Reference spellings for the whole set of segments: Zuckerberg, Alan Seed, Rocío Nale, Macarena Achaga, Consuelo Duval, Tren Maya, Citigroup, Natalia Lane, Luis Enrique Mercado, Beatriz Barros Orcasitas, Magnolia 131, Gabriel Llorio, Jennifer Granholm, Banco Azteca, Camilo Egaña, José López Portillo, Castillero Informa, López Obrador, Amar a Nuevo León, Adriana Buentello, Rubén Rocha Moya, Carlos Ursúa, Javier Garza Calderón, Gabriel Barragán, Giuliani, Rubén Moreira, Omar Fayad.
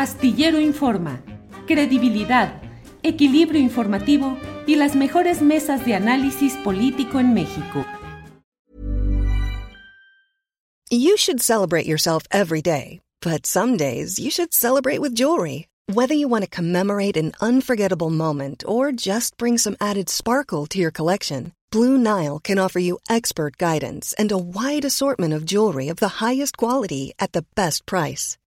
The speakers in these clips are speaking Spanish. Castillero Informa, credibilidad, equilibrio informativo y las mejores mesas de análisis político en México. You should celebrate yourself every day, but some days you should celebrate with jewelry. Whether you want to commemorate an unforgettable moment or just bring some added sparkle to your collection, Blue Nile can offer you expert guidance and a wide assortment of jewelry of the highest quality at the best price.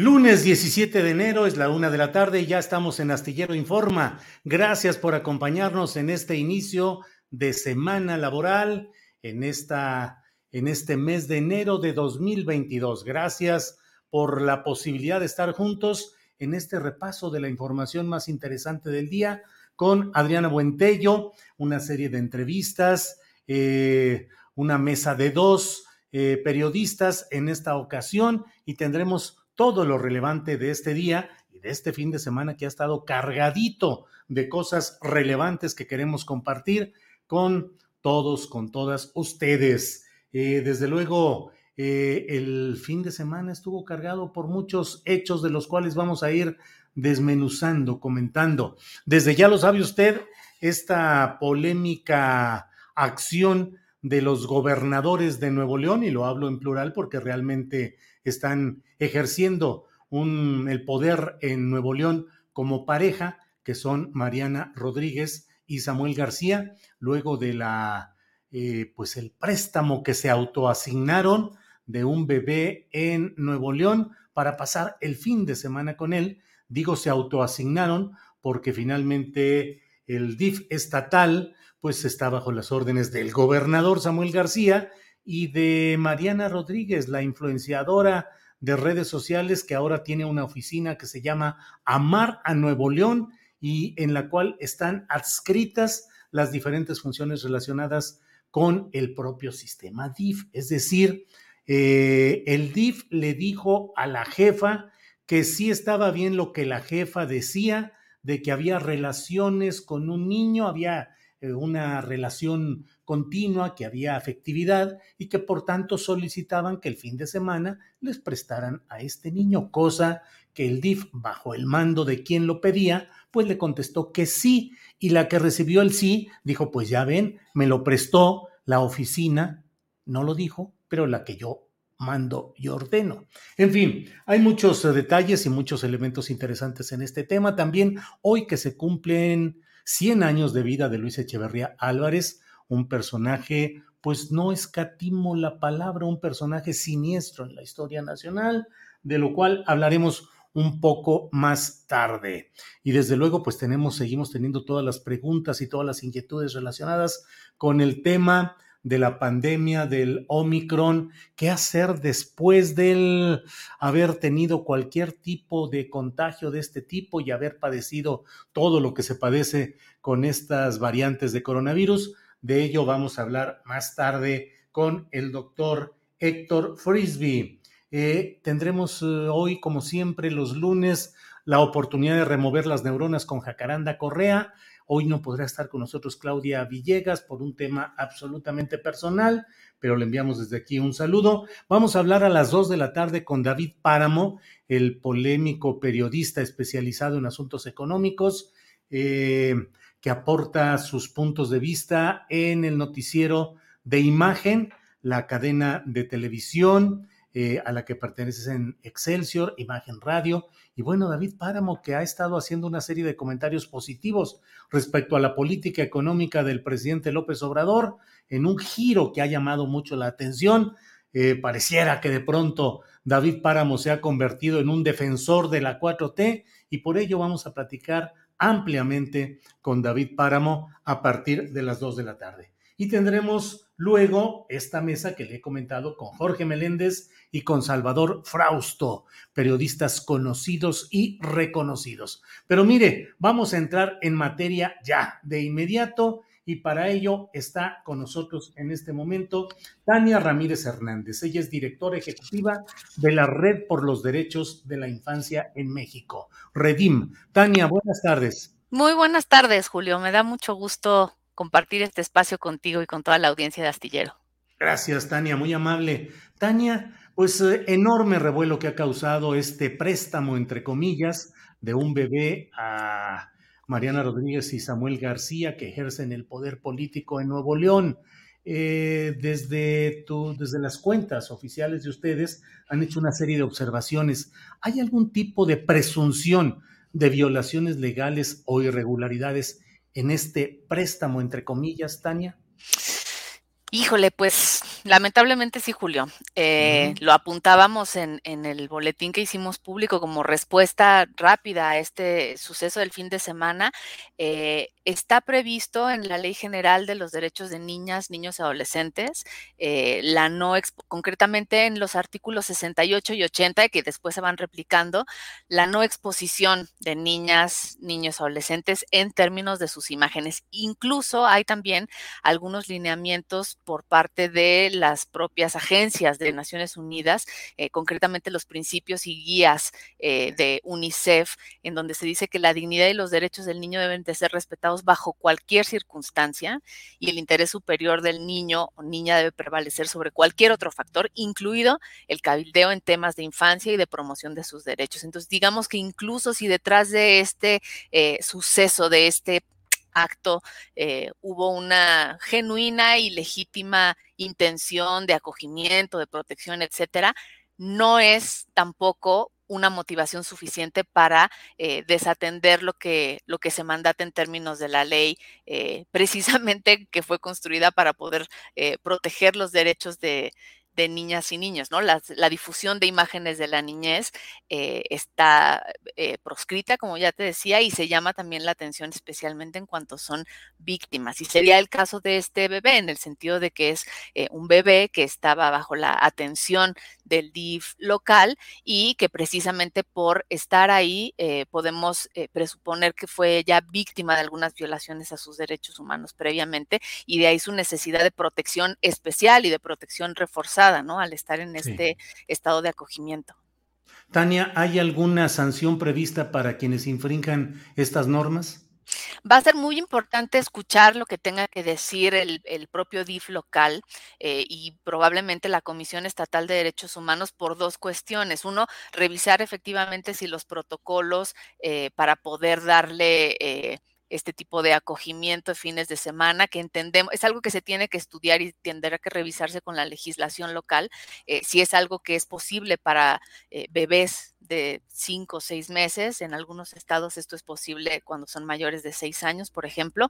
Lunes 17 de enero, es la 1:00 p.m, ya estamos en Astillero Informa. Gracias por acompañarnos en este inicio de semana laboral, en este mes de enero de 2022. Gracias por la posibilidad de estar juntos en este repaso de la información más interesante del día con Adriana Buentello, una serie de entrevistas, una mesa de dos periodistas en esta ocasión, y tendremos todo lo relevante de este día y de este fin de semana, que ha estado cargadito de cosas relevantes que queremos compartir con todos, con todas ustedes. Desde luego, el fin de semana estuvo cargado por muchos hechos de los cuales vamos a ir desmenuzando, comentando. Desde ya lo sabe usted, esta polémica acción de los gobernadores de Nuevo León, y lo hablo en plural porque realmente están ejerciendo el poder en Nuevo León como pareja, que son Mariana Rodríguez y Samuel García, luego de el préstamo que se autoasignaron de un bebé en Nuevo León para pasar el fin de semana con él. Digo, se autoasignaron porque finalmente el DIF estatal pues está bajo las órdenes del gobernador Samuel García y de Mariana Rodríguez, la influenciadora de redes sociales que ahora tiene una oficina que se llama Amar a Nuevo León, y en la cual están adscritas las diferentes funciones relacionadas con el propio sistema DIF. Es decir, el DIF le dijo a la jefa que sí estaba bien lo que la jefa decía, de que había relaciones con un niño, había una relación continua, que había afectividad y que por tanto solicitaban que el fin de semana les prestaran a este niño, cosa que el DIF, bajo el mando de quien lo pedía, pues le contestó que sí, y la que recibió el sí dijo, pues ya ven, me lo prestó la oficina, no lo dijo, pero la que yo mando y ordeno. En fin, hay muchos detalles y muchos elementos interesantes en este tema. También hoy que se cumplen 100 años de vida de Luis Echeverría Álvarez, un personaje, pues no escatimo la palabra, un personaje siniestro en la historia nacional, de lo cual hablaremos un poco más tarde. Y desde luego, pues seguimos teniendo todas las preguntas y todas las inquietudes relacionadas con el tema de la pandemia del Omicron. ¿Qué hacer después del haber tenido cualquier tipo de contagio de este tipo y haber padecido todo lo que se padece con estas variantes de coronavirus? De ello vamos a hablar más tarde con el doctor Héctor Frisby. Tendremos hoy, como siempre, los lunes, la oportunidad de remover las neuronas con Jacaranda Correa. Hoy no podrá estar con nosotros Claudia Villegas por un tema absolutamente personal, pero le enviamos desde aquí un saludo. Vamos a hablar a las 2:00 p.m. con David Páramo, el polémico periodista especializado en asuntos económicos, que aporta sus puntos de vista en el noticiero de Imagen, la cadena de televisión a la que pertenecen Excelsior, Imagen Radio, y bueno, David Páramo, que ha estado haciendo una serie de comentarios positivos respecto a la política económica del presidente López Obrador, en un giro que ha llamado mucho la atención. Pareciera que de pronto David Páramo se ha convertido en un defensor de la 4T, y por ello vamos a platicar ampliamente con David Páramo a partir de las 2 de la tarde. Y tendremos luego esta mesa que le he comentado con Jorge Meléndez y con Salvador Frausto, periodistas conocidos y reconocidos. Pero mire, vamos a entrar en materia ya, de inmediato, y para ello está con nosotros en este momento Tania Ramírez Hernández. Ella es directora ejecutiva de la Red por los Derechos de la Infancia en México, REDIM. Tania, buenas tardes. Muy buenas tardes, Julio. Me da mucho gusto compartir este espacio contigo y con toda la audiencia de Astillero. Gracias, Tania, muy amable. Tania, pues enorme revuelo que ha causado este préstamo, entre comillas, de un bebé a Mariana Rodríguez y Samuel García, que ejercen el poder político en Nuevo León. Desde las cuentas oficiales de ustedes han hecho una serie de observaciones. ¿Hay algún tipo de presunción de violaciones legales o irregularidades en este préstamo, entre comillas, Tania? Híjole, pues lamentablemente sí, Julio. Lo apuntábamos en el boletín que hicimos público como respuesta rápida a este suceso del fin de semana. Está previsto en la Ley General de los Derechos de Niñas, Niños y Adolescentes, concretamente en los artículos 68 y 80, que después se van replicando, la no exposición de niñas, niños, adolescentes en términos de sus imágenes. Incluso hay también algunos lineamientos por parte de las propias agencias de Naciones Unidas, concretamente los principios y guías de UNICEF, en donde se dice que la dignidad y los derechos del niño deben de ser respetados bajo cualquier circunstancia y el interés superior del niño o niña debe prevalecer sobre cualquier otro factor, incluido el cabildeo en temas de infancia y de promoción de sus derechos. Entonces, digamos que incluso si detrás de este suceso, de este acto, hubo una genuina y legítima intención de acogimiento, de protección, etcétera, no es tampoco una motivación suficiente para desatender lo que se mandata en términos de la ley, precisamente que fue construida para poder proteger los derechos de niñas y niños, ¿no? La difusión de imágenes de la niñez está proscrita, como ya te decía, y se llama también la atención especialmente en cuanto son víctimas. Y sería el caso de este bebé, en el sentido de que es un bebé que estaba bajo la atención del DIF local y que precisamente por estar ahí podemos presuponer que fue ya víctima de algunas violaciones a sus derechos humanos previamente, y de ahí su necesidad de protección especial y de protección reforzada, ¿no? Al estar en este estado de acogimiento. Tania, ¿hay alguna sanción prevista para quienes infrinjan estas normas? Va a ser muy importante escuchar lo que tenga que decir el propio DIF local y probablemente la Comisión Estatal de Derechos Humanos por dos cuestiones. Uno, revisar efectivamente si los protocolos para poder darle este tipo de acogimiento de fines de semana, que entendemos, es algo que se tiene que estudiar y tendrá que revisarse con la legislación local, si es algo que es posible para bebés de 5 o 6 meses, en algunos estados esto es posible cuando son mayores de 6 años, por ejemplo,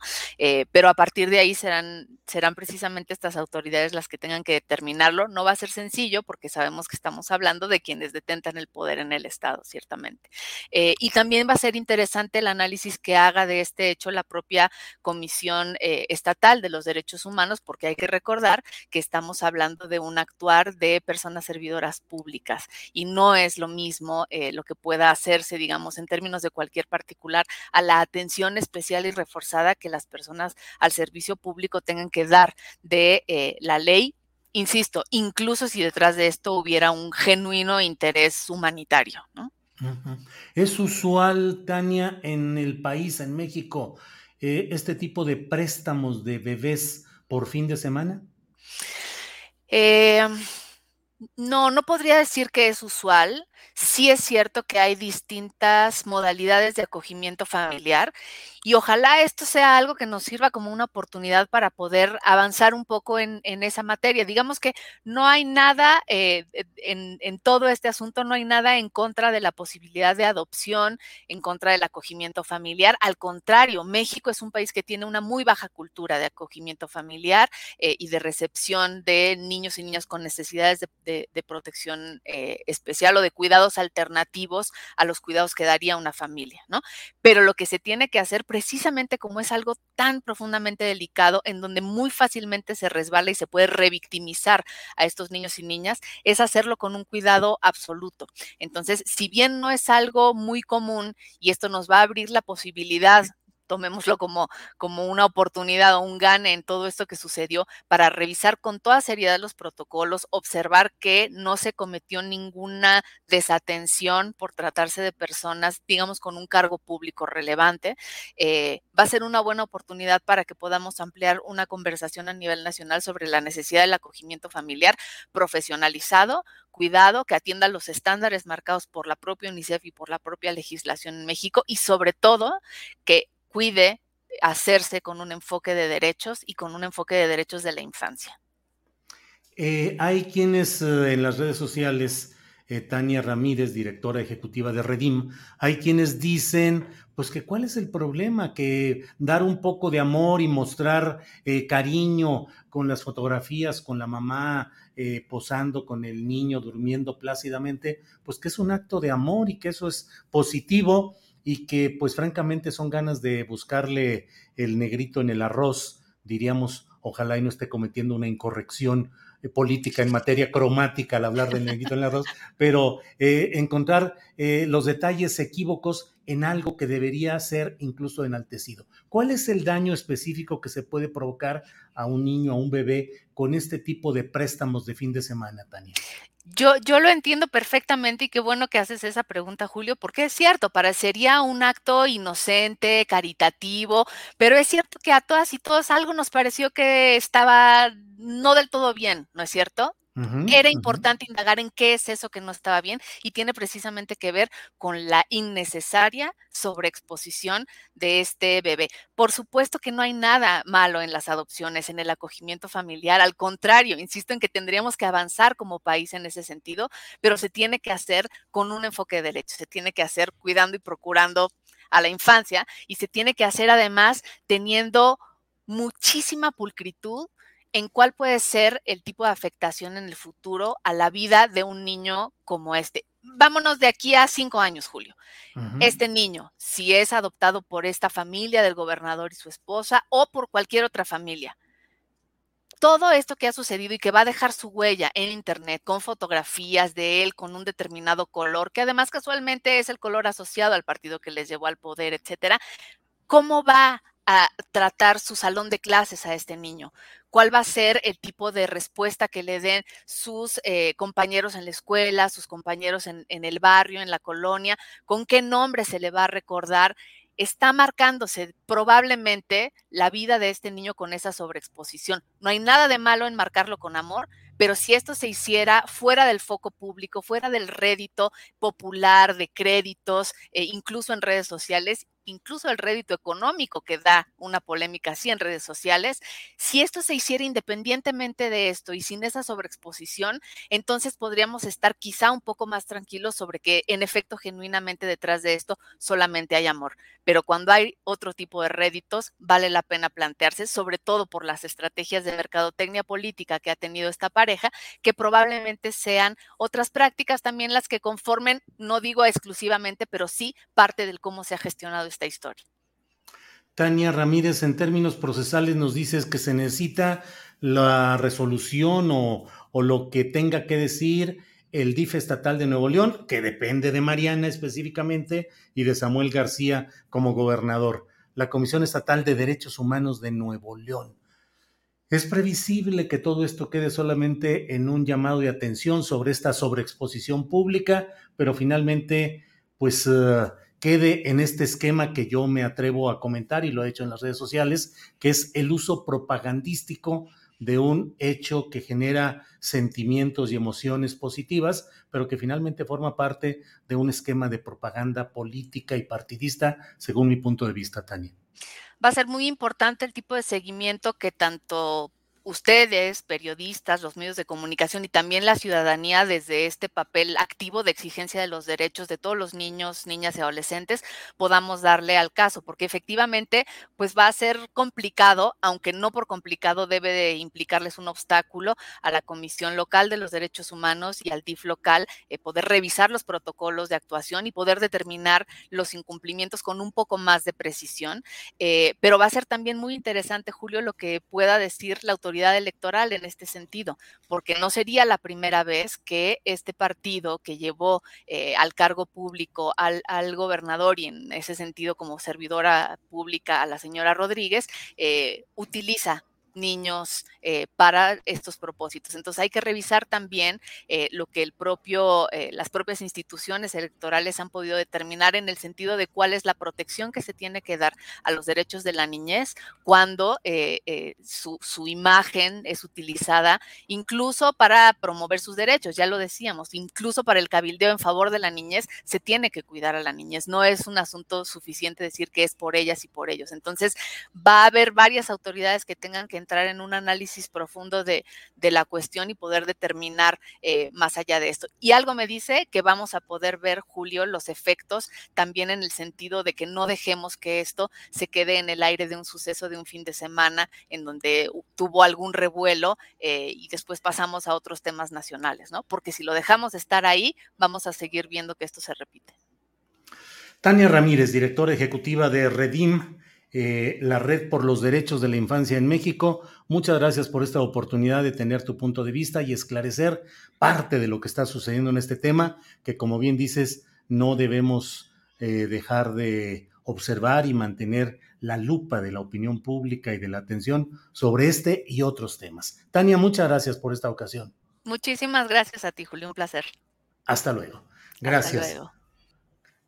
pero a partir de ahí serán precisamente estas autoridades las que tengan que determinarlo. No va a ser sencillo porque sabemos que estamos hablando de quienes detentan el poder en el estado, ciertamente. Y también va a ser interesante el análisis que haga de este hecho la propia Comisión Estatal de los Derechos Humanos, porque hay que recordar que estamos hablando de un actuar de personas servidoras públicas y no es lo mismo lo que pueda hacerse, digamos, en términos de cualquier particular, a la atención especial y reforzada que las personas al servicio público tengan que dar de la ley, insisto, incluso si detrás de esto hubiera un genuino interés humanitario, ¿no? Uh-huh. ¿Es usual, Tania, en el país, en México, este tipo de préstamos de bebés por fin de semana? No podría decir que es usual. Sí es cierto que hay distintas modalidades de acogimiento familiar y ojalá esto sea algo que nos sirva como una oportunidad para poder avanzar un poco en esa materia. Digamos que no hay nada en todo este asunto, no hay nada en contra de la posibilidad de adopción, en contra del acogimiento familiar. Al contrario, México es un país que tiene una muy baja cultura de acogimiento familiar y de recepción de niños y niñas con necesidades de protección especial o de cuidados alternativos a los cuidados que daría una familia, ¿no? Pero lo que se tiene que hacer, precisamente como es algo tan profundamente delicado, en donde muy fácilmente se resbala y se puede revictimizar a estos niños y niñas, es hacerlo con un cuidado absoluto. Entonces, si bien no es algo muy común y esto nos va a abrir la posibilidad, tomémoslo como una oportunidad o un gane en todo esto que sucedió, para revisar con toda seriedad los protocolos, observar que no se cometió ninguna desatención por tratarse de personas, digamos, con un cargo público relevante. Va a ser una buena oportunidad para que podamos ampliar una conversación a nivel nacional sobre la necesidad del acogimiento familiar profesionalizado, cuidado, que atienda los estándares marcados por la propia UNICEF y por la propia legislación en México, y sobre todo que cuide hacerse con un enfoque de derechos y con un enfoque de derechos de la infancia. Hay quienes en las redes sociales, Tania Ramírez, directora ejecutiva de REDIM, hay quienes dicen, pues que cuál es el problema, que dar un poco de amor y mostrar cariño con las fotografías, con la mamá posando con el niño, durmiendo plácidamente, pues que es un acto de amor y que eso es positivo, y que pues francamente son ganas de buscarle el negrito en el arroz, diríamos, ojalá y no esté cometiendo una incorrección política en materia cromática al hablar del negrito en el arroz, pero encontrar los detalles equívocos en algo que debería ser incluso enaltecido. ¿Cuál es el daño específico que se puede provocar a un niño, a un bebé, con este tipo de préstamos de fin de semana, Tania? Yo lo entiendo perfectamente y qué bueno que haces esa pregunta, Julio, porque es cierto, parecería un acto inocente, caritativo, pero es cierto que a todas y todos algo nos pareció que estaba no del todo bien, ¿no es cierto? Era importante indagar en qué es eso que no estaba bien, y tiene precisamente que ver con la innecesaria sobreexposición de este bebé. Por supuesto que no hay nada malo en las adopciones, en el acogimiento familiar. Al contrario, insisto en que tendríamos que avanzar como país en ese sentido, pero se tiene que hacer con un enfoque de derecho, se tiene que hacer cuidando y procurando a la infancia, y se tiene que hacer además teniendo muchísima pulcritud en cuál puede ser el tipo de afectación en el futuro a la vida de un niño como este. Vámonos de aquí a 5 años, Julio. Uh-huh. Este niño, si es adoptado por esta familia del gobernador y su esposa o por cualquier otra familia, todo esto que ha sucedido y que va a dejar su huella en internet con fotografías de él con un determinado color, que además casualmente es el color asociado al partido que les llevó al poder, etcétera, ¿cómo va a tratar su salón de clases a este niño? ¿Cuál va a ser el tipo de respuesta que le den sus compañeros en la escuela, sus compañeros en el barrio, en la colonia? ¿Con qué nombre se le va a recordar? Está marcándose probablemente la vida de este niño con esa sobreexposición. No hay nada de malo en marcarlo con amor, pero si esto se hiciera fuera del foco público, fuera del rédito popular, de créditos, incluso en redes sociales, incluso el rédito económico que da una polémica así en redes sociales, si esto se hiciera independientemente de esto y sin esa sobreexposición, entonces podríamos estar quizá un poco más tranquilos sobre que en efecto genuinamente detrás de esto solamente hay amor. Pero cuando hay otro tipo de réditos, vale la pena plantearse, sobre todo por las estrategias de mercadotecnia política que ha tenido esta pareja, que probablemente sean otras prácticas también las que conformen, no digo exclusivamente, pero sí parte del cómo se ha gestionado esta historia. Tania Ramírez, en términos procesales nos dices que se necesita la resolución o lo que tenga que decir el DIF estatal de Nuevo León, que depende de Mariana específicamente y de Samuel García como gobernador, la Comisión Estatal de Derechos Humanos de Nuevo León. ¿Es previsible que todo esto quede solamente en un llamado de atención sobre esta sobreexposición pública, pero finalmente pues quede en este esquema que yo me atrevo a comentar y lo he hecho en las redes sociales, que es el uso propagandístico de un hecho que genera sentimientos y emociones positivas, pero que finalmente forma parte de un esquema de propaganda política y partidista, según mi punto de vista, Tania. Va a ser muy importante el tipo de seguimiento que tanto ustedes, periodistas, los medios de comunicación y también la ciudadanía desde este papel activo de exigencia de los derechos de todos los niños, niñas y adolescentes podamos darle al caso, porque efectivamente pues va a ser complicado, aunque no por complicado debe de implicarles un obstáculo a la Comisión Local de los Derechos Humanos y al DIF local poder revisar los protocolos de actuación y poder determinar los incumplimientos con un poco más de precisión, pero va a ser también muy interesante, Julio, lo que pueda decir la autoridad electoral en este sentido, porque no sería la primera vez que este partido que llevó al cargo público al gobernador y en ese sentido como servidora pública a la señora Rodríguez, utiliza niños para estos propósitos. Entonces hay que revisar también lo que las propias instituciones electorales han podido determinar en el sentido de cuál es la protección que se tiene que dar a los derechos de la niñez cuando su imagen es utilizada incluso para promover sus derechos, ya lo decíamos, incluso para el cabildeo en favor de la niñez se tiene que cuidar a la niñez, no es un asunto suficiente decir que es por ellas y por ellos. Entonces va a haber varias autoridades que tengan que entrar en un análisis profundo de la cuestión y poder determinar más allá de esto. Y algo me dice que vamos a poder ver, Julio, los efectos también en el sentido de que no dejemos que esto se quede en el aire de un suceso de un fin de semana en donde tuvo algún revuelo y después pasamos a otros temas nacionales, ¿no? Porque si lo dejamos estar ahí, vamos a seguir viendo que esto se repite. Tania Ramírez, directora ejecutiva de REDIM, la Red por los Derechos de la Infancia en México. Muchas gracias por esta oportunidad de tener tu punto de vista y esclarecer parte de lo que está sucediendo en este tema, que como bien dices, no debemos dejar de observar y mantener la lupa de la opinión pública y de la atención sobre este y otros temas. Tania, muchas gracias por esta ocasión. Muchísimas gracias a ti, Julio, un placer. Hasta luego. Gracias. Hasta luego.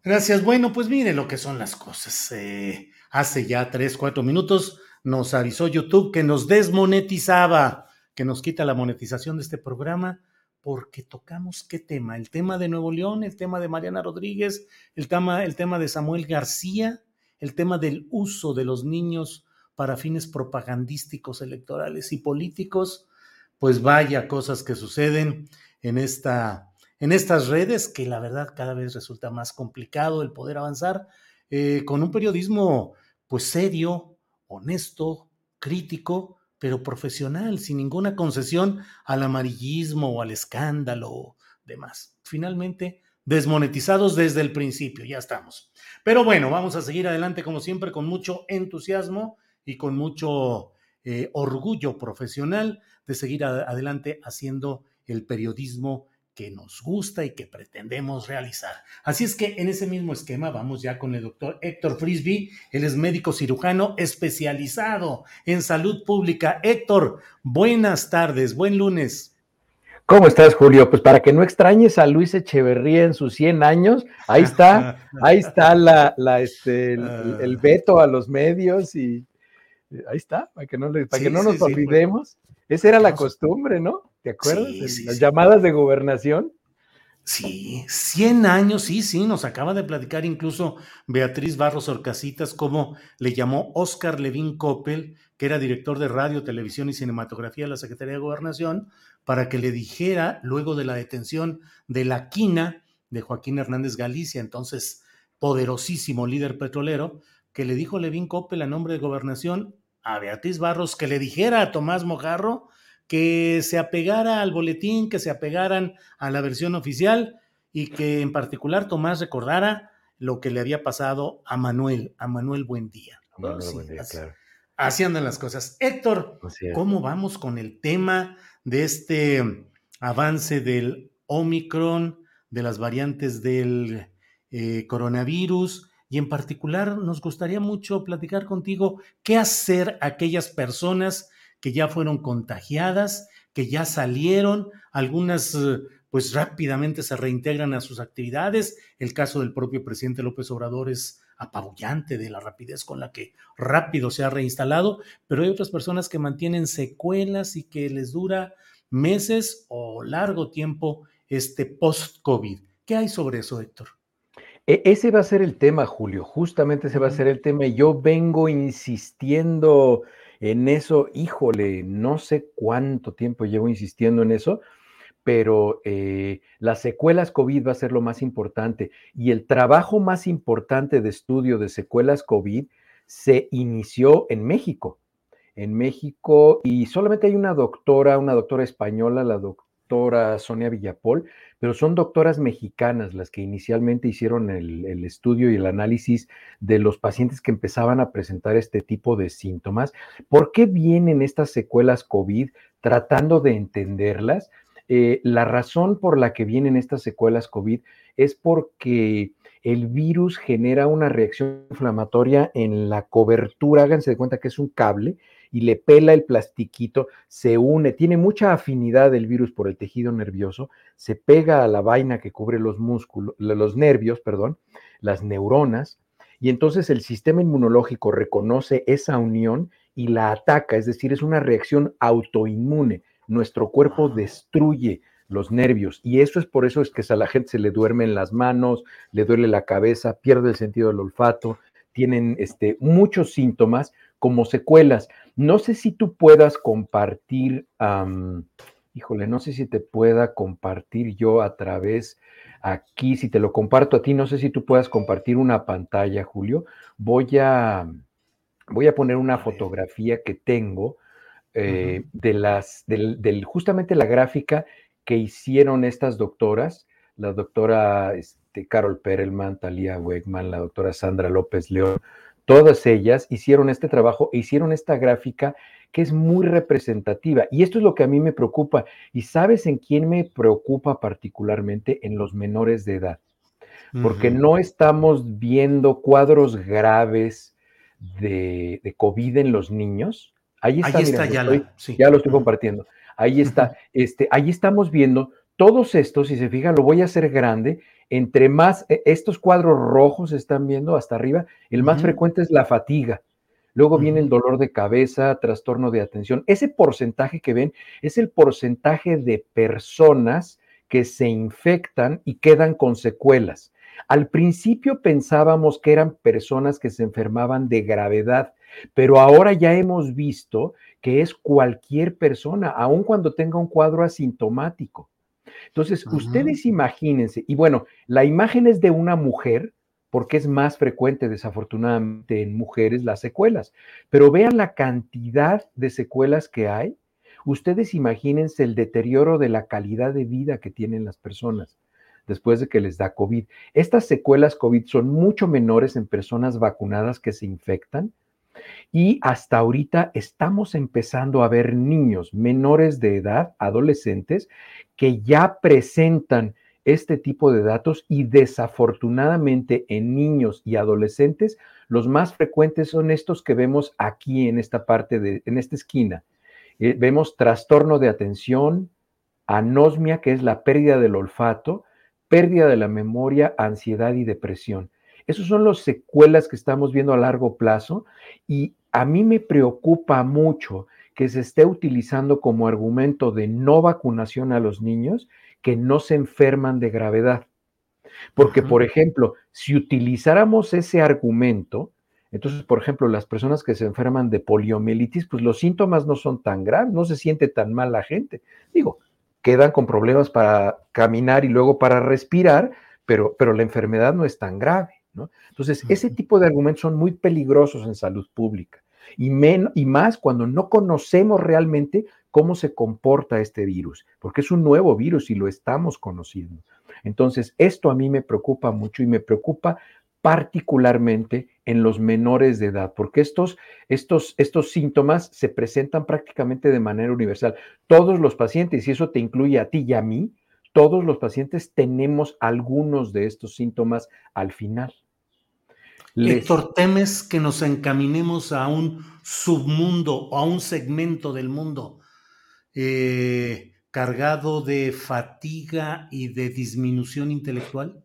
Gracias. Bueno, pues mire lo que son las cosas. Hace ya 3-4 minutos nos avisó YouTube que nos desmonetizaba, que nos quita la monetización de este programa porque tocamos ¿qué tema? El tema de Nuevo León, el tema de Mariana Rodríguez, el tema de Samuel García, el tema del uso de los niños para fines propagandísticos, electorales y políticos. Pues vaya cosas que suceden en estas redes, que la verdad cada vez resulta más complicado el poder avanzar con un periodismo pues serio, honesto, crítico, pero profesional, sin ninguna concesión al amarillismo o al escándalo o demás. Finalmente, desmonetizados desde el principio, ya estamos. Pero bueno, vamos a seguir adelante como siempre con mucho entusiasmo y con mucho orgullo profesional de seguir adelante haciendo el periodismo que nos gusta y que pretendemos realizar. Así es que en ese mismo esquema vamos ya con el doctor Héctor Frisby. Él es médico cirujano especializado en salud pública. Héctor, buenas tardes, buen lunes. ¿Cómo estás, Julio? Pues para que no extrañes a Luis Echeverría en sus 100 años, ahí está el veto a los medios y ahí está, para que no nos olvidemos. Porque esa era la costumbre, ¿no? ¿Te acuerdas? Las llamadas de gobernación. Sí, 100 años, sí, nos acaba de platicar incluso Beatriz Barros Orcasitas, como le llamó Óscar Levín Coppel, que era director de radio, televisión y cinematografía de la Secretaría de Gobernación, para que le dijera luego de la detención de la quina de Joaquín Hernández Galicia, entonces poderosísimo líder petrolero, que le dijo Levín Coppel a nombre de Gobernación a Beatriz Barros que le dijera a Tomás Mojarro que se apegara al boletín, que se apegaran a la versión oficial y que en particular Tomás recordara lo que le había pasado a Manuel Buendía. Bueno, sí, Buendía, claro. Así andan las cosas. Héctor, ¿cómo vamos con el tema de este avance del Omicron, de las variantes del coronavirus? Y en particular nos gustaría mucho platicar contigo qué hacer a aquellas personas que ya fueron contagiadas, que ya salieron, algunas pues rápidamente se reintegran a sus actividades. El caso del propio presidente López Obrador es apabullante de la rapidez con la que rápido se ha reinstalado, pero hay otras personas que mantienen secuelas y que les dura meses o largo tiempo este post-COVID. ¿Qué hay sobre eso, Héctor? Ese va a ser el tema, Julio, justamente ese va a ser el tema. Yo vengo insistiendo en eso, híjole, no sé cuánto tiempo llevo insistiendo en eso, pero las secuelas COVID va a ser lo más importante, y el trabajo más importante de estudio de secuelas COVID se inició en México. En México, y solamente hay una doctora española, la doctora Sonia Villapol, pero son doctoras mexicanas las que inicialmente hicieron el estudio y el análisis de los pacientes que empezaban a presentar este tipo de síntomas. ¿Por qué vienen estas secuelas COVID? Tratando de entenderlas. La razón por la que vienen estas secuelas COVID es porque el virus genera una reacción inflamatoria en la cobertura. Háganse de cuenta que es un cable y le pela el plastiquito, se une, tiene mucha afinidad el virus por el tejido nervioso, se pega a la vaina que cubre los músculos, los nervios, perdón, las neuronas, y entonces el sistema inmunológico reconoce esa unión y la ataca, es decir, es una reacción autoinmune. Nuestro cuerpo destruye los nervios, y eso es por eso es que a la gente se le duermen las manos, le duele la cabeza, pierde el sentido del olfato, tienen muchos síntomas como secuelas. No sé si tú puedas compartir, no sé si te pueda compartir yo a través aquí, si te lo comparto a ti, no sé si tú puedas compartir una pantalla, Julio. Voy a poner una fotografía que tengo. Justamente la gráfica que hicieron estas doctoras, la doctora Carol Perelman, Talía Wegman, la doctora Sandra López León, todas ellas hicieron este trabajo e hicieron esta gráfica que es muy representativa. Y esto es lo que a mí me preocupa. ¿Y sabes en quién me preocupa particularmente? En los menores de edad. Porque no estamos viendo cuadros graves de COVID en los niños. Ahí está mira, ya lo estoy compartiendo. Ahí está, ahí estamos viendo todos estos, si se fijan, lo voy a hacer grande, entre más, estos cuadros rojos están viendo hasta arriba, el más frecuente es la fatiga, luego viene el dolor de cabeza, trastorno de atención. Ese porcentaje que ven es el porcentaje de personas que se infectan y quedan con secuelas. Al principio pensábamos que eran personas que se enfermaban de gravedad, pero ahora ya hemos visto que es cualquier persona, aun cuando tenga un cuadro asintomático. Entonces, ustedes imagínense, y bueno, la imagen es de una mujer, porque es más frecuente, desafortunadamente, en mujeres las secuelas, pero vean la cantidad de secuelas que hay. Ustedes imagínense el deterioro de la calidad de vida que tienen las personas después de que les da COVID. Estas secuelas COVID son mucho menores en personas vacunadas que se infectan, y hasta ahorita estamos empezando a ver niños menores de edad, adolescentes, que ya presentan este tipo de datos, y desafortunadamente en niños y adolescentes los más frecuentes son estos que vemos aquí en esta parte, en esta esquina. Vemos trastorno de atención, anosmia, que es la pérdida del olfato, pérdida de la memoria, ansiedad y depresión. Esos son las secuelas que estamos viendo a largo plazo, y a mí me preocupa mucho que se esté utilizando como argumento de no vacunación a los niños que no se enferman de gravedad. Porque, por ejemplo, si utilizáramos ese argumento, entonces, por ejemplo, las personas que se enferman de poliomielitis, pues los síntomas no son tan graves, no se siente tan mal la gente. Digo, quedan con problemas para caminar y luego para respirar, pero la enfermedad no es tan grave, ¿no? Entonces, ese tipo de argumentos son muy peligrosos en salud pública, y más cuando no conocemos realmente cómo se comporta este virus, porque es un nuevo virus y lo estamos conociendo. Entonces, esto a mí me preocupa mucho, y me preocupa particularmente en los menores de edad, porque estos síntomas se presentan prácticamente de manera universal. Todos los pacientes, y eso te incluye a ti y a mí, todos los pacientes tenemos algunos de estos síntomas al final. Héctor, ¿temes que nos encaminemos a un submundo o a un segmento del mundo cargado de fatiga y de disminución intelectual?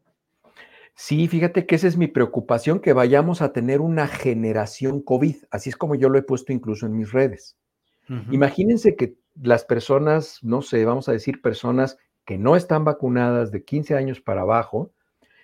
Sí, fíjate que esa es mi preocupación, que vayamos a tener una generación COVID. Así es como yo lo he puesto incluso en mis redes. Uh-huh. Imagínense que las personas, no sé, vamos a decir personas que no están vacunadas de 15 años para abajo,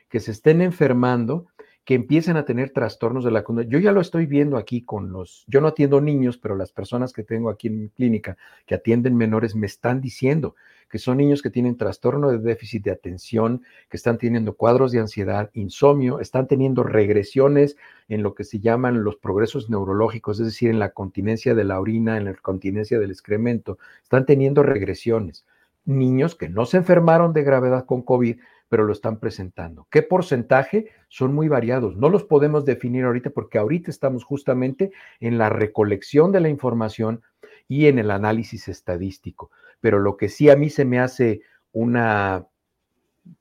que se estén enfermando, que empiecen a tener trastornos de la conducta. Yo ya lo estoy viendo aquí con los... Yo no atiendo niños, pero las personas que tengo aquí en mi clínica que atienden menores me están diciendo que son niños que tienen trastorno de déficit de atención, que están teniendo cuadros de ansiedad, insomnio, están teniendo regresiones en lo que se llaman los progresos neurológicos, es decir, en la continencia de la orina, en la continencia del excremento. Están teniendo regresiones. Niños que no se enfermaron de gravedad con COVID, pero lo están presentando. ¿Qué porcentaje? Son muy variados. No los podemos definir ahorita porque ahorita estamos justamente en la recolección de la información y en el análisis estadístico. Pero lo que sí a mí se me hace una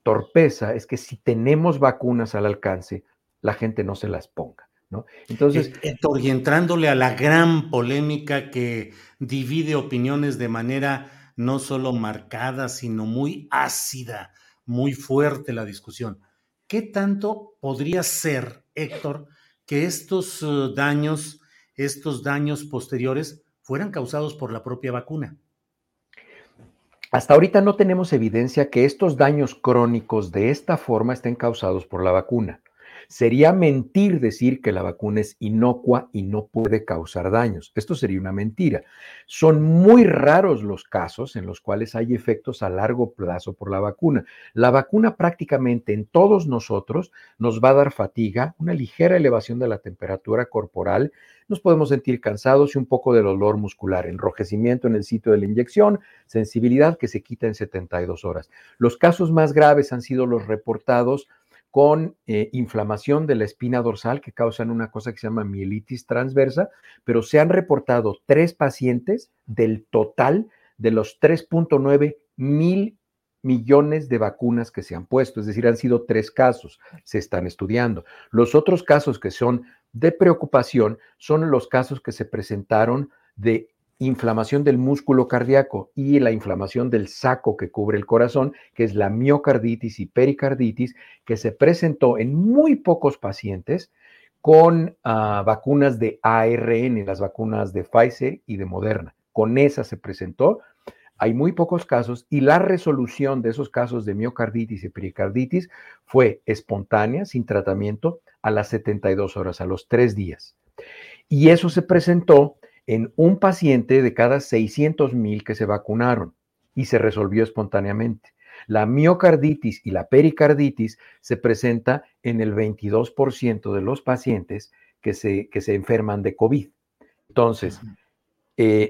torpeza es que si tenemos vacunas al alcance, la gente no se las ponga, ¿no? Entonces, Héctor, y entrándole a la gran polémica que divide opiniones de manera no solo marcada, sino muy ácida, muy fuerte la discusión. ¿Qué tanto podría ser, Héctor, que estos daños posteriores fueran causados por la propia vacuna? Hasta ahorita no tenemos evidencia que estos daños crónicos de esta forma estén causados por la vacuna. Sería mentir decir que la vacuna es inocua y no puede causar daños. Esto sería una mentira. Son muy raros los casos en los cuales hay efectos a largo plazo por la vacuna. La vacuna prácticamente en todos nosotros nos va a dar fatiga, una ligera elevación de la temperatura corporal, nos podemos sentir cansados y un poco de dolor muscular, enrojecimiento en el sitio de la inyección, sensibilidad que se quita en 72 horas. Los casos más graves han sido los reportados con inflamación de la espina dorsal que causan una cosa que se llama mielitis transversa, pero se han reportado 3 pacientes del total de los 3.9 mil millones de vacunas que se han puesto, es decir, han sido 3 casos, se están estudiando. Los otros casos que son de preocupación son los casos que se presentaron de inflamación del músculo cardíaco y la inflamación del saco que cubre el corazón, que es la miocarditis y pericarditis, que se presentó en muy pocos pacientes con vacunas de ARN, las vacunas de Pfizer y de Moderna. Con esa se presentó. Hay muy pocos casos y la resolución de esos casos de miocarditis y pericarditis fue espontánea, sin tratamiento, a las 72 horas, a los 3 días. Y eso se presentó en un paciente de cada 600,000 que se vacunaron y se resolvió espontáneamente. La miocarditis y la pericarditis se presenta en el 22% de los pacientes que se enferman de COVID. Entonces,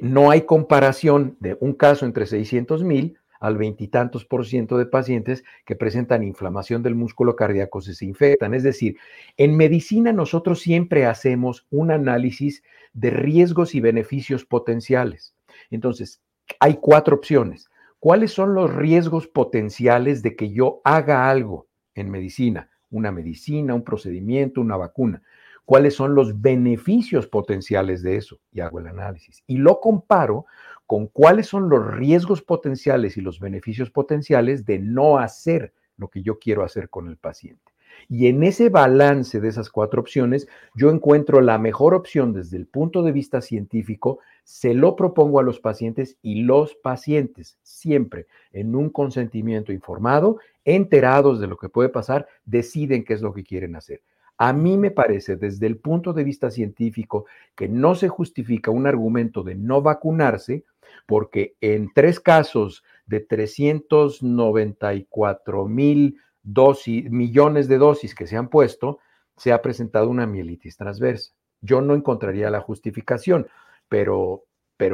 no hay comparación de un caso entre 600,000 al 20% de pacientes que presentan inflamación del músculo cardíaco se infectan. Es decir, en medicina nosotros siempre hacemos un análisis de riesgos y beneficios potenciales. Entonces, hay 4 opciones. ¿Cuáles son los riesgos potenciales de que yo haga algo en medicina? Una medicina, un procedimiento, una vacuna. ¿Cuáles son los beneficios potenciales de eso? Y hago el análisis. Y lo comparo con cuáles son los riesgos potenciales y los beneficios potenciales de no hacer lo que yo quiero hacer con el paciente. Y en ese balance de esas 4 opciones, yo encuentro la mejor opción desde el punto de vista científico, se lo propongo a los pacientes y los pacientes, siempre en un consentimiento informado, enterados de lo que puede pasar, deciden qué es lo que quieren hacer. A mí me parece, desde el punto de vista científico, que no se justifica un argumento de no vacunarse, porque en 3 casos de 394 millones de dosis que se han puesto, se ha presentado una mielitis transversa. Yo no encontraría la justificación, pero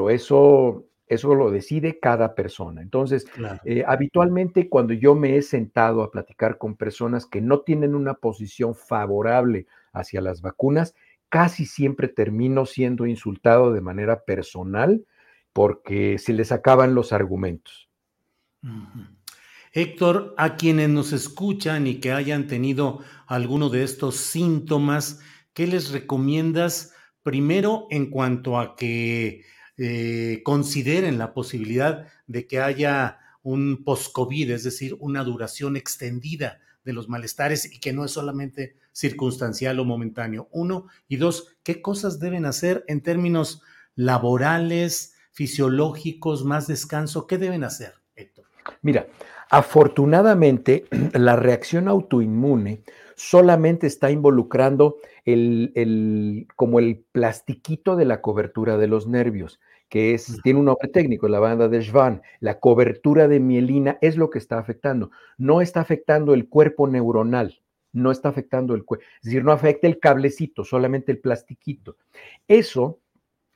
eso lo decide cada persona. Entonces, claro. Habitualmente cuando yo me he sentado a platicar con personas que no tienen una posición favorable hacia las vacunas, casi siempre termino siendo insultado de manera personal porque se les acaban los argumentos. Uh-huh. Héctor, a quienes nos escuchan y que hayan tenido alguno de estos síntomas, ¿qué les recomiendas? Primero, en cuanto a que consideren la posibilidad de que haya un post-COVID, es decir, una duración extendida de los malestares y que no es solamente circunstancial o momentáneo. Uno, y dos, ¿qué cosas deben hacer en términos laborales, fisiológicos, más descanso? ¿Qué deben hacer, Héctor? Mira, afortunadamente la reacción autoinmune solamente está involucrando como el plastiquito de la cobertura de los nervios, que es, tiene un nombre técnico, la banda de Schwann. La cobertura de mielina es lo que está afectando. No está afectando el cuerpo neuronal, no está afectando el cuerpo, es decir, no afecta el cablecito, solamente el plastiquito. Eso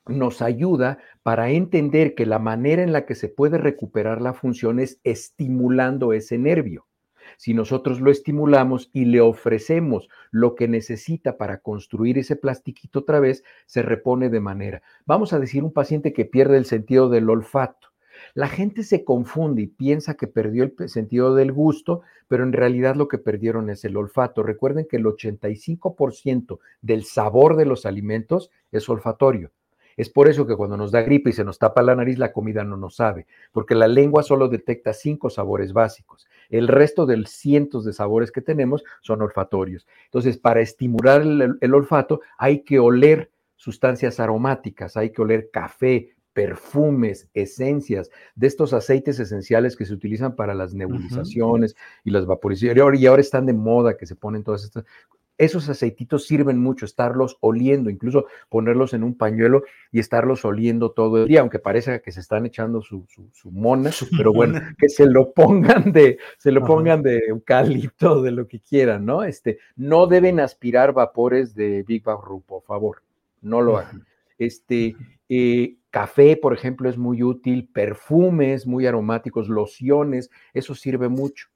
nos ayuda para entender que la manera en la que se puede recuperar la función es estimulando ese nervio. Si nosotros lo estimulamos y le ofrecemos lo que necesita para construir ese plastiquito otra vez, se repone de manera. Vamos a decir un paciente que pierde el sentido del olfato. La gente se confunde y piensa que perdió el sentido del gusto, pero en realidad lo que perdieron es el olfato. Recuerden que el 85% del sabor de los alimentos es olfatorio. Es por eso que cuando nos da gripe y se nos tapa la nariz, la comida no nos sabe, porque la lengua solo detecta 5 sabores básicos. El resto de los cientos de sabores que tenemos son olfatorios. Entonces, para estimular el olfato, hay que oler sustancias aromáticas, hay que oler café, perfumes, esencias, de estos aceites esenciales que se utilizan para las nebulizaciones y las vaporizaciones. Y ahora están de moda que se ponen todas estas. Esos aceititos sirven mucho, estarlos oliendo, incluso ponerlos en un pañuelo y estarlos oliendo todo el día, aunque parezca que se están echando su mona, pero bueno, que se lo pongan de eucalipto, de lo que quieran, ¿no? No deben aspirar vapores de Big Baru, por favor, no lo hagan. Café, por ejemplo, es muy útil, perfumes muy aromáticos, lociones, eso sirve mucho.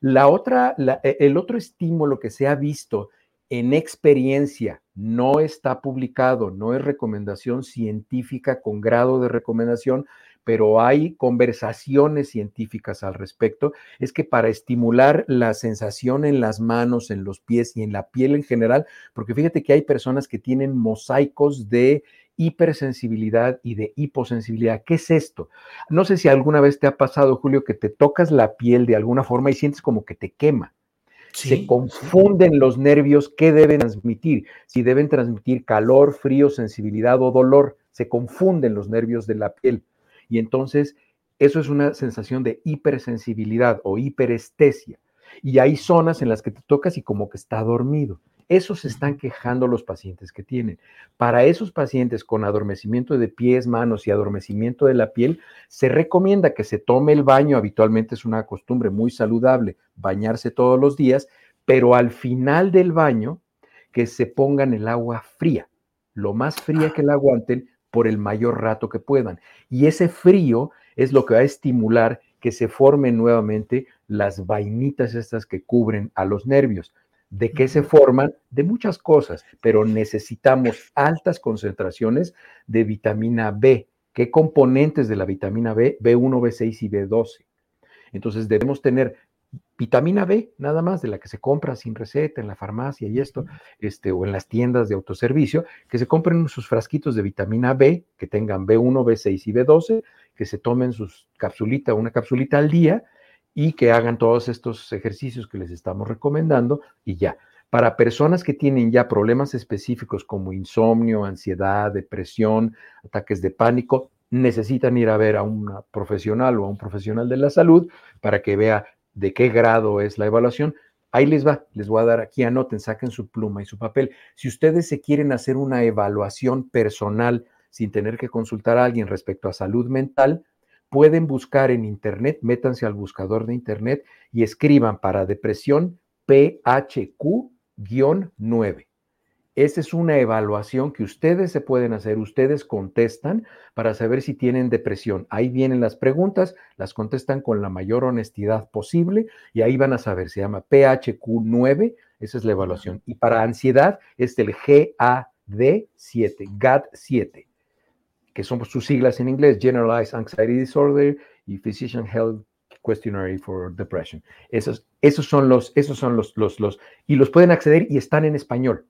El otro estímulo que se ha visto en experiencia, no está publicado, no es recomendación científica con grado de recomendación, pero hay conversaciones científicas al respecto, es que para estimular la sensación en las manos, en los pies y en la piel en general, porque fíjate que hay personas que tienen mosaicos de hipersensibilidad y de hiposensibilidad. ¿Qué es esto? No sé si alguna vez te ha pasado, Julio, que te tocas la piel de alguna forma y sientes como que te quema. Sí, se confunden los nervios, ¿qué deben transmitir? Si deben transmitir calor, frío, sensibilidad o dolor, se confunden los nervios de la piel. Y entonces eso es una sensación de hipersensibilidad o hiperestesia. Y hay zonas en las que te tocas y como que está dormido. Eso se están quejando los pacientes que tienen. Para esos pacientes con adormecimiento de pies, manos y adormecimiento de la piel, se recomienda que se tome el baño. Habitualmente es una costumbre muy saludable bañarse todos los días, pero al final del baño que se pongan el agua fría, lo más fría que la aguanten por el mayor rato que puedan. Y ese frío es lo que va a estimular que se formen nuevamente las vainitas estas que cubren a los nervios. ¿De qué se forman? De muchas cosas, pero necesitamos altas concentraciones de vitamina B. ¿Qué componentes de la vitamina B? B1, B6 y B12. Entonces debemos tener vitamina B, nada más, de la que se compra sin receta en la farmacia y esto, o en las tiendas de autoservicio, que se compren sus frasquitos de vitamina B, que tengan B1, B6 y B12, que se tomen una capsulita al día, y que hagan todos estos ejercicios que les estamos recomendando y ya. Para personas que tienen ya problemas específicos como insomnio, ansiedad, depresión, ataques de pánico, necesitan ir a ver a una profesional o a un profesional de la salud para que vea de qué grado es la evaluación. Ahí les voy a dar aquí, anoten, saquen su pluma y su papel. Si ustedes se quieren hacer una evaluación personal sin tener que consultar a alguien respecto a salud mental, pueden buscar en internet, métanse al buscador de internet y escriban para depresión PHQ-9. Esa es una evaluación que ustedes se pueden hacer, ustedes contestan para saber si tienen depresión. Ahí vienen las preguntas, las contestan con la mayor honestidad posible y ahí van a saber, se llama PHQ-9, esa es la evaluación. Y para ansiedad es el GAD-7. Que son sus siglas en inglés, Generalized Anxiety Disorder y Physician Health Questionnaire for Depression. Esos son los y los pueden acceder y están en español.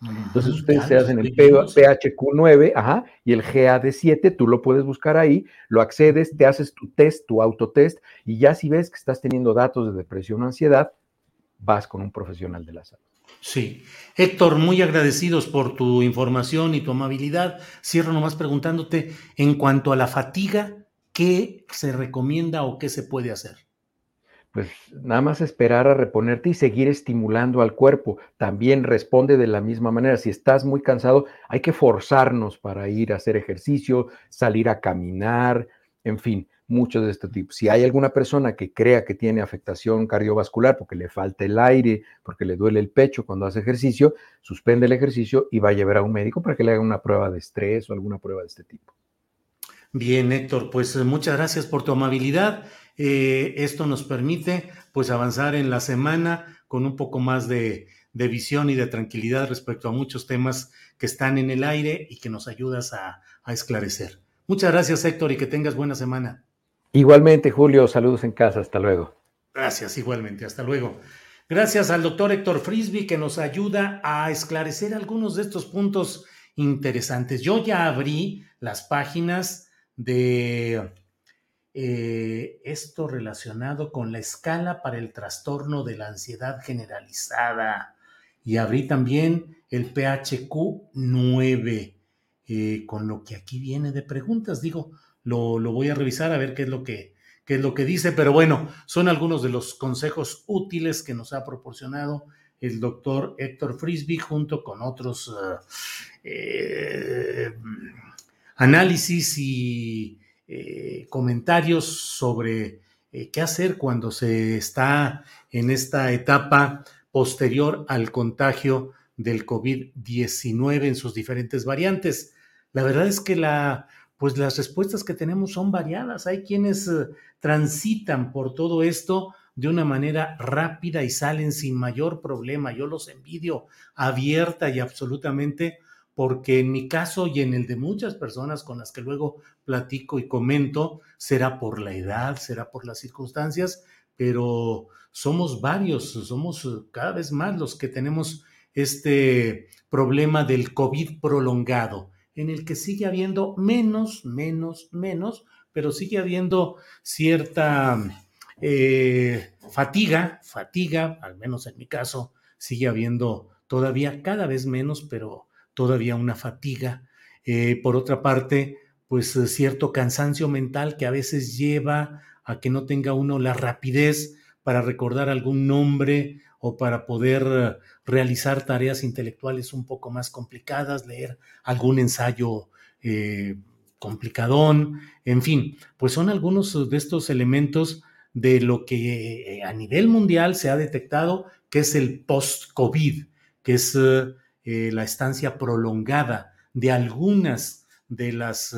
Entonces ustedes se hacen el PHQ-9 y el GAD-7, tú lo puedes buscar ahí, lo accedes, te haces tu test, tu autotest, y ya si ves que estás teniendo datos de depresión o ansiedad, vas con un profesional de la salud. Sí. Héctor, muy agradecidos por tu información y tu amabilidad. Cierro nomás preguntándote, en cuanto a la fatiga, ¿qué se recomienda o qué se puede hacer? Pues nada más esperar a reponerte y seguir estimulando al cuerpo. También responde de la misma manera. Si estás muy cansado, hay que forzarnos para ir a hacer ejercicio, salir a caminar, en fin, muchos de este tipo. Si hay alguna persona que crea que tiene afectación cardiovascular porque le falta el aire, porque le duele el pecho cuando hace ejercicio, suspende el ejercicio y vaya a ver a un médico para que le haga una prueba de estrés o alguna prueba de este tipo. Bien, Héctor, pues muchas gracias por tu amabilidad. Esto nos permite pues avanzar en la semana con un poco más de visión y de tranquilidad respecto a muchos temas que están en el aire y que nos ayudas a esclarecer. Muchas gracias, Héctor, y que tengas buena semana. Igualmente, Julio, saludos en casa, hasta luego. Gracias, igualmente, hasta luego. Gracias al doctor Héctor Frisby que nos ayuda a esclarecer algunos de estos puntos interesantes. Yo ya abrí las páginas de esto relacionado con la escala para el trastorno de la ansiedad generalizada y abrí también el PHQ-9 con lo que aquí viene de preguntas. Digo, lo voy a revisar a ver qué es lo que dice, pero bueno, son algunos de los consejos útiles que nos ha proporcionado el doctor Héctor Frisby junto con otros análisis y comentarios sobre qué hacer cuando se está en esta etapa posterior al contagio del COVID-19 en sus diferentes variantes. La verdad es que las respuestas que tenemos son variadas. Hay quienes transitan por todo esto de una manera rápida y salen sin mayor problema. Yo los envidio abierta y absolutamente, porque en mi caso y en el de muchas personas con las que luego platico y comento, será por la edad, será por las circunstancias, pero somos varios, somos cada vez más los que tenemos este problema del COVID prolongado, en el que sigue habiendo menos, pero sigue habiendo cierta fatiga, al menos en mi caso, sigue habiendo todavía cada vez menos, pero todavía una fatiga. Por otra parte, pues cierto cansancio mental que a veces lleva a que no tenga uno la rapidez para recordar algún nombre o para poder realizar tareas intelectuales un poco más complicadas, leer algún ensayo complicadón, en fin, pues son algunos de estos elementos de lo que a nivel mundial se ha detectado que es el post-COVID, que es la estancia prolongada de algunas de las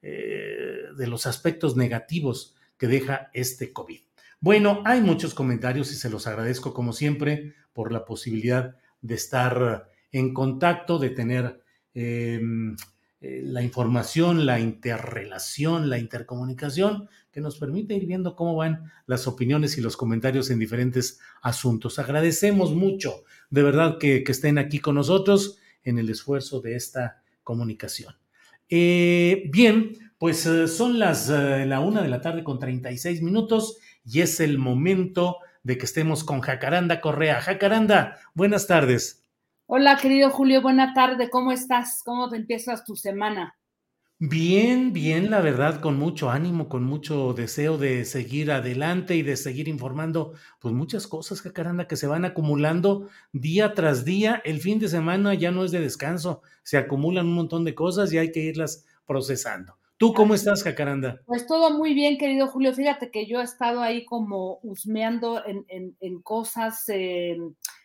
de los aspectos negativos que deja este COVID. Bueno, hay muchos comentarios y se los agradezco como siempre por la posibilidad de estar en contacto, de tener la información, la interrelación, la intercomunicación que nos permite ir viendo cómo van las opiniones y los comentarios en diferentes asuntos. Agradecemos mucho, de verdad, que estén aquí con nosotros en el esfuerzo de esta comunicación. Bien, pues son la 1:36 p.m. y es el momento de que estemos con Jacaranda Correa. Jacaranda, buenas tardes. Hola, querido Julio, buena tarde. ¿Cómo estás? ¿Cómo te empiezas tu semana? Bien, la verdad, con mucho ánimo, con mucho deseo de seguir adelante y de seguir informando, pues muchas cosas, Jacaranda, que se van acumulando día tras día. El fin de semana ya no es de descanso, se acumulan un montón de cosas y hay que irlas procesando. ¿Tú cómo estás, Jacaranda? Pues todo muy bien, querido Julio. Fíjate que yo he estado ahí como husmeando en cosas,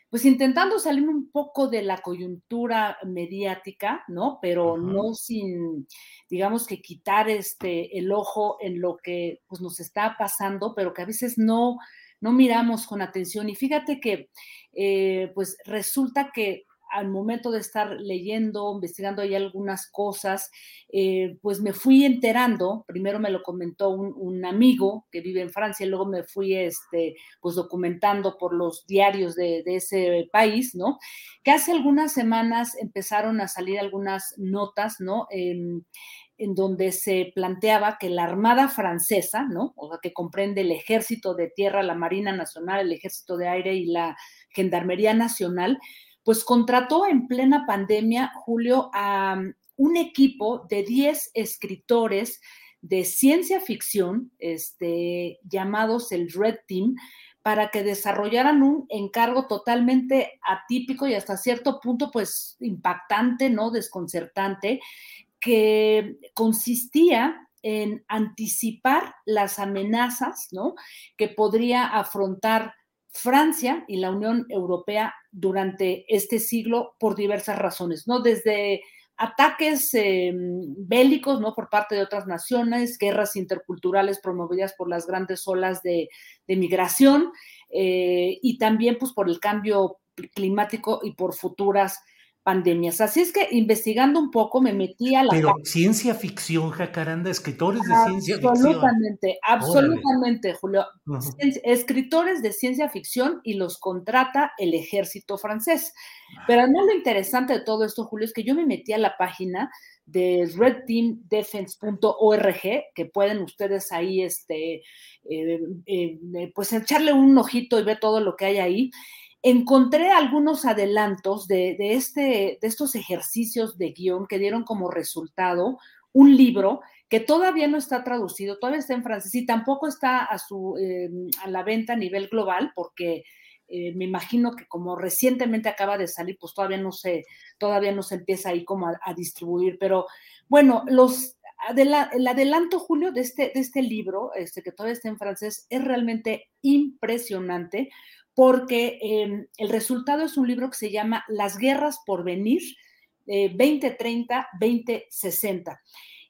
pues intentando salirme un poco de la coyuntura mediática, ¿no? Pero no sin, digamos, que quitar el ojo en lo que pues, nos está pasando, pero que a veces no miramos con atención. Y fíjate que pues resulta que al momento de estar leyendo, investigando ahí algunas cosas, pues me fui enterando. Primero me lo comentó un amigo que vive en Francia, y luego me fui pues documentando por los diarios de ese país, ¿no? Que hace algunas semanas empezaron a salir algunas notas, ¿no? En donde se planteaba que la Armada Francesa, ¿no? O sea, que comprende el Ejército de Tierra, la Marina Nacional, el Ejército de Aire y la Gendarmería Nacional, pues contrató en plena pandemia, Julio, a un equipo de 10 escritores de ciencia ficción, llamados el Red Team, para que desarrollaran un encargo totalmente atípico y hasta cierto punto, pues, impactante, ¿no? Desconcertante, que consistía en anticipar las amenazas, ¿no?, que podría afrontar Francia y la Unión Europea durante este siglo por diversas razones, ¿no? Desde ataques bélicos, ¿no?, por parte de otras naciones, guerras interculturales promovidas por las grandes olas de migración, y también pues por el cambio climático y por futuras pandemias. Así es que investigando un poco me metí a la... Pero ciencia ficción, Jacaranda, escritores de ciencia ficción. Absolutamente, absolutamente, Julio. Uh-huh. Escritores de ciencia ficción y los contrata el ejército francés. Pero además lo interesante de todo esto, Julio, es que yo me metí a la página de RedTeamDefense.org, que pueden ustedes ahí pues echarle un ojito y ver todo lo que hay ahí. Encontré algunos adelantos de estos ejercicios de guión que dieron como resultado un libro que todavía no está traducido, todavía está en francés y tampoco está a la venta a nivel global porque me imagino que como recientemente acaba de salir, pues todavía no se empieza ahí como a distribuir. Pero bueno, el adelanto, Julio, de este libro, que todavía está en francés, es realmente impresionante, porque el resultado es un libro que se llama Las guerras por venir, 2030-2060.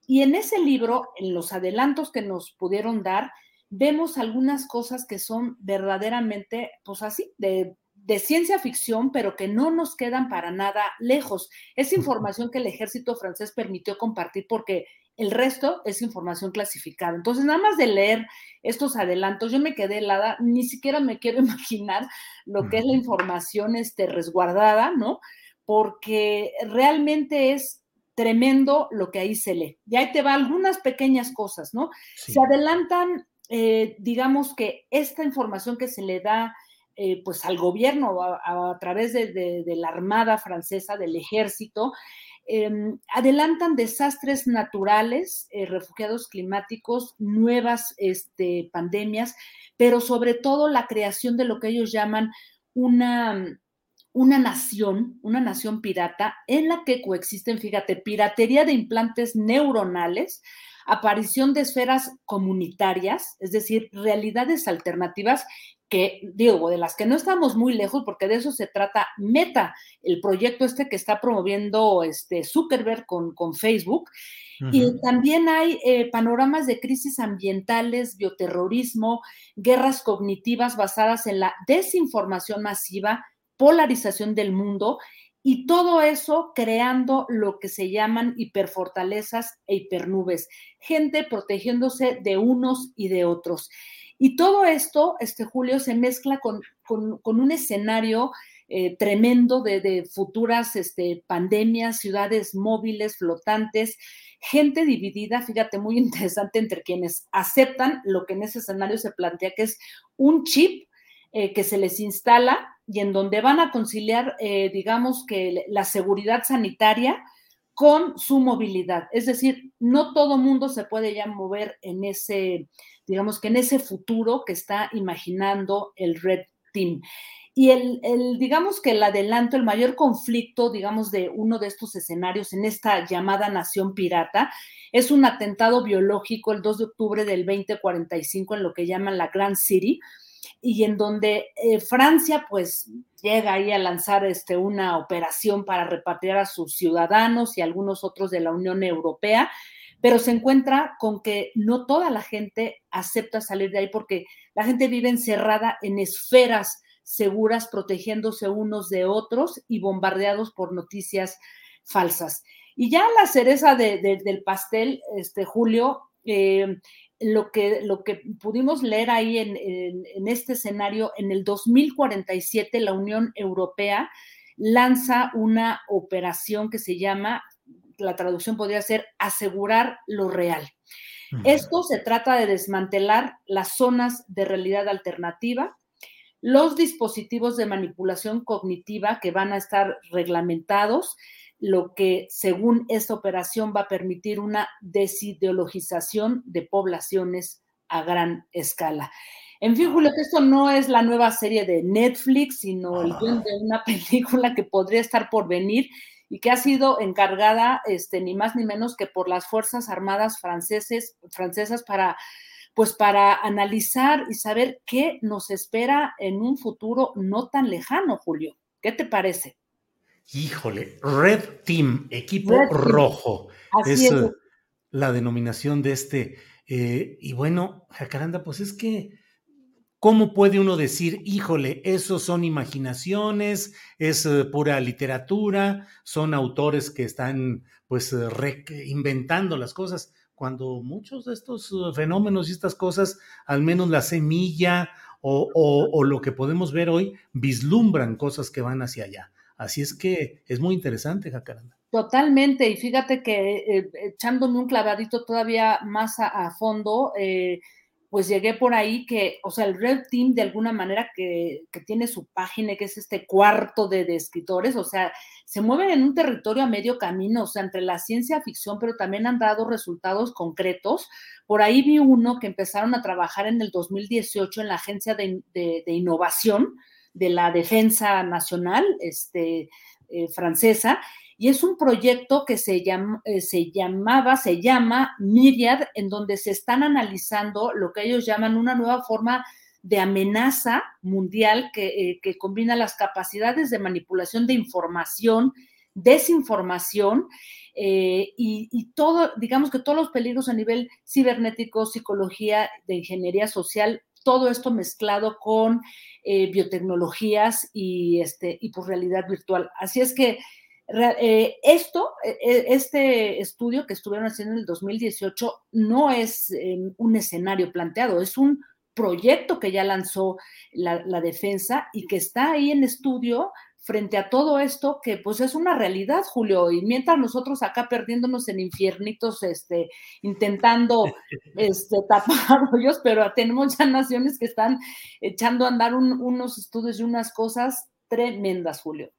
Y en ese libro, en los adelantos que nos pudieron dar, vemos algunas cosas que son verdaderamente, pues así, de ciencia ficción, pero que no nos quedan para nada lejos. Es información que el ejército francés permitió compartir porque el resto es información clasificada. Entonces, nada más de leer estos adelantos, yo me quedé helada, ni siquiera me quiero imaginar lo que es la información resguardada, ¿no? Porque realmente es tremendo lo que ahí se lee. Y ahí te va algunas pequeñas cosas, ¿no? Sí. Se adelantan, digamos que esta información que se le da pues al gobierno a través de la Armada Francesa, del Ejército, adelantan desastres naturales, refugiados climáticos, nuevas pandemias, pero sobre todo la creación de lo que ellos llaman una nación pirata en la que coexisten, fíjate, piratería de implantes neuronales, aparición de esferas comunitarias, es decir, realidades alternativas que, digo, de las que no estamos muy lejos, porque de eso se trata Meta, el proyecto que está promoviendo Zuckerberg con Facebook. Uh-huh. Y también hay panoramas de crisis ambientales, bioterrorismo, guerras cognitivas basadas en la desinformación masiva, polarización del mundo, y todo eso creando lo que se llaman hiperfortalezas e hipernubes, gente protegiéndose de unos y de otros. Y todo esto, Julio, se mezcla con un escenario tremendo de futuras pandemias, ciudades móviles, flotantes, gente dividida, fíjate, muy interesante, entre quienes aceptan lo que en ese escenario se plantea que es un chip que se les instala y en donde van a conciliar, digamos, que la seguridad sanitaria con su movilidad. Es decir, no todo mundo se puede ya mover en ese, digamos que en ese futuro que está imaginando el Red Team. Y digamos que el adelanto, el mayor conflicto, digamos, de uno de estos escenarios en esta llamada nación pirata, es un atentado biológico el 2 de octubre del 2045 en lo que llaman la Grand City, y en donde Francia pues llega ahí a lanzar una operación para repatriar a sus ciudadanos y algunos otros de la Unión Europea, pero se encuentra con que no toda la gente acepta salir de ahí porque la gente vive encerrada en esferas seguras, protegiéndose unos de otros y bombardeados por noticias falsas. Y ya la cereza del pastel, Julio, lo que pudimos leer ahí en este escenario, en el 2047 la Unión Europea lanza una operación que se llama, la traducción podría ser asegurar lo real. Esto se trata de desmantelar las zonas de realidad alternativa, los dispositivos de manipulación cognitiva que van a estar reglamentados, lo que según esta operación va a permitir una desideologización de poblaciones a gran escala. En fin, Julio, que esto no es la nueva serie de Netflix, sino el guión de una película que podría estar por venir y que ha sido encargada ni más ni menos que por las Fuerzas Armadas francesas para analizar y saber qué nos espera en un futuro no tan lejano, Julio. ¿Qué te parece? Híjole, Red Team, equipo Red rojo. Team. Así es la denominación de este. Y bueno, Jacaranda, pues es que, ¿cómo puede uno decir, híjole, esos son imaginaciones, es pura literatura, son autores que están pues inventando las cosas? Cuando muchos de estos fenómenos y estas cosas, al menos la semilla o lo que podemos ver hoy, vislumbran cosas que van hacia allá. Así es que es muy interesante, Jacaranda. Totalmente, y fíjate que echándome un clavadito todavía más a fondo, pues llegué por ahí que, o sea, el Red Team de alguna manera que tiene su página, que es cuarto de escritores, o sea, se mueven en un territorio a medio camino, o sea, entre la ciencia ficción, pero también han dado resultados concretos. Por ahí vi uno que empezaron a trabajar en el 2018 en la Agencia de Innovación de la Defensa Nacional francesa, y es un proyecto que se llama Myriad, en donde se están analizando lo que ellos llaman una nueva forma de amenaza mundial que combina las capacidades de manipulación de información, desinformación y todo, digamos que todos los peligros a nivel cibernético, psicología, de ingeniería social. Todo esto mezclado con biotecnologías y pues realidad virtual. Así es que este estudio que estuvieron haciendo en el 2018 no es un escenario planteado, es un proyecto que ya lanzó la defensa y que está ahí en estudio frente a todo esto que pues es una realidad, Julio, y mientras nosotros acá perdiéndonos en infiernitos intentando tapar hoyos, pero tenemos ya naciones que están echando a andar unos estudios y unas cosas tremendas, Julio.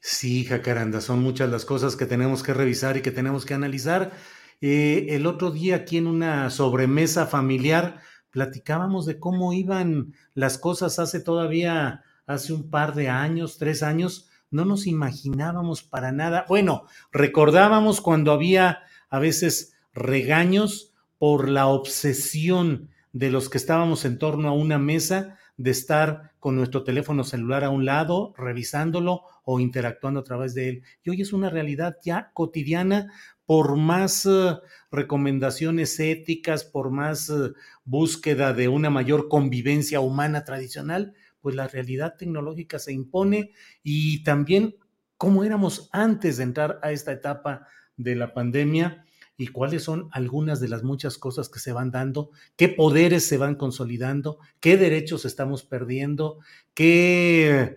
Sí, Jacaranda, son muchas las cosas que tenemos que revisar y que tenemos que analizar. El otro día aquí en una sobremesa familiar platicábamos de cómo iban las cosas hace un par de años, 3 años, no nos imaginábamos para nada. Bueno, recordábamos cuando había a veces regaños por la obsesión de los que estábamos en torno a una mesa de estar con nuestro teléfono celular a un lado, revisándolo o interactuando a través de él. Y hoy es una realidad ya cotidiana, por más recomendaciones éticas, por más búsqueda de una mayor convivencia humana tradicional, pues la realidad tecnológica se impone y también cómo éramos antes de entrar a esta etapa de la pandemia y cuáles son algunas de las muchas cosas que se van dando, qué poderes se van consolidando, qué derechos estamos perdiendo, qué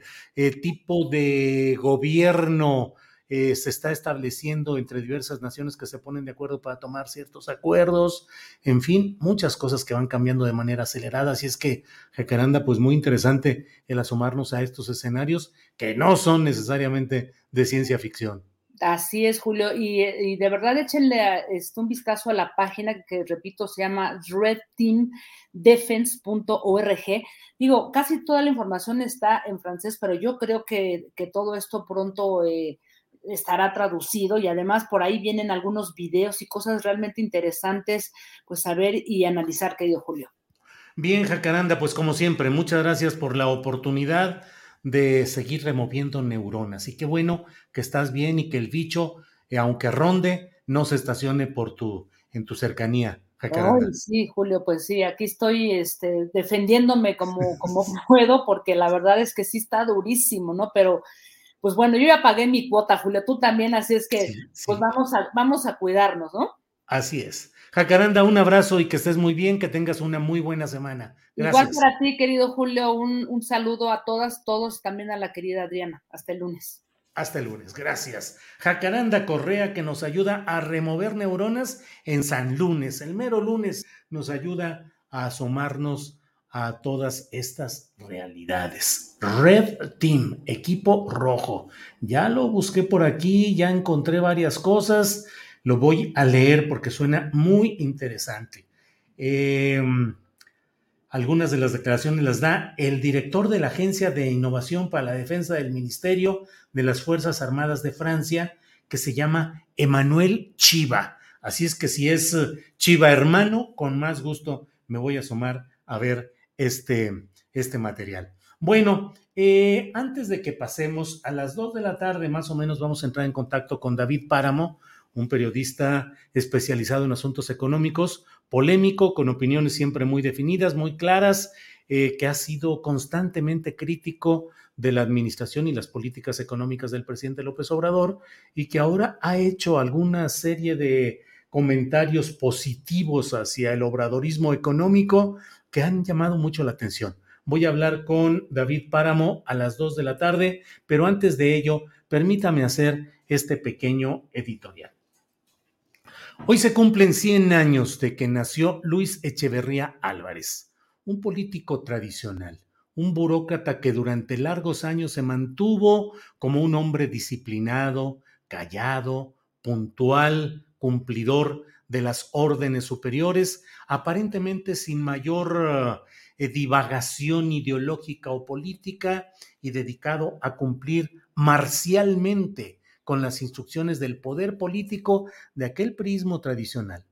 tipo de gobierno se está estableciendo entre diversas naciones que se ponen de acuerdo para tomar ciertos acuerdos, en fin, muchas cosas que van cambiando de manera acelerada, así es que, Jacaranda, pues muy interesante el asomarnos a estos escenarios que no son necesariamente de ciencia ficción. Así es, Julio, y de verdad échenle un vistazo a la página que, repito, se llama RedTeamDefense.org. Digo, casi toda la información está en francés, pero yo creo que todo esto pronto estará traducido y además por ahí vienen algunos videos y cosas realmente interesantes, pues a ver y analizar, querido Julio. Bien, Jacaranda, pues como siempre, muchas gracias por la oportunidad de seguir removiendo neuronas y qué bueno que estás bien y que el bicho, aunque ronde, no se estacione por tu en tu cercanía, Jacaranda. Ay, sí, Julio, pues sí, aquí estoy defendiéndome como puedo, porque la verdad es que sí está durísimo, ¿no? Pero, pues bueno, yo ya pagué mi cuota, Julio, tú también, así es que, sí. Pues vamos a cuidarnos, ¿no? Así es. Jacaranda, un abrazo y que estés muy bien, que tengas una muy buena semana. Gracias. Igual para ti, querido Julio, un saludo a todas, todos, también a la querida Adriana. Hasta el lunes. Hasta el lunes, gracias. Jacaranda Correa, que nos ayuda a remover neuronas en San Lunes. El mero lunes nos ayuda a asomarnos a todas estas realidades. Red Team, equipo rojo. Ya lo busqué por aquí, ya encontré varias cosas. Lo voy a leer porque suena muy interesante. Algunas de las declaraciones las da el director de la Agencia de Innovación para la Defensa del Ministerio de las Fuerzas Armadas de Francia, que se llama Emmanuel Chiva. Así es que si es Chiva hermano, con más gusto me voy a asomar a ver este material. Bueno, antes de que pasemos, a las 2 de la tarde más o menos vamos a entrar en contacto con David Páramo, un periodista especializado en asuntos económicos, polémico, con opiniones siempre muy definidas, muy claras, que ha sido constantemente crítico de la administración y las políticas económicas del presidente López Obrador, y que ahora ha hecho alguna serie de comentarios positivos hacia el obradorismo económico que han llamado mucho la atención. Voy a hablar con David Páramo a las 2 de la tarde, pero antes de ello, permítame hacer este pequeño editorial. Hoy se cumplen 100 años de que nació Luis Echeverría Álvarez, un político tradicional, un burócrata que durante largos años se mantuvo como un hombre disciplinado, callado, puntual, cumplidor de las órdenes superiores, aparentemente sin mayor divagación ideológica o política, y dedicado a cumplir marcialmente con las instrucciones del poder político de aquel prismo tradicional.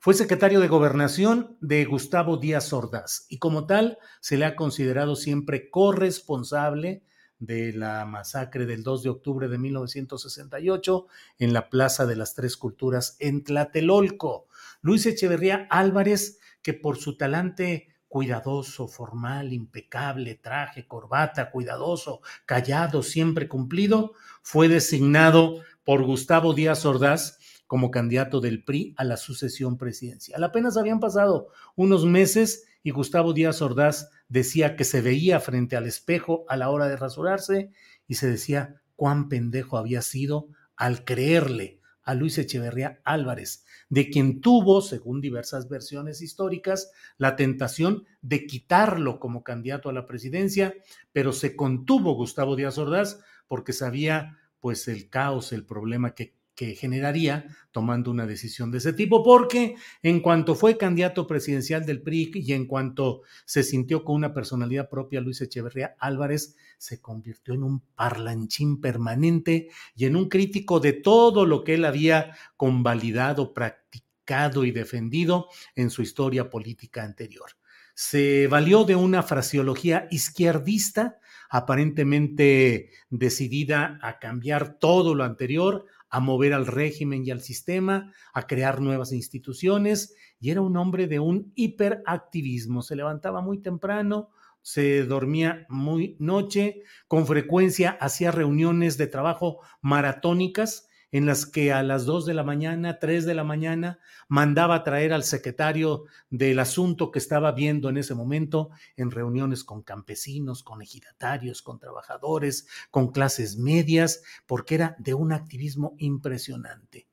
Fue secretario de Gobernación de Gustavo Díaz Ordaz y como tal se le ha considerado siempre corresponsable de la masacre del 2 de octubre de 1968 en la Plaza de las Tres Culturas en Tlatelolco. Luis Echeverría Álvarez, que por su talante cuidadoso, formal, impecable, traje, corbata, cuidadoso, callado, siempre cumplido, fue designado por Gustavo Díaz Ordaz como candidato del PRI a la sucesión presidencial. Apenas habían pasado unos meses y Gustavo Díaz Ordaz decía que se veía frente al espejo a la hora de rasurarse y se decía cuán pendejo había sido al creerle a Luis Echeverría Álvarez, de quien tuvo, según diversas versiones históricas, la tentación de quitarlo como candidato a la presidencia, pero se contuvo Gustavo Díaz Ordaz porque sabía, pues, el caos, el problema que generaría tomando una decisión de ese tipo, porque en cuanto fue candidato presidencial del PRI y en cuanto se sintió con una personalidad propia Luis Echeverría Álvarez, se convirtió en un parlanchín permanente y en un crítico de todo lo que él había convalidado, practicado y defendido en su historia política anterior. Se valió de una fraseología izquierdista, aparentemente decidida a cambiar todo lo anterior, a mover al régimen y al sistema, a crear nuevas instituciones, y era un hombre de un hiperactivismo. Se levantaba muy temprano, se dormía muy noche, con frecuencia hacía reuniones de trabajo maratónicas en las que a las 2 de la mañana, 3 de la mañana, mandaba traer al secretario del asunto que estaba viendo en ese momento, en reuniones con campesinos, con ejidatarios, con trabajadores, con clases medias, porque era de un activismo impresionante.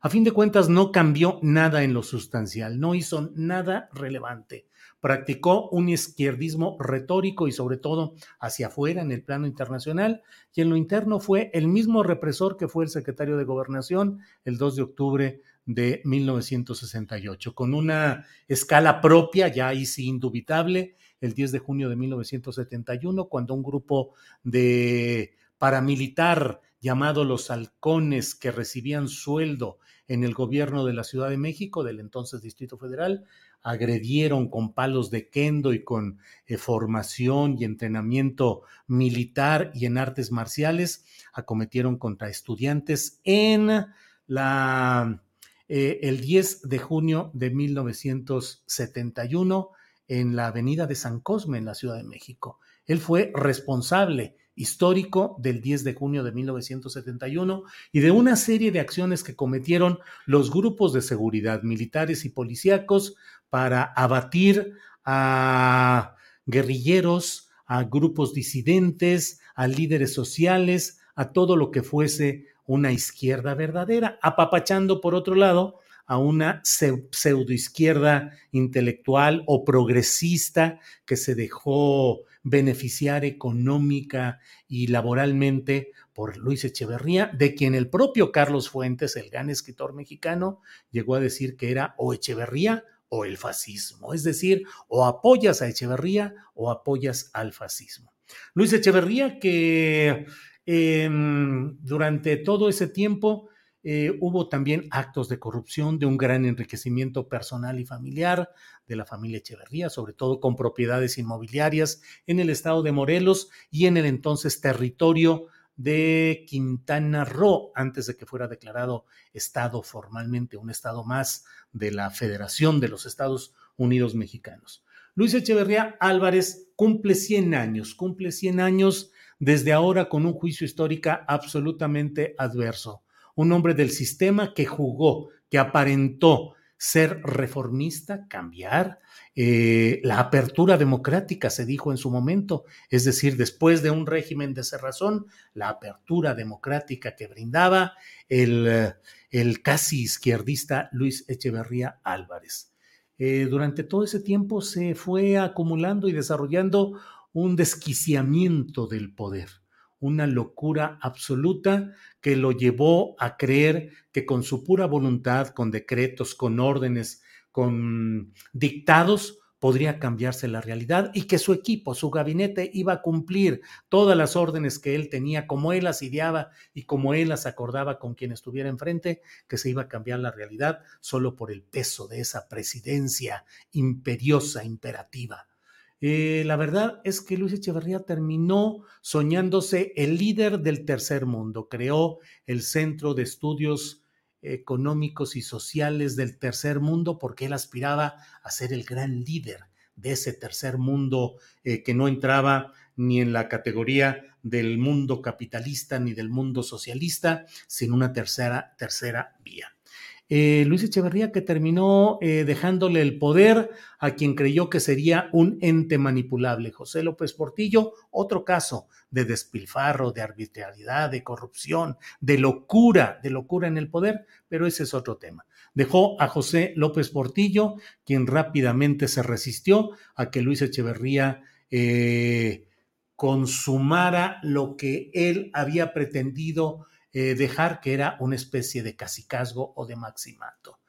A fin de cuentas, no cambió nada en lo sustancial, no hizo nada relevante. Practicó un izquierdismo retórico y sobre todo hacia afuera en el plano internacional, y en lo interno fue el mismo represor que fue el secretario de Gobernación el 2 de octubre de 1968, con una escala propia, ya ahí sí indubitable, el 10 de junio de 1971, cuando un grupo de paramilitar llamado los halcones, que recibían sueldo en el gobierno de la Ciudad de México, del entonces Distrito Federal, agredieron con palos de kendo y con formación y entrenamiento militar y en artes marciales, acometieron contra estudiantes en la el 10 de junio de 1971 en la avenida de San Cosme, en la Ciudad de México. Él fue responsable histórico del 10 de junio de 1971 y de una serie de acciones que cometieron los grupos de seguridad militares y policíacos para abatir a guerrilleros, a grupos disidentes, a líderes sociales, a todo lo que fuese una izquierda verdadera, apapachando por otro lado a una pseudoizquierda intelectual o progresista que se dejó beneficiar económica y laboralmente por Luis Echeverría, de quien el propio Carlos Fuentes, el gran escritor mexicano, llegó a decir que era o Echeverría o el fascismo, es decir, o apoyas a Echeverría o apoyas al fascismo. Luis Echeverría, que durante todo ese tiempo hubo también actos de corrupción, de un gran enriquecimiento personal y familiar de la familia Echeverría, sobre todo con propiedades inmobiliarias en el estado de Morelos y en el entonces territorio de Quintana Roo, antes de que fuera declarado estado formalmente, un estado más de la Federación de los Estados Unidos Mexicanos. Luis Echeverría Álvarez cumple 100 años desde ahora con un juicio histórico absolutamente adverso. Un hombre del sistema que jugó, que aparentó ser reformista, cambiar la apertura democrática, se dijo en su momento, es decir, después de un régimen de cerrazón, la apertura democrática que brindaba el casi izquierdista Luis Echeverría Álvarez. Durante todo ese tiempo se fue acumulando y desarrollando un desquiciamiento del poder. Una locura absoluta que lo llevó a creer que con su pura voluntad, con decretos, con órdenes, con dictados, podría cambiarse la realidad y que su equipo, su gabinete iba a cumplir todas las órdenes que él tenía, como él las ideaba y como él las acordaba con quien estuviera enfrente, que se iba a cambiar la realidad solo por el peso de esa presidencia imperiosa, imperativa. La verdad es que Luis Echeverría terminó soñándose el líder del tercer mundo, creó el Centro de Estudios Económicos y Sociales del Tercer Mundo porque él aspiraba a ser el gran líder de ese tercer mundo que no entraba ni en la categoría del mundo capitalista ni del mundo socialista, sino una tercera vía. Luis Echeverría, que terminó dejándole el poder a quien creyó que sería un ente manipulable, José López Portillo, otro caso de despilfarro, de arbitrariedad, de corrupción, de locura en el poder, pero ese es otro tema. Dejó a José López Portillo, quien rápidamente se resistió a que Luis Echeverría consumara lo que él había pretendido dejar, que era una especie de cacicazgo o de maximato.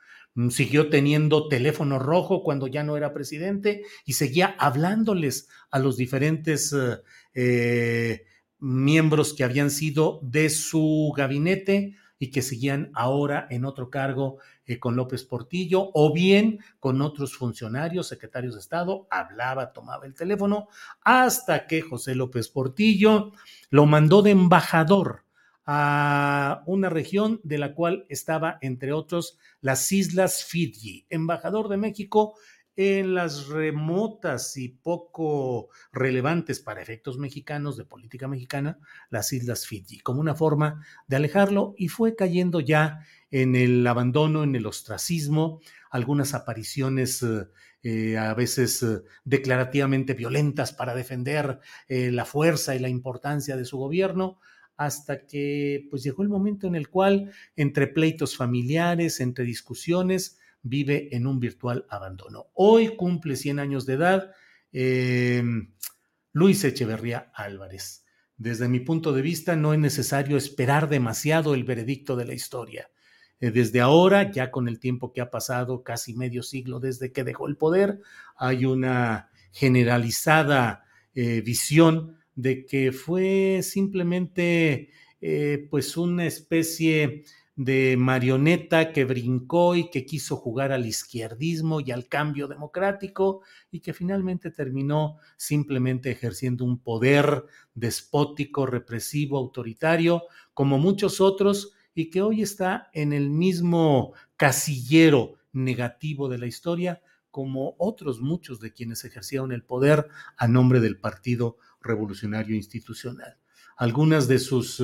Siguió teniendo teléfono rojo cuando ya no era presidente y seguía hablándoles a los diferentes miembros que habían sido de su gabinete y que seguían ahora en otro cargo con López Portillo o bien con otros funcionarios, secretarios de Estado, hablaba, tomaba el teléfono, hasta que José López Portillo lo mandó de embajador a una región de la cual estaba, entre otros, las Islas Fidji, embajador de México en las remotas y poco relevantes para efectos mexicanos de política mexicana, las Islas Fidji, como una forma de alejarlo y fue cayendo ya en el abandono, en el ostracismo, algunas apariciones a veces declarativamente violentas para defender la fuerza y la importancia de su gobierno, hasta que pues llegó el momento en el cual, entre pleitos familiares, entre discusiones, vive en un virtual abandono. Hoy cumple 100 años de edad Luis Echeverría Álvarez. Desde mi punto de vista, no es necesario esperar demasiado el veredicto de la historia. Desde ahora, ya con el tiempo que ha pasado, casi medio siglo desde que dejó el poder, hay una generalizada visión de que fue simplemente pues una especie de marioneta que brincó y que quiso jugar al izquierdismo y al cambio democrático y que finalmente terminó simplemente ejerciendo un poder despótico, represivo, autoritario, como muchos otros, y que hoy está en el mismo casillero negativo de la historia, como otros muchos de quienes ejercieron el poder a nombre del Partido Revolucionario Institucional. Algunas de sus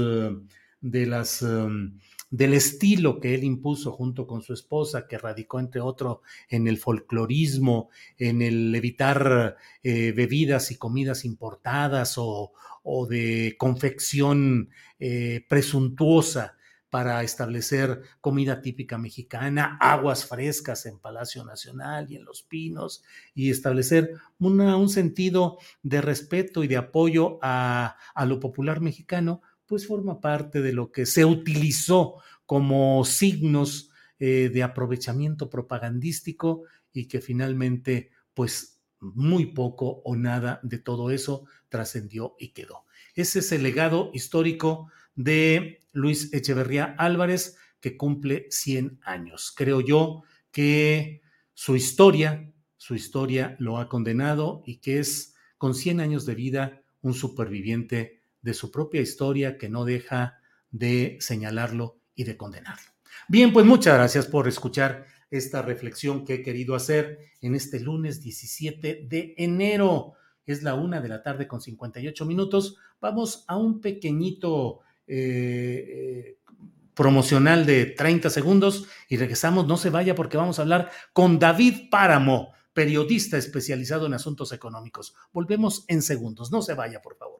del estilo que él impuso junto con su esposa, que radicó entre otros en el folclorismo, en el evitar bebidas y comidas importadas o de confección presuntuosa, para establecer comida típica mexicana, aguas frescas en Palacio Nacional y en Los Pinos, y establecer un sentido de respeto y de apoyo a lo popular mexicano, pues forma parte de lo que se utilizó como signos de aprovechamiento propagandístico y que finalmente, pues muy poco o nada de todo eso trascendió y quedó. Ese es el legado histórico de Luis Echeverría Álvarez, que cumple 100 años. Creo yo que su historia lo ha condenado y que es, con 100 años de vida, un superviviente de su propia historia que no deja de señalarlo y de condenarlo. Bien, pues muchas gracias por escuchar esta reflexión que he querido hacer en este lunes 17 de enero. Es la 1:58 p.m. Vamos a un pequeñito promocional de 30 segundos y regresamos. No se vaya, porque vamos a hablar con David Páramo, periodista especializado en asuntos económicos. Volvemos en segundos. No se vaya, por favor.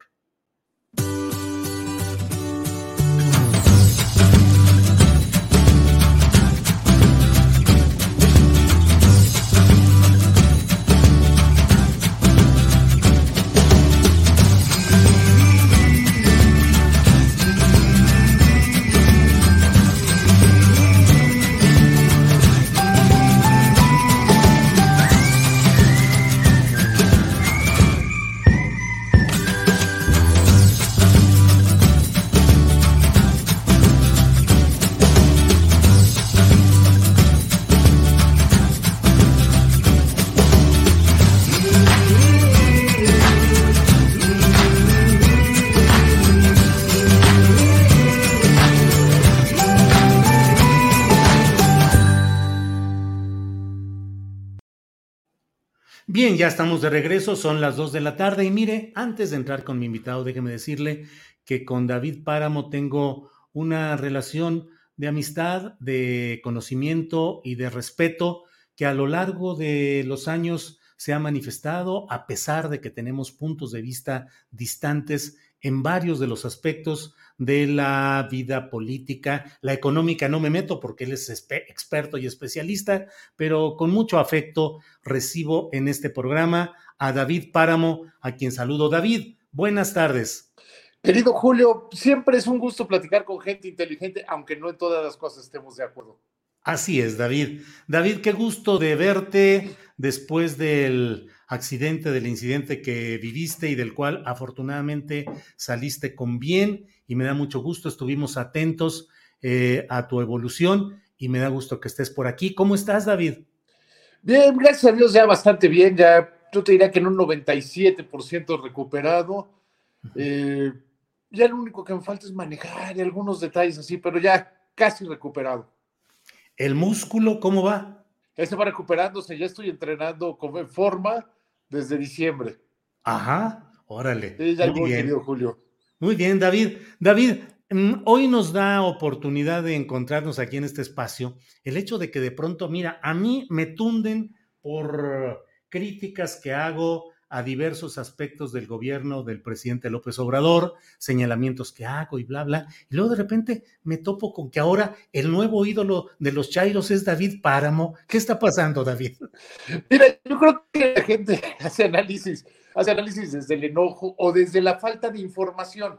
Bien, ya estamos de regreso, son las 2:00 p.m. y mire, antes de entrar con mi invitado, déjeme decirle que con David Páramo tengo una relación de amistad, de conocimiento y de respeto que a lo largo de los años se ha manifestado, a pesar de que tenemos puntos de vista distantes en varios de los aspectos de la vida política. La económica no me meto porque él es experto y especialista, pero con mucho afecto recibo en este programa a David Páramo, a quien saludo. David, buenas tardes. Querido Julio, siempre es un gusto platicar con gente inteligente, aunque no en todas las cosas estemos de acuerdo. Así es, David. David, qué gusto de verte después del incidente que viviste y del cual afortunadamente saliste con bien, y me da mucho gusto. Estuvimos atentos a tu evolución y me da gusto que estés por aquí. ¿Cómo estás, David? Bien, gracias a Dios, ya bastante bien. Ya yo te diría que en un 97% recuperado. Ya lo único que me falta es manejar y algunos detalles así, pero ya casi recuperado. ¿El músculo cómo va? Él se va recuperándose, ya estoy entrenando en forma desde diciembre. Ajá, órale. Ya muy bien, querido Julio. Muy bien, David. David, hoy nos da oportunidad de encontrarnos aquí en este espacio. El hecho de que de pronto, mira, a mí me tunden por críticas que hago a diversos aspectos del gobierno del presidente López Obrador, señalamientos que hago y bla, bla. Y luego de repente me topo con que ahora el nuevo ídolo de los chairos es David Páramo. ¿Qué está pasando, David? Mira, yo creo que la gente hace análisis desde el enojo o desde la falta de información.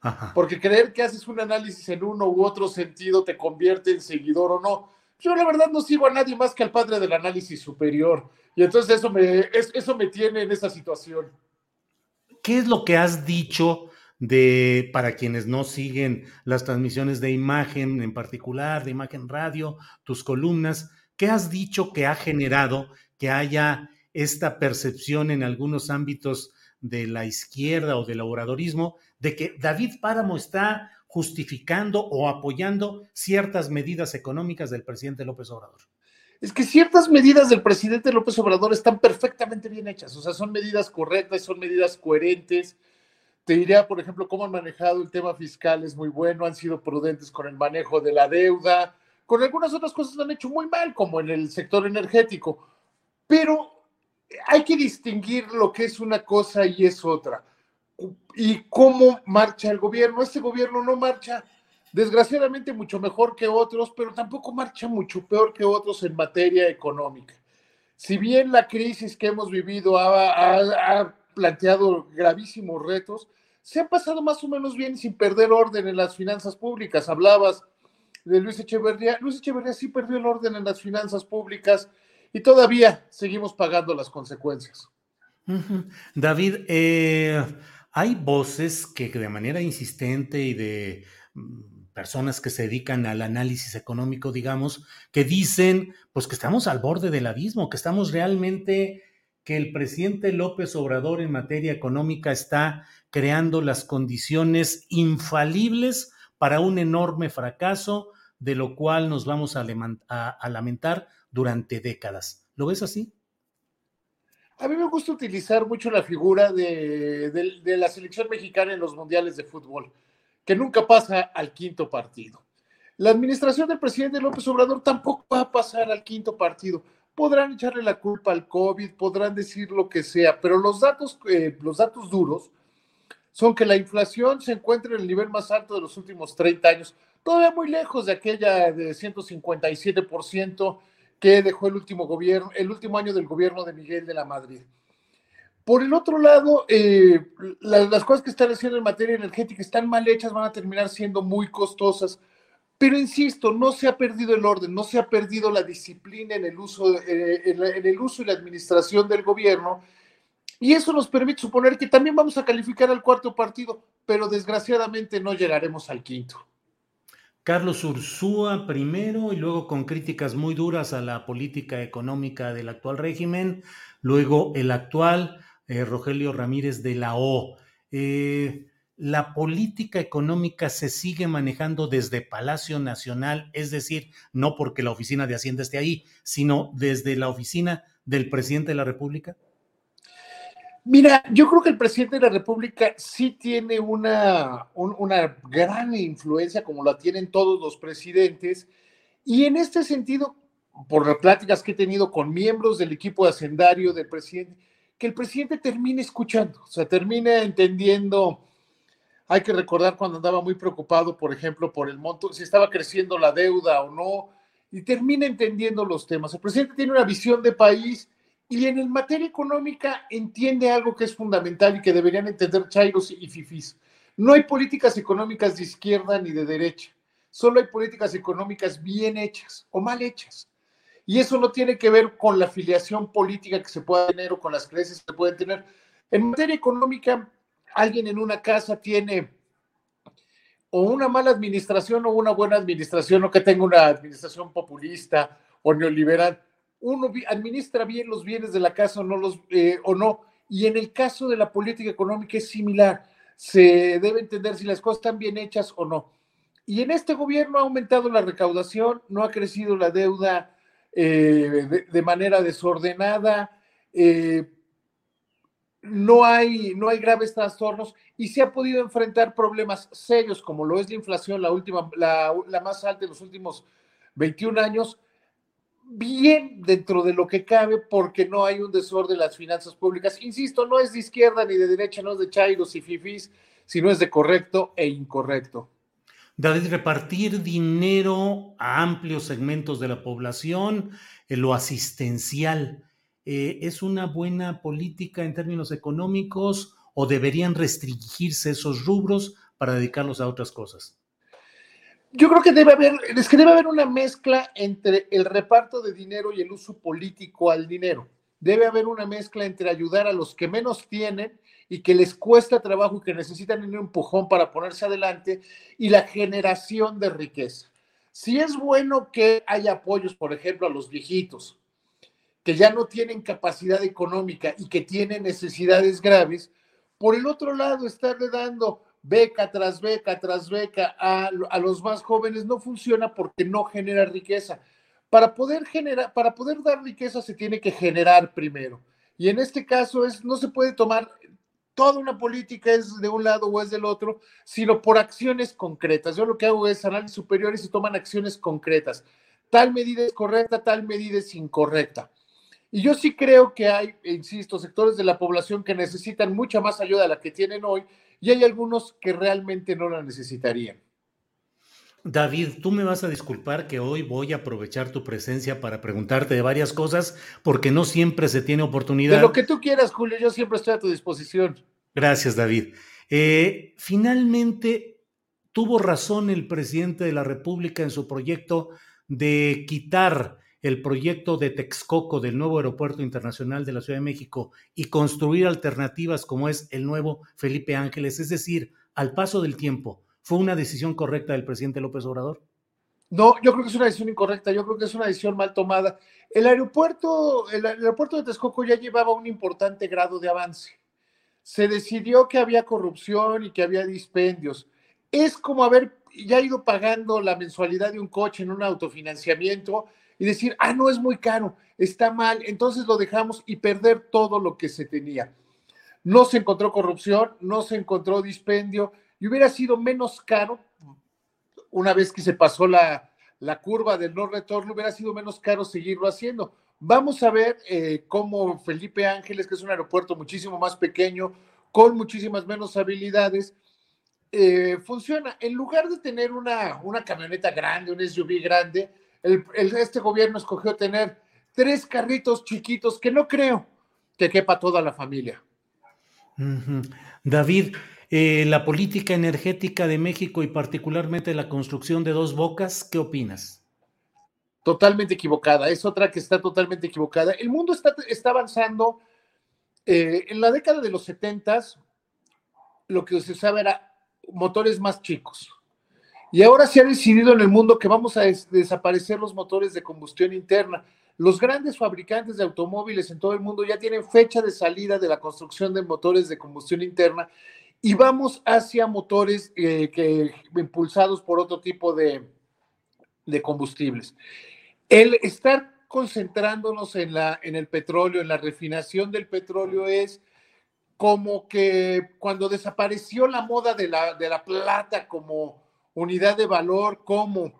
Ajá. Porque creer que haces un análisis en uno u otro sentido te convierte en seguidor o no. Yo la verdad no sigo a nadie más que al padre del análisis superior. Y entonces eso me tiene en esa situación. ¿Qué es lo que has dicho para quienes no siguen las transmisiones de Imagen, en particular de Imagen Radio, tus columnas? ¿Qué has dicho que ha generado que haya esta percepción en algunos ámbitos de la izquierda o del obradorismo de que David Páramo está justificando o apoyando ciertas medidas económicas del presidente López Obrador. Es que ciertas medidas del presidente López Obrador están perfectamente bien hechas, o sea, son medidas correctas, son medidas coherentes. Te diría, por ejemplo, cómo han manejado el tema fiscal es muy bueno, han sido prudentes con el manejo de la deuda, con algunas otras cosas lo han hecho muy mal, como en el sector energético, pero hay que distinguir lo que es una cosa y es otra, y cómo marcha el gobierno. Este gobierno no marcha, desgraciadamente, mucho mejor que otros, pero tampoco marcha mucho peor que otros en materia económica. Si bien la crisis que hemos vivido ha planteado gravísimos retos, se ha pasado más o menos bien sin perder orden en las finanzas públicas. Hablabas de Luis Echeverría. Luis Echeverría sí perdió el orden en las finanzas públicas y todavía seguimos pagando las consecuencias. David, hay voces que de manera insistente y de personas que se dedican al análisis económico, digamos, que dicen pues que estamos al borde del abismo, que estamos realmente, que el presidente López Obrador en materia económica está creando las condiciones infalibles para un enorme fracaso, de lo cual nos vamos a lamentar durante décadas. ¿Lo ves así? A mí me gusta utilizar mucho la figura de la selección mexicana en los mundiales de fútbol, que nunca pasa al quinto partido. La administración del presidente López Obrador tampoco va a pasar al quinto partido. Podrán echarle la culpa al COVID, podrán decir lo que sea, pero los datos duros son que la inflación se encuentra en el nivel más alto de los últimos 30 años, todavía muy lejos de aquella de 157% que dejó el último año del gobierno de Miguel de la Madrid. Por el otro lado, las cosas que están haciendo en materia energética están mal hechas, van a terminar siendo muy costosas. Pero insisto, no se ha perdido el orden, no se ha perdido la disciplina en el uso y la administración del gobierno. Y eso nos permite suponer que también vamos a calificar al cuarto partido, pero desgraciadamente no llegaremos al quinto. Carlos Ursúa primero, y luego con críticas muy duras a la política económica del actual régimen, luego el actual... Rogelio Ramírez de la O. La política económica se sigue manejando desde Palacio Nacional, es decir, no porque la oficina de Hacienda esté ahí, sino desde la oficina del presidente de la República. Mira, yo creo que el presidente de la República sí tiene una gran influencia, como la tienen todos los presidentes, y en este sentido, por las pláticas que he tenido con miembros del equipo hacendario del presidente, que el presidente termine escuchando, o sea, termine entendiendo. Hay que recordar cuando andaba muy preocupado, por ejemplo, por el monto, si estaba creciendo la deuda o no, y termina entendiendo los temas. El presidente tiene una visión de país y en el materia económica entiende algo que es fundamental y que deberían entender chairos y fifís. No hay políticas económicas de izquierda ni de derecha, solo hay políticas económicas bien hechas o mal hechas. Y eso no tiene que ver con la afiliación política que se pueda tener o con las creencias que se pueden tener. En materia económica, alguien en una casa tiene o una mala administración o una buena administración, o que tenga una administración populista o neoliberal. Uno administra bien los bienes de la casa o no. Y en el caso de la política económica es similar. Se debe entender si las cosas están bien hechas o no. Y en este gobierno ha aumentado la recaudación, no ha crecido la deuda de manera desordenada, no hay graves trastornos y se ha podido enfrentar problemas serios como lo es la inflación, la más alta de los últimos 21 años, bien dentro de lo que cabe, porque no hay un desorden en las finanzas públicas. Insisto, no es de izquierda ni de derecha, no es de chairos y fifís, sino es de correcto e incorrecto. David, repartir dinero a amplios segmentos de la población, lo asistencial, ¿es una buena política en términos económicos o deberían restringirse esos rubros para dedicarlos a otras cosas? Yo creo que debe haber una mezcla entre el reparto de dinero y el uso político al dinero. Debe haber una mezcla entre ayudar a los que menos tienen y que les cuesta trabajo y que necesitan un empujón para ponerse adelante, y la generación de riqueza. Si es bueno que haya apoyos, por ejemplo, a los viejitos, que ya no tienen capacidad económica y que tienen necesidades graves, por el otro lado, estarle dando beca tras beca tras beca a los más jóvenes no funciona porque no genera riqueza. Para poder dar riqueza se tiene que generar primero. Y en este caso no se puede tomar toda una política es de un lado o es del otro, sino por acciones concretas. Yo lo que hago es análisis superior y se toman acciones concretas. Tal medida es correcta, tal medida es incorrecta. Y yo sí creo que hay, insisto, sectores de la población que necesitan mucha más ayuda a la que tienen hoy y hay algunos que realmente no la necesitarían. David, tú me vas a disculpar que hoy voy a aprovechar tu presencia para preguntarte de varias cosas, porque no siempre se tiene oportunidad. De lo que tú quieras, Julio, yo siempre estoy a tu disposición. Gracias, David. Finalmente, ¿tuvo razón el presidente de la República en su proyecto de quitar el proyecto de Texcoco del nuevo Aeropuerto Internacional de la Ciudad de México y construir alternativas como es el nuevo Felipe Ángeles? Es decir, al paso del tiempo, ¿fue una decisión correcta del presidente López Obrador? No, yo creo que es una decisión incorrecta, yo creo que es una decisión mal tomada. El aeropuerto de Texcoco ya llevaba un importante grado de avance. Se decidió que había corrupción y que había dispendios. Es como haber ya ido pagando la mensualidad de un coche en un autofinanciamiento y decir, no es muy caro, está mal, entonces lo dejamos y perder todo lo que se tenía. No se encontró corrupción, no se encontró dispendio, y hubiera sido menos caro, una vez que se pasó la curva del no retorno, hubiera sido menos caro seguirlo haciendo. Vamos a ver cómo Felipe Ángeles, que es un aeropuerto muchísimo más pequeño, con muchísimas menos habilidades, funciona. En lugar de tener una camioneta grande, un SUV grande, este gobierno escogió tener 3 carritos chiquitos que no creo que quepa toda la familia. Uh-huh. David, la política energética de México y particularmente la construcción de Dos Bocas, ¿qué opinas? Totalmente equivocada, es otra que está totalmente equivocada. El mundo está avanzando. En la década de los 70s, lo que se usaba era motores más chicos. Y ahora se ha decidido en el mundo que vamos a desaparecer los motores de combustión interna. Los grandes fabricantes de automóviles en todo el mundo ya tienen fecha de salida de la construcción de motores de combustión interna y vamos hacia motores impulsados por otro tipo de combustibles. El estar concentrándonos en el petróleo, en la refinación del petróleo, es como que cuando desapareció la moda de la plata como unidad de valor, como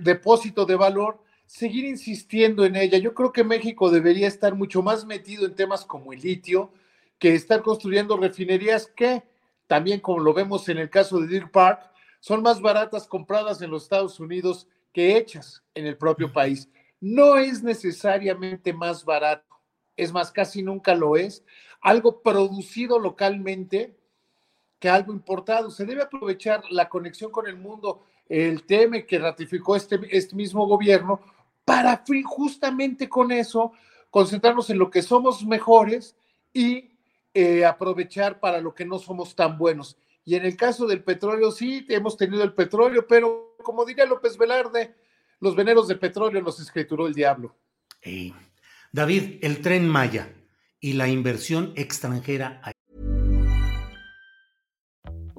depósito de valor, seguir insistiendo en ella. Yo creo que México debería estar mucho más metido en temas como el litio, que estar construyendo refinerías que también, como lo vemos en el caso de Deer Park, son más baratas compradas en los Estados Unidos que hechas en el propio país. No es necesariamente más barato, es más, casi nunca lo es, algo producido localmente que algo importado. Se debe aprovechar la conexión con el mundo, el TEMEC que ratificó este mismo gobierno, para justamente con eso concentrarnos en lo que somos mejores y aprovechar para lo que no somos tan buenos. Y en el caso del petróleo, sí, hemos tenido el petróleo, pero como diría López Velarde, los veneros de petróleo los escrituró el diablo. Hey. David, el Tren Maya y la inversión extranjera.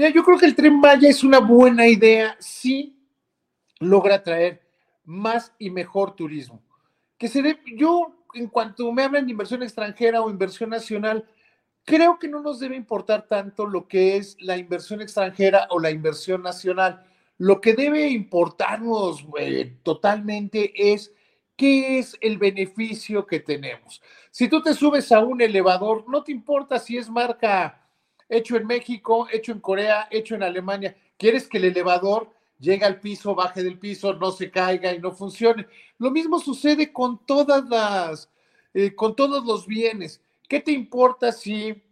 Mira, yo creo que el Tren Maya es una buena idea si logra atraer más y mejor turismo. Yo, en cuanto me hablan de inversión extranjera o inversión nacional, creo que no nos debe importar tanto lo que es la inversión extranjera o la inversión nacional. Lo que debe importarnos totalmente es ¿Qué es el beneficio que tenemos? Si tú te subes a un elevador, no te importa si es marca hecho en México, hecho en Corea, hecho en Alemania. Quieres que el elevador llegue al piso, baje del piso, no se caiga y no funcione. Lo mismo sucede con con todos los bienes. ¿Qué te importa si,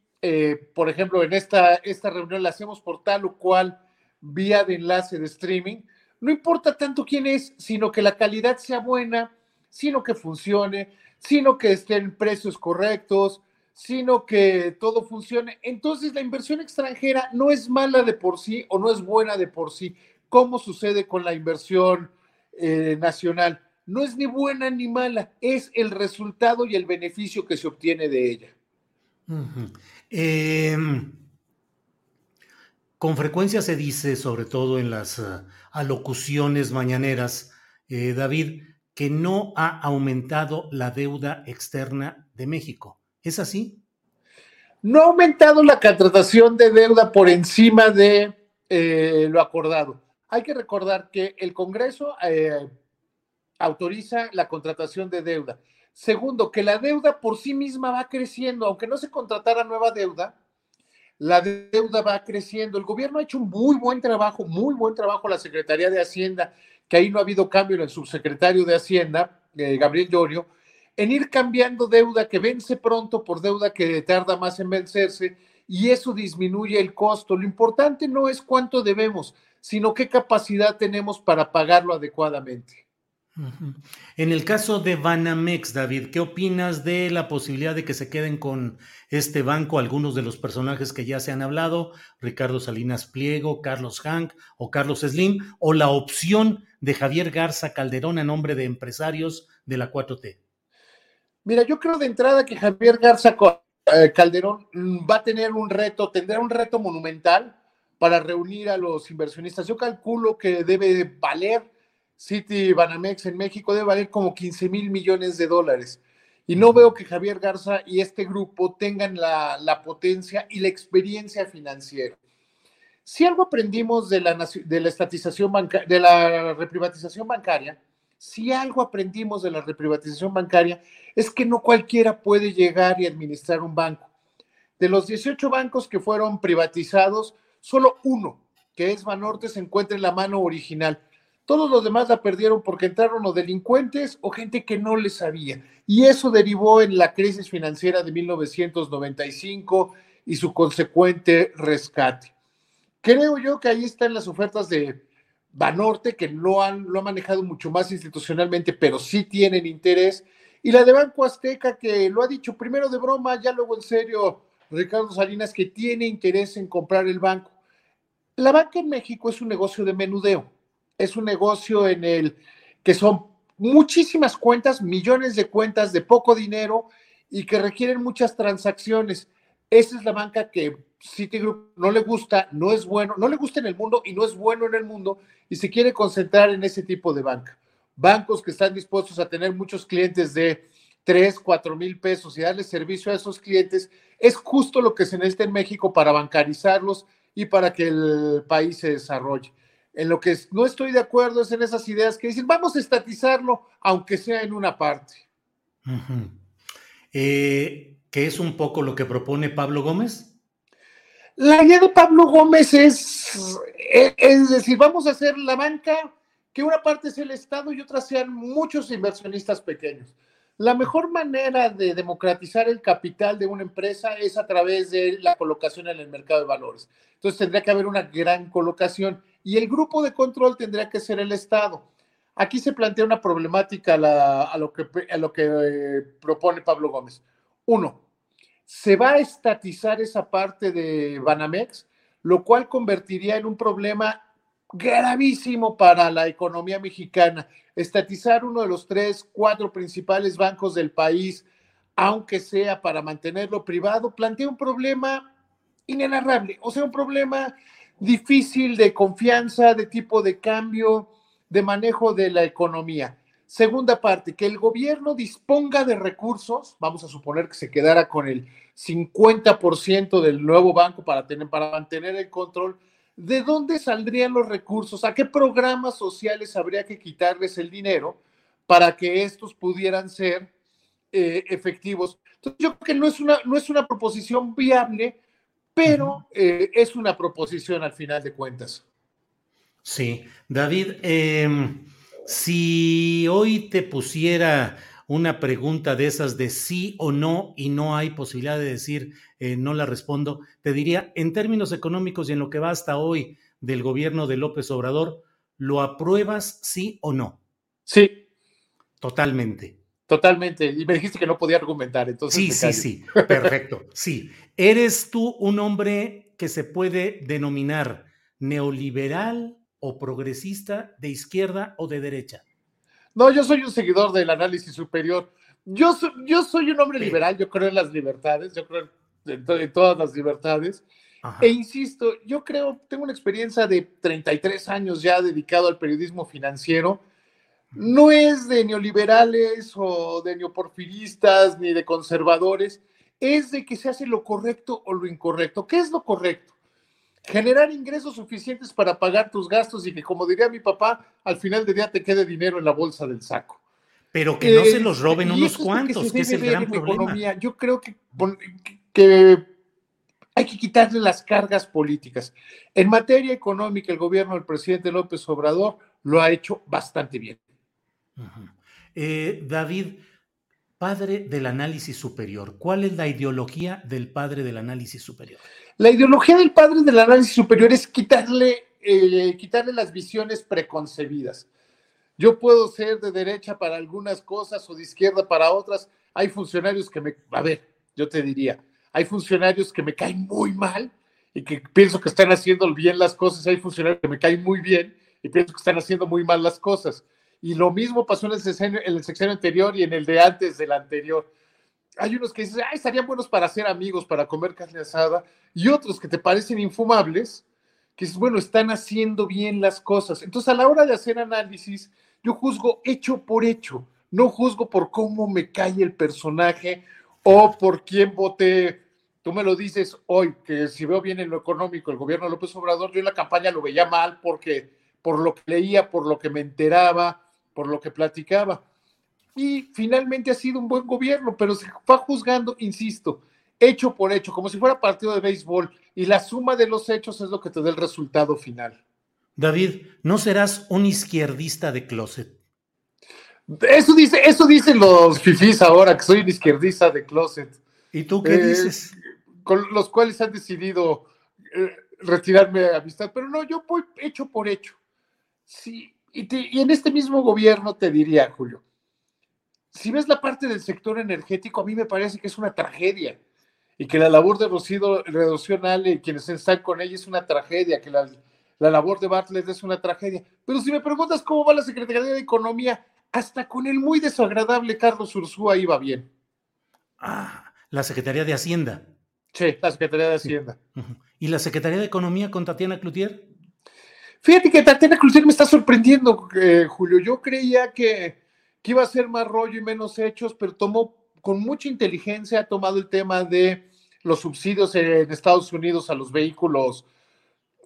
por ejemplo, en esta reunión la hacemos por tal o cual vía de enlace de streaming? No importa tanto quién es, sino que la calidad sea buena, sino que funcione, sino que estén precios correctos, sino que todo funcione. Entonces, la inversión extranjera no es mala de por sí o no es buena de por sí, como sucede con la inversión nacional. No es ni buena ni mala, es el resultado y el beneficio que se obtiene de ella. Uh-huh. Con frecuencia se dice, sobre todo en las alocuciones mañaneras, David, que no ha aumentado la deuda externa de México. ¿Es así? No ha aumentado la contratación de deuda por encima de lo acordado. Hay que recordar que el Congreso autoriza la contratación de deuda. Segundo, que la deuda por sí misma va creciendo. Aunque no se contratara nueva deuda, la deuda va creciendo. El gobierno ha hecho un muy buen trabajo, la Secretaría de Hacienda, que ahí no ha habido cambio en el subsecretario de Hacienda, Gabriel Llorio, en ir cambiando deuda que vence pronto por deuda que tarda más en vencerse, y eso disminuye el costo. Lo importante no es cuánto debemos, sino qué capacidad tenemos para pagarlo adecuadamente. Uh-huh. En el caso de Banamex, David, ¿qué opinas de la posibilidad de que se queden con este banco algunos de los personajes que ya se han hablado? Ricardo Salinas Pliego, Carlos Hank o Carlos Slim, o la opción de Javier Garza Calderón a nombre de empresarios de la 4T. Mira, yo creo de entrada que Javier Garza Calderón va a tener un reto, tendrá un reto monumental para reunir a los inversionistas. Yo calculo que debe valer Citibanamex en México, debe valer como $15,000 millones. Y no veo que Javier Garza y este grupo tengan la potencia y la experiencia financiera. Si algo aprendimos de la reprivatización bancaria, si algo aprendimos de la reprivatización bancaria, es que no cualquiera puede llegar y administrar un banco. De los 18 bancos que fueron privatizados, solo uno, que es Banorte, se encuentra en la mano original. Todos los demás la perdieron porque entraron o delincuentes o gente que no les sabía. Y eso derivó en la crisis financiera de 1995 y su consecuente rescate. Creo yo que ahí están las ofertas de Banorte, que lo ha manejado mucho más institucionalmente, pero sí tienen interés. Y la de Banco Azteca, que lo ha dicho primero de broma, ya luego en serio, Ricardo Salinas, que tiene interés en comprar el banco. La banca en México es un negocio de menudeo. Es un negocio en el que son muchísimas cuentas, millones de cuentas de poco dinero y que requieren muchas transacciones. Esa es la banca que Citigroup no le gusta, no es bueno, no le gusta en el mundo y no es bueno en el mundo, y se quiere concentrar en ese tipo de banca. Bancos que están dispuestos a tener muchos clientes de 3, 4 mil pesos y darle servicio a esos clientes, es justo lo que se necesita en México para bancarizarlos y para que el país se desarrolle. En lo que no estoy de acuerdo es en esas ideas que dicen, vamos a estatizarlo, aunque sea en una parte. Uh-huh. ¿Qué es un poco lo que propone Pablo Gómez? La idea de Pablo Gómez es decir, vamos a hacer la banca, que una parte sea el Estado y otra sean muchos inversionistas pequeños. La mejor manera de democratizar el capital de una empresa es a través de la colocación en el mercado de valores. Entonces tendría que haber una gran colocación y el grupo de control tendría que ser el Estado. Aquí se plantea una problemática a lo que propone Pablo Gómez. Uno, se va a estatizar esa parte de Banamex, lo cual convertiría en un problema gravísimo para la economía mexicana. Estatizar uno de los 3, 4 principales bancos del país, aunque sea para mantenerlo privado, plantea un problema inenarrable, o sea, un problema difícil de confianza, de tipo de cambio, de manejo de la economía. Segunda parte, que el gobierno disponga de recursos, vamos a suponer que se quedara con el 50% del nuevo banco para mantener el control. ¿De dónde saldrían los recursos? ¿A qué programas sociales habría que quitarles el dinero para que estos pudieran ser efectivos. Entonces, yo creo que no es una proposición viable, pero es una proposición al final de cuentas. Sí, David, si hoy te pusiera una pregunta de esas de sí o no, y no hay posibilidad de decir no la respondo, te diría, en términos económicos y en lo que va hasta hoy del gobierno de López Obrador, ¿lo apruebas sí o no? Sí. Totalmente. Y me dijiste que no podía argumentar, entonces sí, perfecto, sí. ¿Eres tú un hombre que se puede denominar neoliberal o progresista, de izquierda o de derecha? No, yo soy un seguidor del análisis superior. Yo soy un hombre liberal, yo creo en las libertades, yo creo en todas las libertades. Ajá. E insisto, yo creo, tengo una experiencia de 33 años ya dedicado al periodismo financiero. No es de neoliberales o de neoporfiristas ni de conservadores, es de que se hace lo correcto o lo incorrecto. ¿Qué es lo correcto? Generar ingresos suficientes para pagar tus gastos y que, como diría mi papá, al final del día te quede dinero en la bolsa del saco. Pero que no se los roben unos cuantos, que es el gran problema. Economía. Yo creo que hay que quitarle las cargas políticas. En materia económica, el gobierno del presidente López Obrador lo ha hecho bastante bien. Uh-huh. David, padre del análisis superior, ¿cuál es la ideología del padre del análisis superior? La ideología del padre del análisis superior es quitarle las visiones preconcebidas. Yo puedo ser de derecha para algunas cosas o de izquierda para otras. Hay funcionarios hay funcionarios que me caen muy mal y que pienso que están haciendo bien las cosas. Hay funcionarios que me caen muy bien y pienso que están haciendo muy mal las cosas. Y lo mismo pasó en el sexenio anterior y en el de antes del anterior. Hay unos que dicen, estarían buenos para ser amigos, para comer carne asada, y otros que te parecen infumables, que dices, bueno, están haciendo bien las cosas. Entonces, a la hora de hacer análisis, yo juzgo hecho por hecho, no juzgo por cómo me cae el personaje o por quién voté. Tú me lo dices hoy, que si veo bien en lo económico el gobierno de López Obrador, yo en la campaña lo veía mal por lo que leía, por lo que me enteraba, por lo que platicaba. Y finalmente ha sido un buen gobierno, pero se va juzgando, insisto, hecho por hecho, como si fuera partido de béisbol, y la suma de los hechos es lo que te da el resultado final. David, ¿no serás un izquierdista de closet? Eso dicen los fifís ahora, que soy un izquierdista de closet. ¿Y tú qué dices? Con los cuales han decidido retirarme de amistad, pero no, yo voy hecho por hecho. Sí. Y en este mismo gobierno te diría, Julio, si ves la parte del sector energético, a mí me parece que es una tragedia y que la labor de Rocío Nale y quienes están con ella es una tragedia, que la labor de Bartlett es una tragedia. Pero si me preguntas cómo va la Secretaría de Economía, hasta con el muy desagradable Carlos Ursúa iba bien. Ah, la Secretaría de Hacienda. Sí, la Secretaría de Hacienda. Sí. ¿Y la Secretaría de Economía con Tatiana Clouthier? Fíjate que Tatiana Clouthier me está sorprendiendo, Julio. Yo creía que iba a ser más rollo y menos hechos, pero tomó con mucha inteligencia, ha tomado el tema de los subsidios en Estados Unidos a los vehículos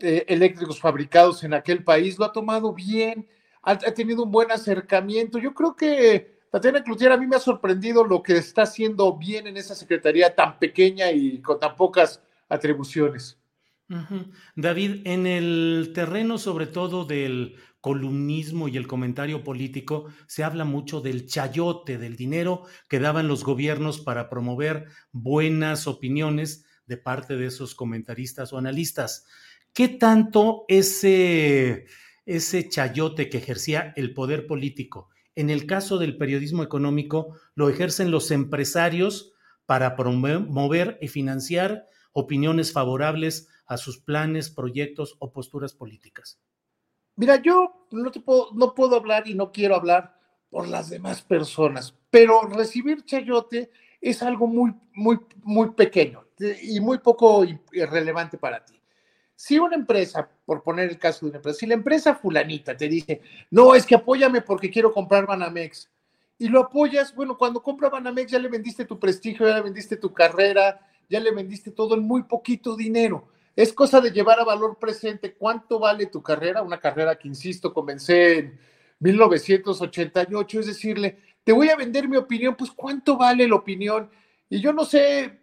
eléctricos fabricados en aquel país. Lo ha tomado bien, ha tenido un buen acercamiento. Yo creo que Tatiana Clouthier, a mí me ha sorprendido lo que está haciendo bien en esa secretaría tan pequeña y con tan pocas atribuciones. Uh-huh. David, en el terreno sobre todo del columnismo y el comentario político se habla mucho del chayote, del dinero que daban los gobiernos para promover buenas opiniones de parte de esos comentaristas o analistas. ¿Qué tanto ese chayote que ejercía el poder político, en el caso del periodismo económico, lo ejercen los empresarios para promover y financiar opiniones favorables a sus planes, proyectos o posturas políticas? Mira, yo no puedo hablar y no quiero hablar por las demás personas, pero recibir chayote es algo muy, muy, muy pequeño y muy poco relevante para ti. Si una empresa, por poner el caso de una empresa, si la empresa fulanita te dice, no, es que apóyame porque quiero comprar Banamex, y lo apoyas, bueno, cuando compra Banamex ya le vendiste tu prestigio, ya le vendiste tu carrera, ya le vendiste todo en muy poquito dinero. Es cosa de llevar a valor presente cuánto vale tu carrera, una carrera que, insisto, comencé 1988, es decirle, te voy a vender mi opinión, pues ¿cuánto vale la opinión? Y yo no sé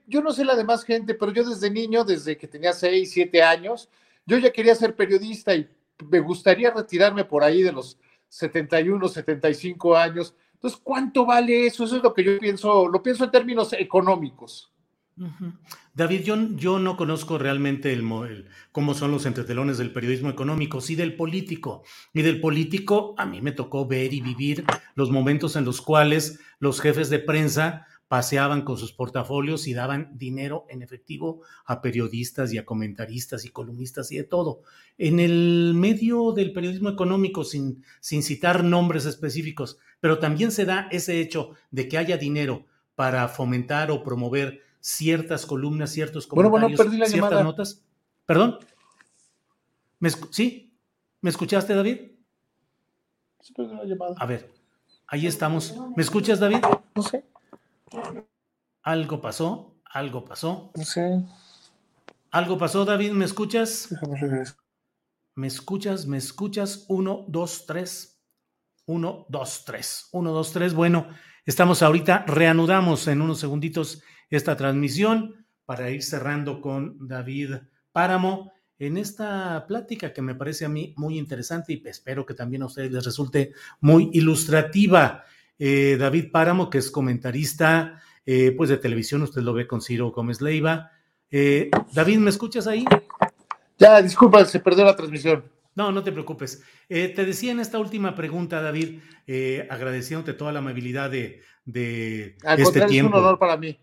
la demás gente, pero yo desde niño, desde que tenía 6, 7 años, yo ya quería ser periodista y me gustaría retirarme por ahí de los 71, 75 años. Entonces, ¿cuánto vale eso? Eso es lo que yo pienso, lo pienso en términos económicos. Uh-huh. David, yo no conozco realmente cómo son los entretelones del periodismo económico, sí del político. Y del político a mí me tocó ver y vivir los momentos en los cuales los jefes de prensa paseaban con sus portafolios y daban dinero en efectivo a periodistas y a comentaristas y columnistas y de todo. En el medio del periodismo económico, sin citar nombres específicos, pero también se da ese hecho de que haya dinero para fomentar o promover ciertas columnas, ciertos comentarios, perdí la ciertas llamada. Notas. ¿Perdón? ¿Sí? ¿Me escuchaste, David? Sí, perdí la llamada. A ver, ahí estamos. ¿Me escuchas, David? No sé. Algo pasó. No sé. Algo pasó, David, ¿me escuchas? Déjame regresar. ¿Me escuchas? 1, 2, 3. 1, 2, 3. 1, 2, 3. Bueno, estamos ahorita, reanudamos en unos segunditos esta transmisión para ir cerrando con David Páramo en esta plática que me parece a mí muy interesante y espero que también a ustedes les resulte muy ilustrativa. David Páramo, que es comentarista pues de televisión, usted lo ve con Ciro Gómez Leyva. David, ¿me escuchas ahí? Ya, disculpa, se perdió la transmisión. No te preocupes. Te decía en esta última pregunta, David, agradeciéndote toda la amabilidad de este tiempo. Es un honor para mí.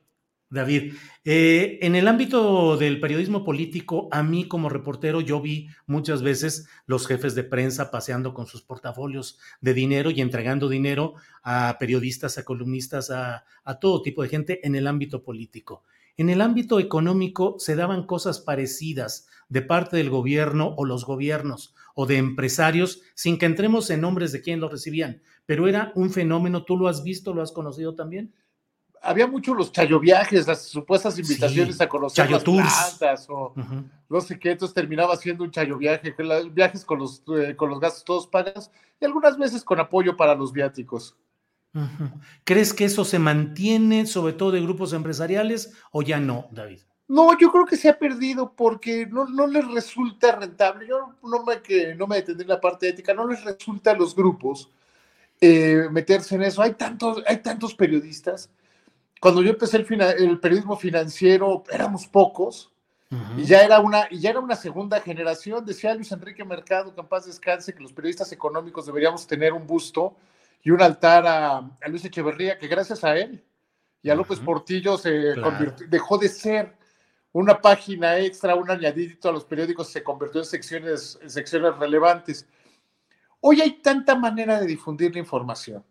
David, en el ámbito del periodismo político, a mí como reportero yo vi muchas veces los jefes de prensa paseando con sus portafolios de dinero y entregando dinero a periodistas, a columnistas, a todo tipo de gente en el ámbito político. En el ámbito económico se daban cosas parecidas de parte del gobierno o los gobiernos o de empresarios, sin que entremos en nombres de quién los recibían, pero era un fenómeno, ¿tú lo has visto, lo has conocido también? Había mucho los chayoviajes, las supuestas invitaciones a conocer las plantas o no sé qué, entonces terminaba siendo un chayoviaje, viajes con los gastos todos pagados y algunas veces con apoyo para los viáticos. Uh-huh. ¿Crees que eso se mantiene, sobre todo de grupos empresariales, o ya no, David? No, yo creo que se ha perdido porque no les resulta rentable. Yo no me detendré en la parte ética, no les resulta a los grupos meterse en eso. Hay tantos periodistas. Cuando yo empecé el periodismo financiero, éramos pocos, uh-huh. y ya era una segunda generación. Decía Luis Enrique Mercado, que en paz descanse, que los periodistas económicos deberíamos tener un busto y un altar a Luis Echeverría, que gracias a él y a López Portillo dejó de ser una página extra, un añadidito a los periódicos, se convirtió en secciones relevantes. Hoy hay tanta manera de difundir la información.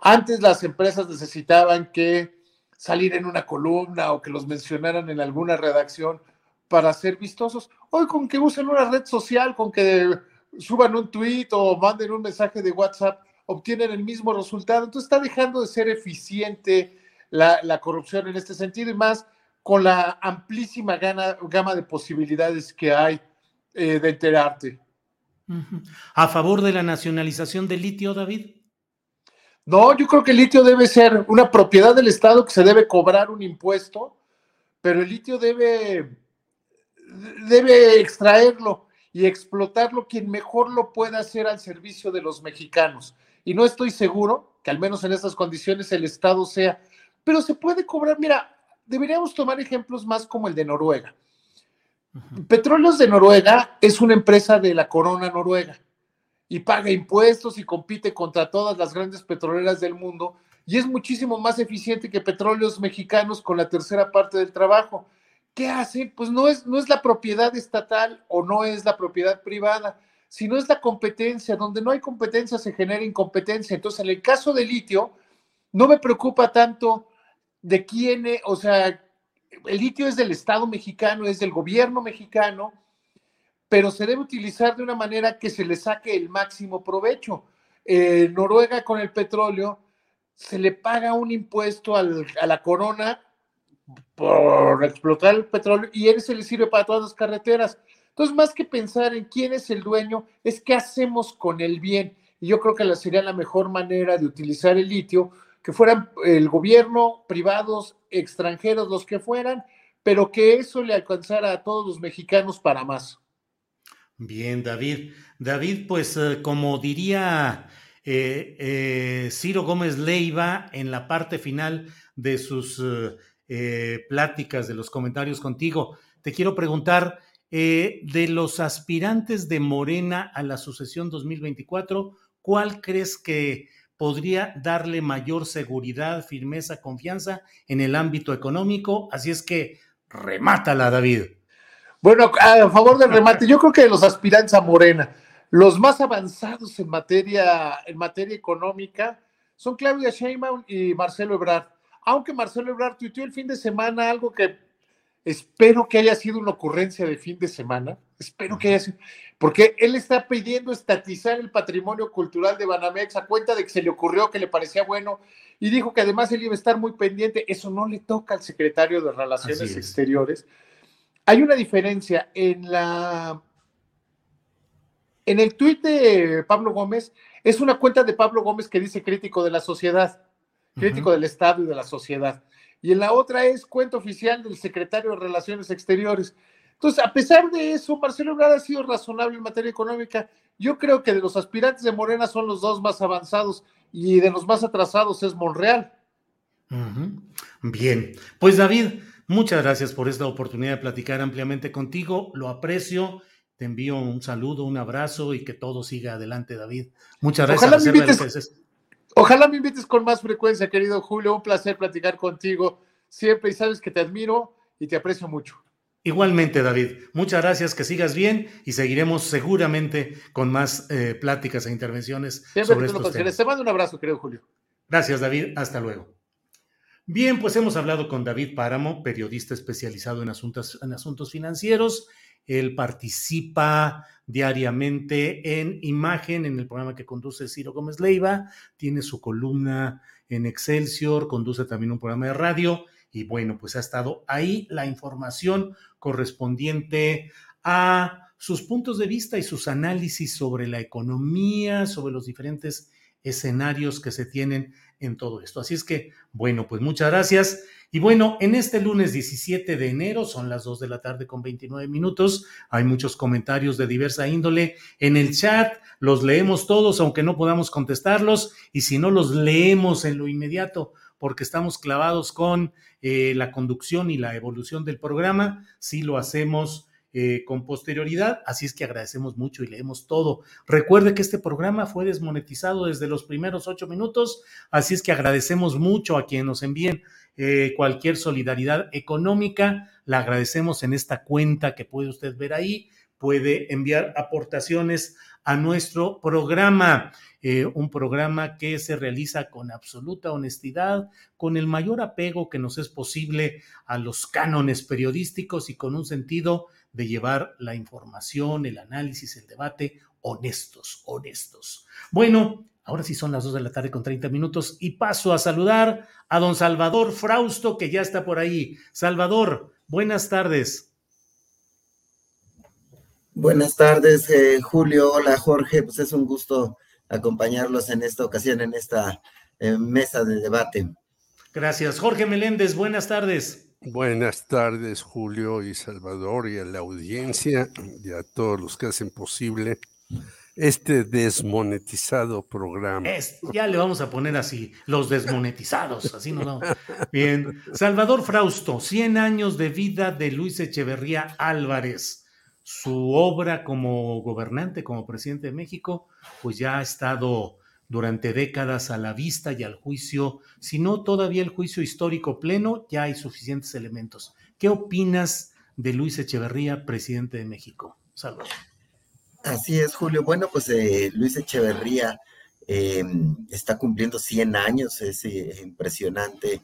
Antes las empresas necesitaban que salir en una columna o que los mencionaran en alguna redacción para ser vistosos. Hoy con que usen una red social, con que suban un tweet o manden un mensaje de WhatsApp, obtienen el mismo resultado. Entonces está dejando de ser eficiente la corrupción en este sentido y más con la amplísima gama de posibilidades que hay de enterarte. ¿A favor de la nacionalización del litio, David? No, yo creo que el litio debe ser una propiedad del Estado que se debe cobrar un impuesto, pero el litio debe extraerlo y explotarlo quien mejor lo pueda hacer al servicio de los mexicanos. Y no estoy seguro que al menos en estas condiciones el Estado sea, pero se puede cobrar. Mira, deberíamos tomar ejemplos más como el de Noruega. Uh-huh. Petróleos de Noruega es una empresa de la corona noruega. Y paga impuestos y compite contra todas las grandes petroleras del mundo y es muchísimo más eficiente que Petróleos Mexicanos con la tercera parte del trabajo. ¿Qué hacen? Pues no es la propiedad estatal o no es la propiedad privada, sino es la competencia. Donde no hay competencia se genera incompetencia. Entonces, en el caso del litio, no me preocupa tanto de quién, o sea, el litio es del Estado mexicano, es del gobierno mexicano, pero se debe utilizar de una manera que se le saque el máximo provecho. Noruega con el petróleo se le paga un impuesto a la corona por explotar el petróleo y él se le sirve para todas las carreteras. Entonces, más que pensar en quién es el dueño, es qué hacemos con el bien. y yo creo que sería la mejor manera de utilizar el litio, que fueran el gobierno, privados, extranjeros, los que fueran, pero que eso le alcanzara a todos los mexicanos para más. Bien, David. David, pues como diría Ciro Gómez Leyva en la parte final de sus pláticas, de los comentarios contigo, te quiero preguntar, de los aspirantes de Morena a la sucesión 2024, ¿cuál crees que podría darle mayor seguridad, firmeza, confianza en el ámbito económico? Así es que remátala, David. Bueno, a favor del remate, yo creo que los aspirantes a Morena, los más avanzados en materia económica, son Claudia Sheinbaum y Marcelo Ebrard. Aunque Marcelo Ebrard tuiteó el fin de semana algo que espero que haya sido una ocurrencia de fin de semana, espero que haya sido, porque él está pidiendo estatizar el patrimonio cultural de Banamex a cuenta de que se le ocurrió que le parecía bueno, y dijo que además él iba a estar muy pendiente. Eso no le toca al secretario de Relaciones Exteriores. Hay una diferencia en el tuit de Pablo Gómez. Es una cuenta de Pablo Gómez que dice crítico de la sociedad, crítico del Estado y de la sociedad. Y en la otra es cuenta oficial del secretario de Relaciones Exteriores. Entonces, a pesar de eso, Marcelo Ebrard ha sido razonable en materia económica. Yo creo que de los aspirantes de Morena son los dos más avanzados, y de los más atrasados es Monreal. Bien, pues David, muchas gracias por esta oportunidad de platicar ampliamente contigo. Lo aprecio. Te envío un saludo, un abrazo y que todo siga adelante, David. Muchas gracias. Ojalá me invites con más frecuencia, querido Julio. Un placer platicar contigo siempre, y sabes que te admiro y te aprecio mucho. Igualmente, David. Muchas gracias, que sigas bien, y seguiremos seguramente con más pláticas e intervenciones siempre sobre estos temas. Te mando un abrazo, querido Julio. Gracias, David. Hasta luego. Bien, pues hemos hablado con David Páramo, periodista especializado en asuntos financieros. Él participa diariamente en Imagen, en el programa que conduce Ciro Gómez Leyva, tiene su columna en Excelsior, conduce también un programa de radio, y bueno, pues ha estado ahí la información correspondiente a sus puntos de vista y sus análisis sobre la economía, sobre los diferentes escenarios que se tienen en todo esto. Así es que, bueno, pues muchas gracias. Y bueno, en este lunes 17 de enero, son las 2 de la tarde con 29 minutos, hay muchos comentarios de diversa índole en el chat, los leemos todos, aunque no podamos contestarlos, y si no los leemos en lo inmediato, porque estamos clavados con la conducción y la evolución del programa, sí lo hacemos con posterioridad, así es que agradecemos mucho y leemos todo. Recuerde que este programa fue desmonetizado desde los primeros 8 minutos, así es que agradecemos mucho a quien nos envíen cualquier solidaridad económica. La agradecemos en esta cuenta que puede usted ver ahí, puede enviar aportaciones a nuestro programa, un programa que se realiza con absoluta honestidad, con el mayor apego que nos es posible a los cánones periodísticos y con un sentido de llevar la información, el análisis, el debate, honestos. Bueno, ahora sí son las 2 de la tarde con 30 minutos y paso a saludar a don Salvador Frausto, que ya está por ahí. Salvador, buenas tardes. Buenas tardes, Julio. Hola, Jorge. Pues es un gusto acompañarlos en esta ocasión, en esta mesa de debate. Gracias. Jorge Meléndez, buenas tardes. Buenas tardes, Julio y Salvador, y a la audiencia y a todos los que hacen posible este desmonetizado programa. Ya le vamos a poner así, los desmonetizados, así nos vamos. Bien, Salvador Frausto, 100 años de vida de Luis Echeverría Álvarez. Su obra como gobernante, como presidente de México, pues ya ha estado durante décadas a la vista y al juicio, si no todavía el juicio histórico pleno, ya hay suficientes elementos. ¿Qué opinas de Luis Echeverría, presidente de México? Salvador. Así es, Julio. Bueno, pues Luis Echeverría está cumpliendo 100 años. Es impresionante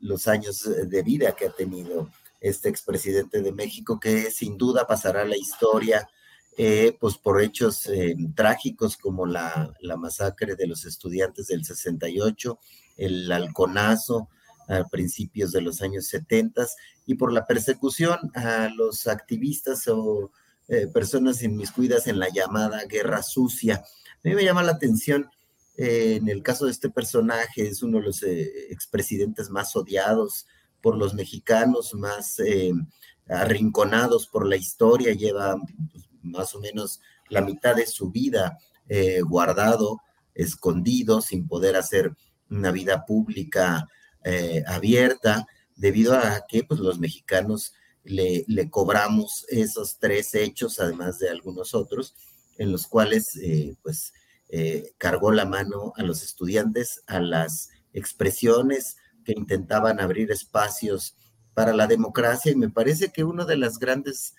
los años de vida que ha tenido este expresidente de México, que sin duda pasará a la historia pues por hechos trágicos como la masacre de los estudiantes del 68, el halconazo a principios de los años 70, y por la persecución a los activistas o personas inmiscuidas en la llamada guerra sucia. A mí me llama la atención, en el caso de este personaje, es uno de los expresidentes más odiados por los mexicanos, más arrinconados por la historia, lleva pues, más o menos la mitad de su vida guardado, escondido, sin poder hacer una vida pública abierta, debido a que pues, los mexicanos le cobramos esos tres hechos, además de algunos otros, en los cuales cargó la mano a los estudiantes, a las expresiones que intentaban abrir espacios para la democracia, y me parece que una de las grandes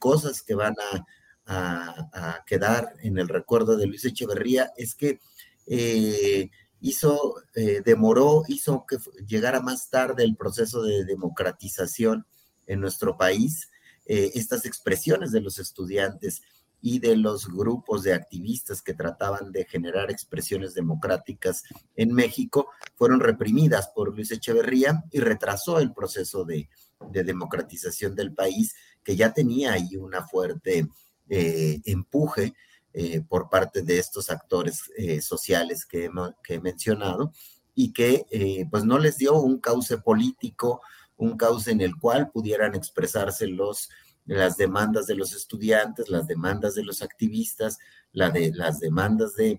cosas que van a quedar en el recuerdo de Luis Echeverría es que hizo que llegara más tarde el proceso de democratización en nuestro país, estas expresiones de los estudiantes y de los grupos de activistas que trataban de generar expresiones democráticas en México fueron reprimidas por Luis Echeverría y retrasó el proceso de democratización del país, que ya tenía ahí una fuerte empuje por parte de estos actores sociales que he mencionado, y que pues no les dio un cauce político, un cauce en el cual pudieran expresarse las demandas de los estudiantes, las demandas de los activistas, las demandas de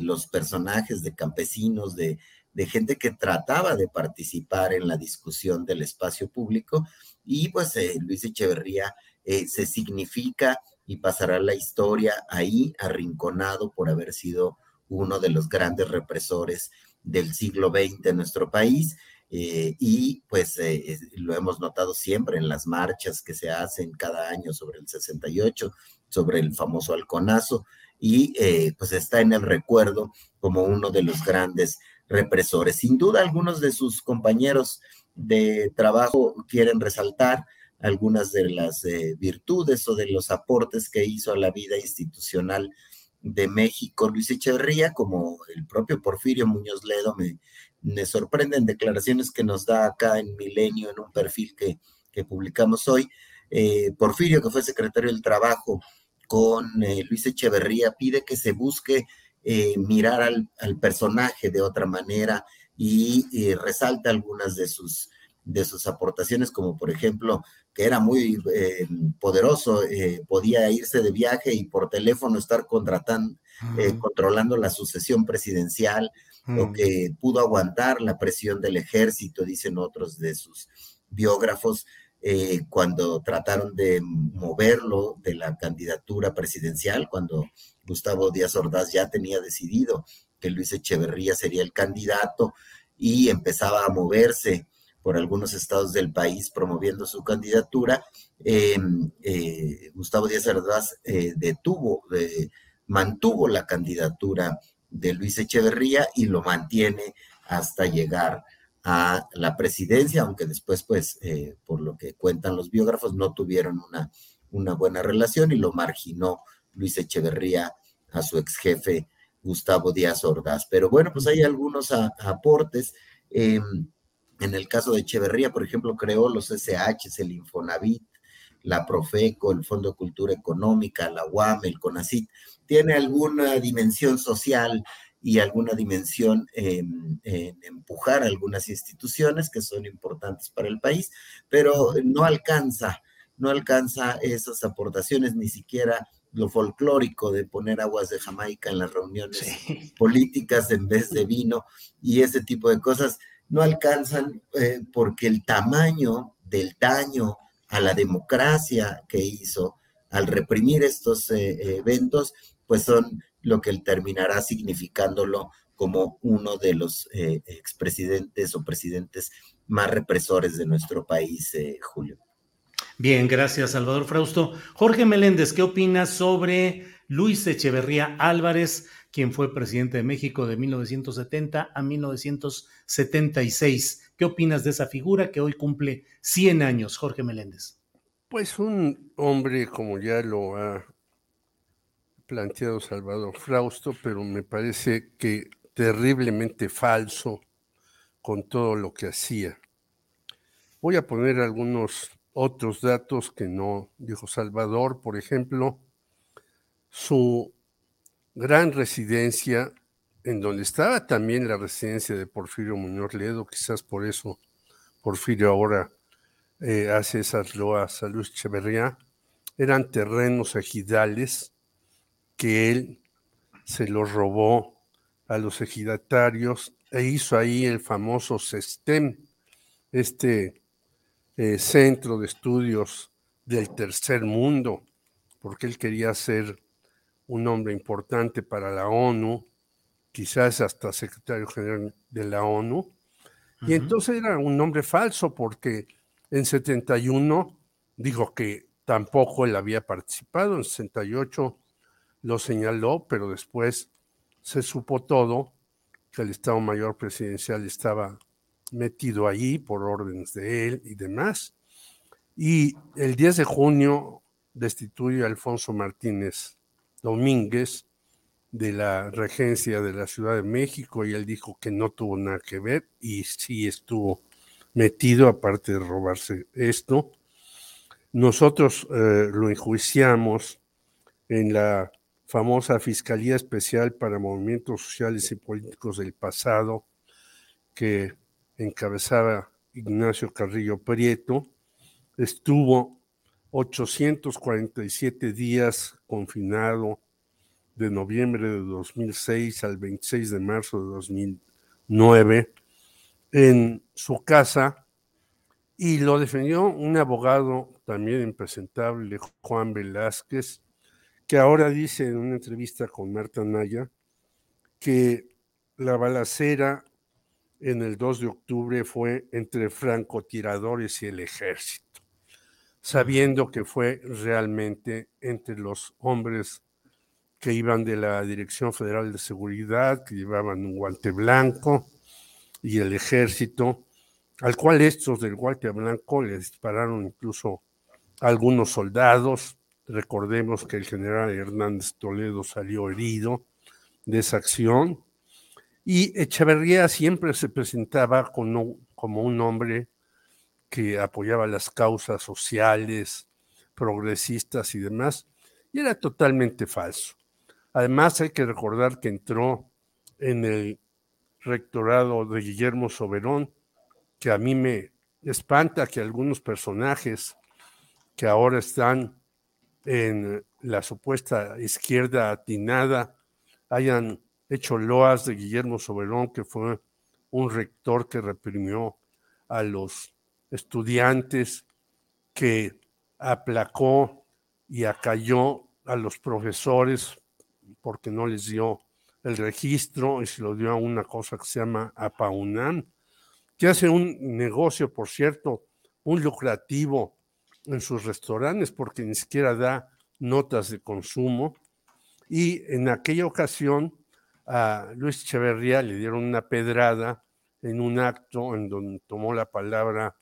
los personajes, de campesinos, de gente que trataba de participar en la discusión del espacio público. Y pues Luis Echeverría se significa y pasará la historia ahí, arrinconado por haber sido uno de los grandes represores del siglo XX en nuestro país. Y pues lo hemos notado siempre en las marchas que se hacen cada año sobre el 68, sobre el famoso halconazo, y pues está en el recuerdo como uno de los grandes represores. Sin duda, algunos de sus compañeros de trabajo quieren resaltar algunas de las virtudes o de los aportes que hizo a la vida institucional de México Luis Echeverría, como el propio Porfirio Muñoz Ledo. Me sorprenden declaraciones que nos da acá en Milenio, en un perfil que publicamos hoy. Porfirio, que fue secretario del Trabajo con Luis Echeverría, pide que se busque mirar al personaje de otra manera y resalta algunas de sus aportaciones, como por ejemplo que era muy poderoso, podía irse de viaje y por teléfono estar controlando la sucesión presidencial, o que pudo aguantar la presión del ejército, dicen otros de sus biógrafos, cuando trataron de moverlo de la candidatura presidencial, cuando Gustavo Díaz Ordaz ya tenía decidido que Luis Echeverría sería el candidato y empezaba a moverse por algunos estados del país promoviendo su candidatura. Gustavo Díaz Ordaz mantuvo la candidatura de Luis Echeverría y lo mantiene hasta llegar a la presidencia, aunque después, pues, por lo que cuentan los biógrafos, no tuvieron una buena relación y lo marginó Luis Echeverría a su exjefe Gustavo Díaz Ordaz. Pero bueno, pues hay algunos aportes. En el caso de Echeverría, por ejemplo, creó los SHs, el Infonavit, la Profeco, el Fondo de Cultura Económica, la UAM, el CONACYT. Tiene alguna dimensión social y alguna dimensión en empujar algunas instituciones que son importantes para el país, pero no alcanza esas aportaciones, ni siquiera lo folclórico de poner aguas de Jamaica en las reuniones políticas en vez de vino, y ese tipo de cosas no alcanzan porque el tamaño del daño a la democracia que hizo al reprimir estos eventos, pues son lo que terminará significándolo como uno de los expresidentes o presidentes más represores de nuestro país, Julio. Bien, gracias, Salvador Frausto. Jorge Meléndez, ¿qué opinas sobre Luis Echeverría Álvarez, quien fue presidente de México de 1970 a 1976? ¿Qué opinas de esa figura que hoy cumple 100 años, Jorge Meléndez? Pues un hombre, como ya lo ha planteado Salvador Frausto, pero me parece que terriblemente falso con todo lo que hacía. Voy a poner algunos otros datos que no dijo Salvador. Por ejemplo, su gran residencia, en donde estaba también la residencia de Porfirio Muñoz Ledo, quizás por eso Porfirio ahora hace esas loas a Luis Echeverría, eran terrenos ejidales que él se los robó a los ejidatarios e hizo ahí el famoso CESTEM, Centro de Estudios del Tercer Mundo, porque él quería ser un hombre importante para la ONU, quizás hasta secretario general de la ONU, y entonces era un nombre falso porque en 71 dijo que tampoco él había participado, en 68 lo señaló, pero después se supo todo, que el Estado Mayor Presidencial estaba metido allí por órdenes de él y demás. Y el 10 de junio destituye a Alfonso Martínez Domínguez de la regencia de la Ciudad de México y él dijo que no tuvo nada que ver y sí estuvo metido, aparte de robarse esto. Nosotros lo enjuiciamos en la famosa Fiscalía Especial para Movimientos Sociales y Políticos del pasado que encabezaba Ignacio Carrillo Prieto. Estuvo 847 días confinado de noviembre de 2006 al 26 de marzo de 2009 en su casa y lo defendió un abogado también impresentable, Juan Velázquez, que ahora dice en una entrevista con Marta Anaya que la balacera en el 2 de octubre fue entre francotiradores y el ejército, sabiendo que fue realmente entre los hombres que iban de la Dirección Federal de Seguridad, que llevaban un guante blanco, y el ejército, al cual estos del guante blanco le dispararon incluso a algunos soldados. Recordemos que el general Hernández Toledo salió herido de esa acción, y Echeverría siempre se presentaba como un hombre que apoyaba las causas sociales, progresistas y demás, y era totalmente falso. Además, hay que recordar que entró en el rectorado de Guillermo Soberón, que a mí me espanta que algunos personajes que ahora están en la supuesta izquierda atinada hayan hecho loas de Guillermo Soberón, que fue un rector que reprimió a los estudiantes, que aplacó y acalló a los profesores porque no les dio el registro y se lo dio a una cosa que se llama APAUNAM, que hace un negocio, por cierto, un lucrativo en sus restaurantes porque ni siquiera da notas de consumo. Y en aquella ocasión a Luis Echeverría le dieron una pedrada en un acto en donde tomó la palabra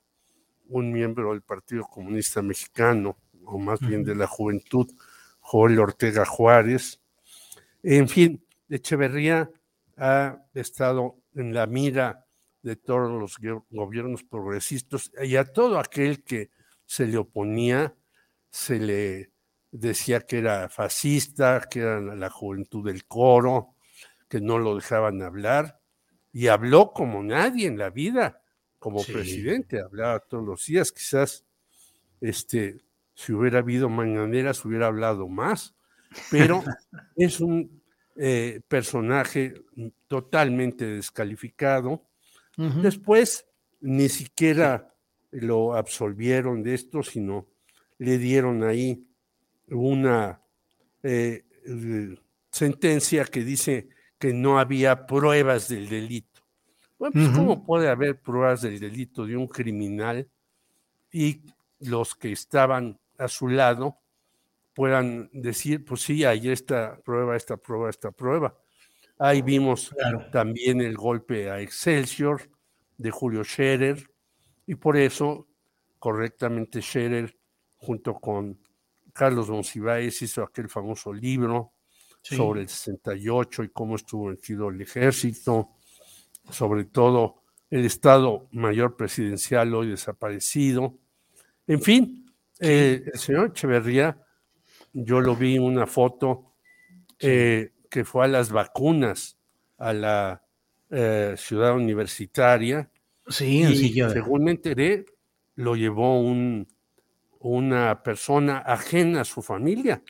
un miembro del Partido Comunista Mexicano, o más bien de la Juventud, Joel Ortega Juárez. En fin, Echeverría ha estado en la mira de todos los gobiernos progresistas y a todo aquel que se le oponía, se le decía que era fascista, que era la juventud del coro, que no lo dejaban hablar, y habló como nadie en la vida, como presidente, hablaba todos los días. Quizás si hubiera habido mañaneras hubiera hablado más, pero es un personaje totalmente descalificado. Después ni siquiera lo absolvieron de esto, sino le dieron ahí una sentencia que dice que no había pruebas del delito. Bueno, pues, ¿cómo puede haber pruebas del delito de un criminal y los que estaban a su lado puedan decir, pues sí, hay esta prueba? Ahí vimos también el golpe a Excelsior de Julio Scherer, y por eso, correctamente, Scherer, junto con Carlos Monsiváis, hizo aquel famoso libro sobre el 68 y cómo estuvo metido el ejército, sobre todo el Estado Mayor Presidencial hoy desaparecido. En fin, el señor Echeverría, yo lo vi en una foto que fue a las vacunas a la ciudad universitaria. Sí, y sí, según me enteré, lo llevó una persona ajena a su familia.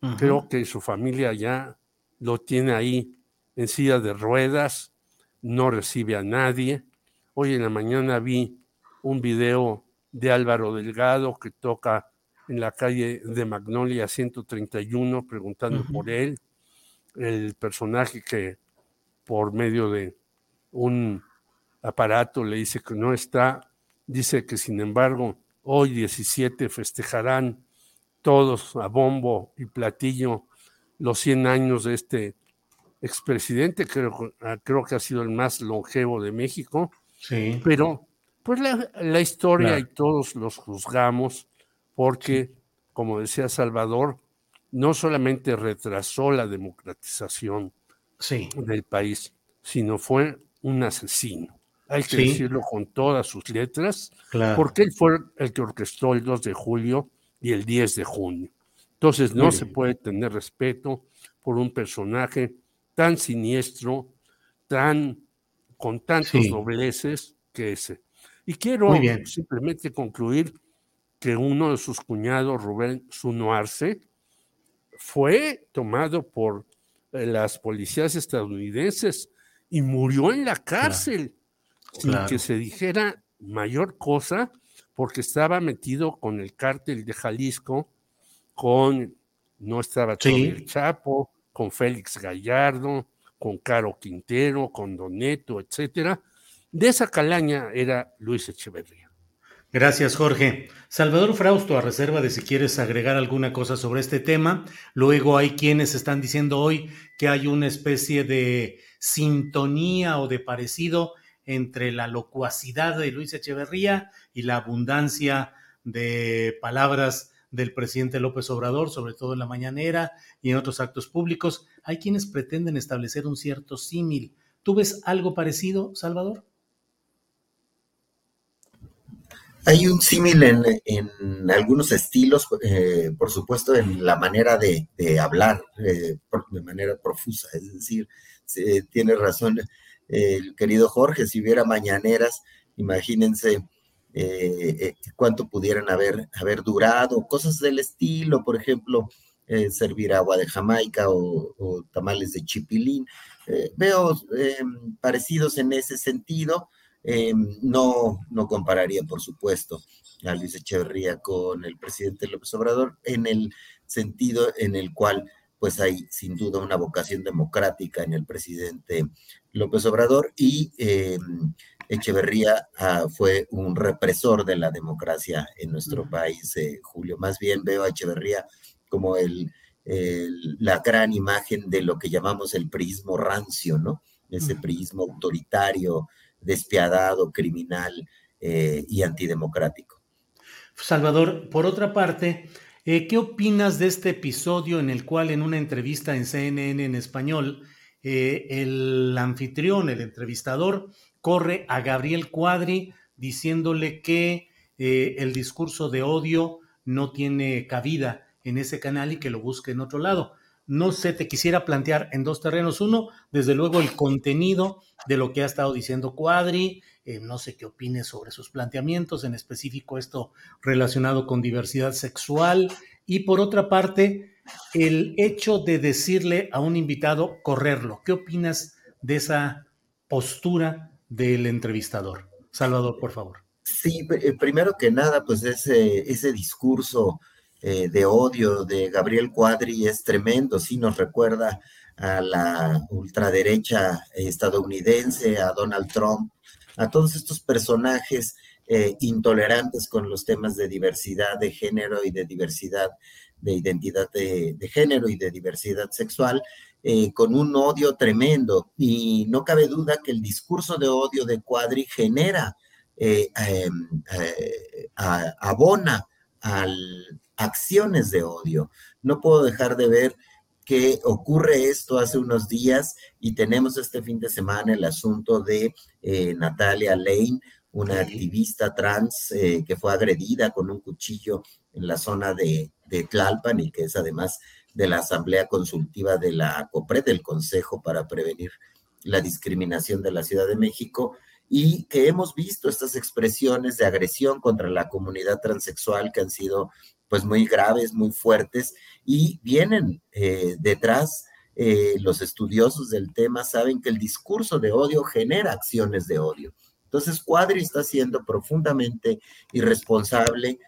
Ajá. Creo que su familia ya lo tiene ahí en silla de ruedas, no recibe a nadie. Hoy en la mañana vi un video de Álvaro Delgado que toca en la calle de Magnolia 131 preguntando Ajá. por él, el personaje que por medio de un aparato le dice que no está, dice que sin embargo hoy 17 festejarán todos a bombo y platillo los 100 años de este expresidente, creo que ha sido el más longevo de México, sí. Pero pues la historia claro. y todos los juzgamos porque, sí. como decía Salvador, no solamente retrasó la democratización sí. del país, sino fue un asesino. Hay que sí. decirlo con todas sus letras, claro. porque él fue el que orquestó el 2 de julio y el 10 de junio. Entonces no se puede tener respeto por un personaje tan siniestro, con tantos sí. dobleces que ese. Y quiero simplemente concluir que uno de sus cuñados, Rubén Zunoarce, fue tomado por las policías estadounidenses y murió en la cárcel. Claro. Sin claro. que se dijera mayor cosa, porque estaba metido con el cártel de Jalisco, no estaba sí. Tony el Chapo, con Félix Gallardo, con Caro Quintero, con Doneto, etcétera. De esa calaña era Luis Echeverría. Gracias, Jorge. Salvador Frausto, a reserva de si quieres agregar alguna cosa sobre este tema. Luego hay quienes están diciendo hoy que hay una especie de sintonía o de parecido entre la locuacidad de Luis Echeverría y la abundancia de palabras del presidente López Obrador, sobre todo en la mañanera y en otros actos públicos. Hay quienes pretenden establecer un cierto símil. ¿Tú ves algo parecido, Salvador? Hay un símil en algunos estilos, por supuesto, en la manera de hablar, de manera profusa. Es decir, tiene razón el querido Jorge, si hubiera mañaneras, imagínense cuánto pudieran haber durado, cosas del estilo, por ejemplo, servir agua de Jamaica o tamales de chipilín. Veo parecidos en ese sentido. No compararía, por supuesto, a Luis Echeverría con el presidente López Obrador en el sentido en el cual pues hay sin duda una vocación democrática en el presidente López Obrador y Echeverría fue un represor de la democracia en nuestro país, Julio. Más bien veo a Echeverría como la gran imagen de lo que llamamos el priismo rancio, ¿no? Ese priismo autoritario, despiadado, criminal y antidemocrático. Salvador, por otra parte, ¿qué opinas de este episodio en el cual en una entrevista en CNN en español el anfitrión, el entrevistador, corre a Gabriel Cuadri diciéndole que el discurso de odio no tiene cabida en ese canal y que lo busque en otro lado? No sé, te quisiera plantear en dos terrenos. Uno, desde luego el contenido de lo que ha estado diciendo Cuadri, no sé qué opines sobre sus planteamientos, en específico esto relacionado con diversidad sexual. Y por otra parte, el hecho de decirle a un invitado correrlo. ¿Qué opinas de esa postura del entrevistador? Salvador, por favor. Sí, primero que nada, pues ese discurso de odio de Gabriel Cuadri es tremendo, sí nos recuerda a la ultraderecha estadounidense, a Donald Trump, a todos estos personajes intolerantes con los temas de diversidad de género y de diversidad de identidad de género y de diversidad sexual, con un odio tremendo. Y no cabe duda que el discurso de odio de Cuadri genera, abona a acciones de odio. No puedo dejar de ver que ocurre esto hace unos días y tenemos este fin de semana el asunto de Natalia Lane, una activista trans que fue agredida con un cuchillo en la zona de Tlalpan y que es además de la Asamblea Consultiva de la COPRED, del Consejo para Prevenir la Discriminación de la Ciudad de México, y que hemos visto estas expresiones de agresión contra la comunidad transexual que han sido pues muy graves, muy fuertes, y vienen detrás. Los estudiosos del tema saben que el discurso de odio genera acciones de odio. Entonces, Cuadri está siendo profundamente irresponsable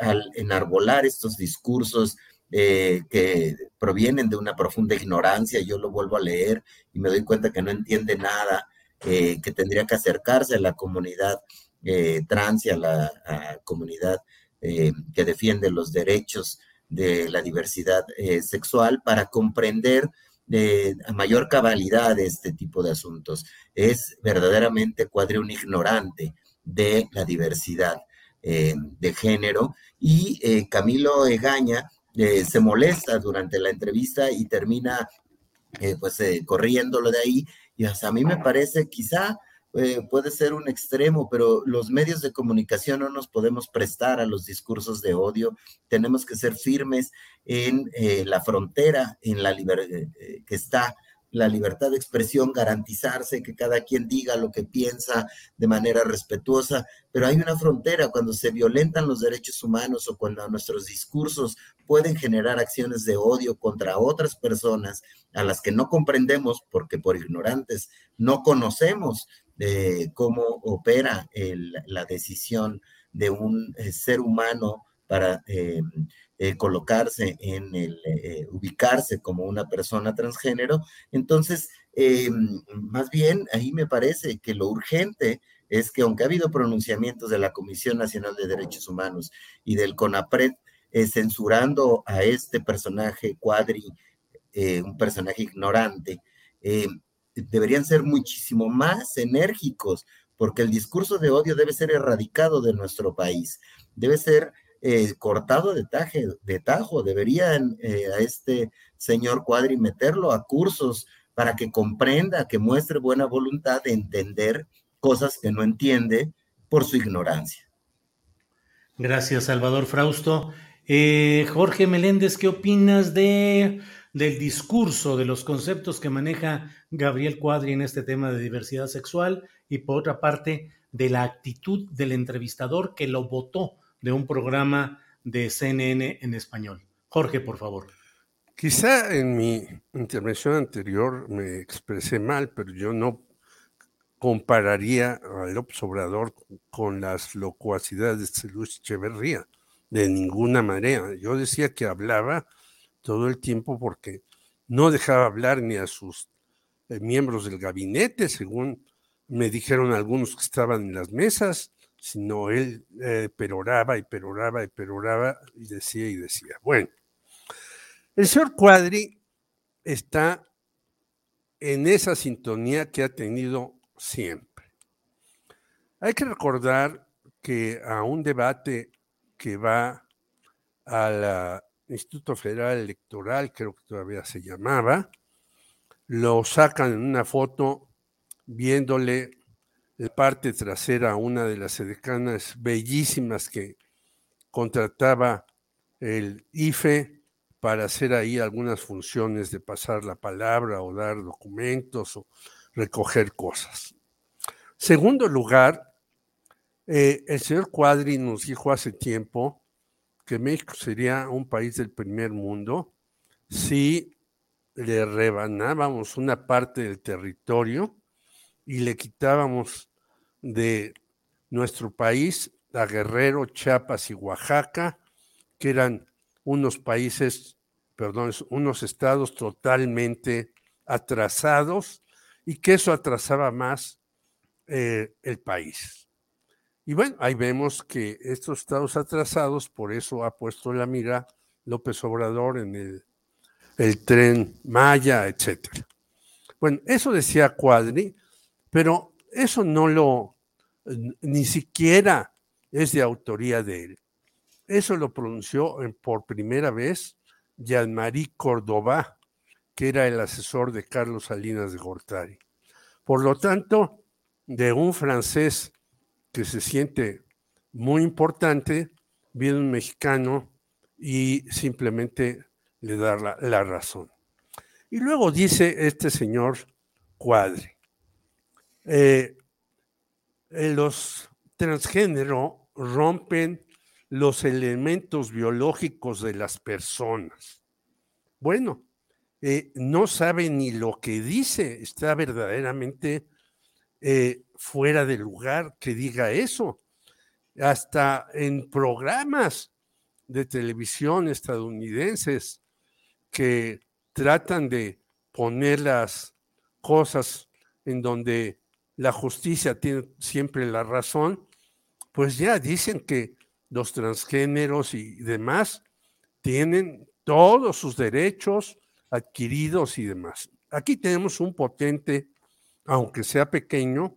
al enarbolar estos discursos que provienen de una profunda ignorancia. Yo lo vuelvo a leer y me doy cuenta que no entiende nada, que tendría que acercarse a la comunidad trans y a la comunidad que defiende los derechos de la diversidad sexual para comprender a mayor cabalidad este tipo de asuntos. Es verdaderamente Cuadri un ignorante de la diversidad de género, y Camilo Egaña se molesta durante la entrevista y termina corriéndolo de ahí, y hasta a mí me parece quizá puede ser un extremo, pero los medios de comunicación no nos podemos prestar a los discursos de odio. Tenemos que ser firmes en la frontera en la que está la libertad de expresión, garantizarse que cada quien diga lo que piensa de manera respetuosa, pero hay una frontera cuando se violentan los derechos humanos o cuando nuestros discursos pueden generar acciones de odio contra otras personas a las que no comprendemos porque por ignorantes no conocemos cómo opera la decisión de un ser humano para colocarse en ubicarse como una persona transgénero. Entonces, más bien, ahí me parece que lo urgente es que, aunque ha habido pronunciamientos de la Comisión Nacional de Derechos Humanos y del CONAPRED censurando a este personaje Cuadri, un personaje ignorante, deberían ser muchísimo más enérgicos, porque el discurso de odio debe ser erradicado de nuestro país, debe ser cortado de tajo. Deberían a este señor Cuadri meterlo a cursos para que comprenda, que muestre buena voluntad de entender cosas que no entiende por su ignorancia. Gracias, Salvador Frausto. Jorge Meléndez, ¿qué opinas del discurso, de los conceptos que maneja Gabriel Cuadri en este tema de diversidad sexual y, por otra parte, de la actitud del entrevistador que lo votó de un programa de CNN en español? Jorge, por favor. Quizá en mi intervención anterior me expresé mal, pero yo no compararía a López Obrador con las locuacidades de Luis Echeverría, de ninguna manera. Yo decía que hablaba todo el tiempo porque no dejaba hablar ni a sus miembros del gabinete, según me dijeron algunos que estaban en las mesas, sino él peroraba y peroraba y peroraba y decía y decía. Bueno, el señor Cuadri está en esa sintonía que ha tenido siempre. Hay que recordar que a un debate que va a la Instituto Federal Electoral, creo que todavía se llamaba, lo sacan en una foto viéndole la parte trasera a una de las edecanas bellísimas que contrataba el IFE para hacer ahí algunas funciones de pasar la palabra o dar documentos o recoger cosas. Segundo lugar, el señor Cuadri nos dijo hace tiempo que México sería un país del primer mundo si le rebanábamos una parte del territorio y le quitábamos de nuestro país a Guerrero, Chiapas y Oaxaca, que eran unos estados totalmente atrasados, y que eso atrasaba más el país. Y bueno, ahí vemos que estos estados atrasados, por eso ha puesto la mira López Obrador en el Tren Maya, etcétera. Bueno, eso decía Cuadri, pero eso ni siquiera es de autoría de él. Eso lo pronunció por primera vez Jean-Marie Córdoba, que era el asesor de Carlos Salinas de Gortari. Por lo tanto, de un francés que se siente muy importante, viene un mexicano y simplemente le da la razón. Y luego dice este señor Cuadri, los transgénero rompen los elementos biológicos de las personas. Bueno, no sabe ni lo que dice, está verdaderamente fuera de lugar que diga eso. Hasta en programas de televisión estadounidenses que tratan de poner las cosas en donde la justicia tiene siempre la razón, pues ya dicen que los transgéneros y demás tienen todos sus derechos adquiridos y demás. Aquí tenemos un potente, aunque sea pequeño,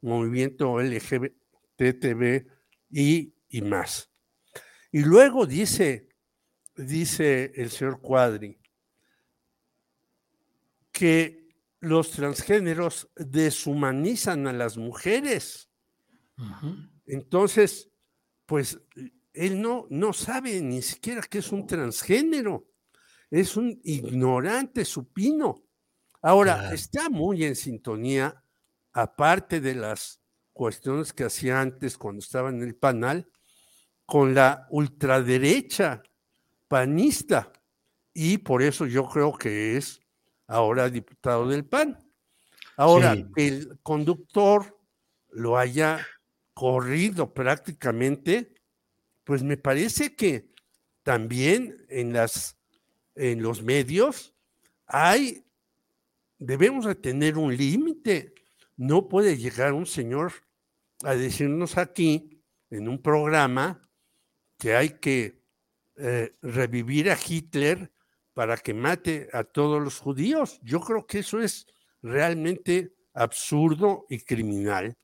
movimiento LGBTB y más. Y luego dice el señor Cuadri, que los transgéneros deshumanizan a las mujeres. Uh-huh. Entonces, pues él no sabe ni siquiera qué es un transgénero. Es un ignorante supino. Ahora, está muy en sintonía, aparte de las cuestiones que hacía antes cuando estaba en el panal, con la ultraderecha panista. Y por eso yo creo que es ahora diputado del PAN. Ahora, sí, el conductor lo haya corrido prácticamente, pues me parece que también en los medios debemos de tener un límite. No puede llegar un señor a decirnos aquí, en un programa, que hay que revivir a Hitler para que mate a todos los judíos. Yo creo que eso es realmente absurdo y criminal.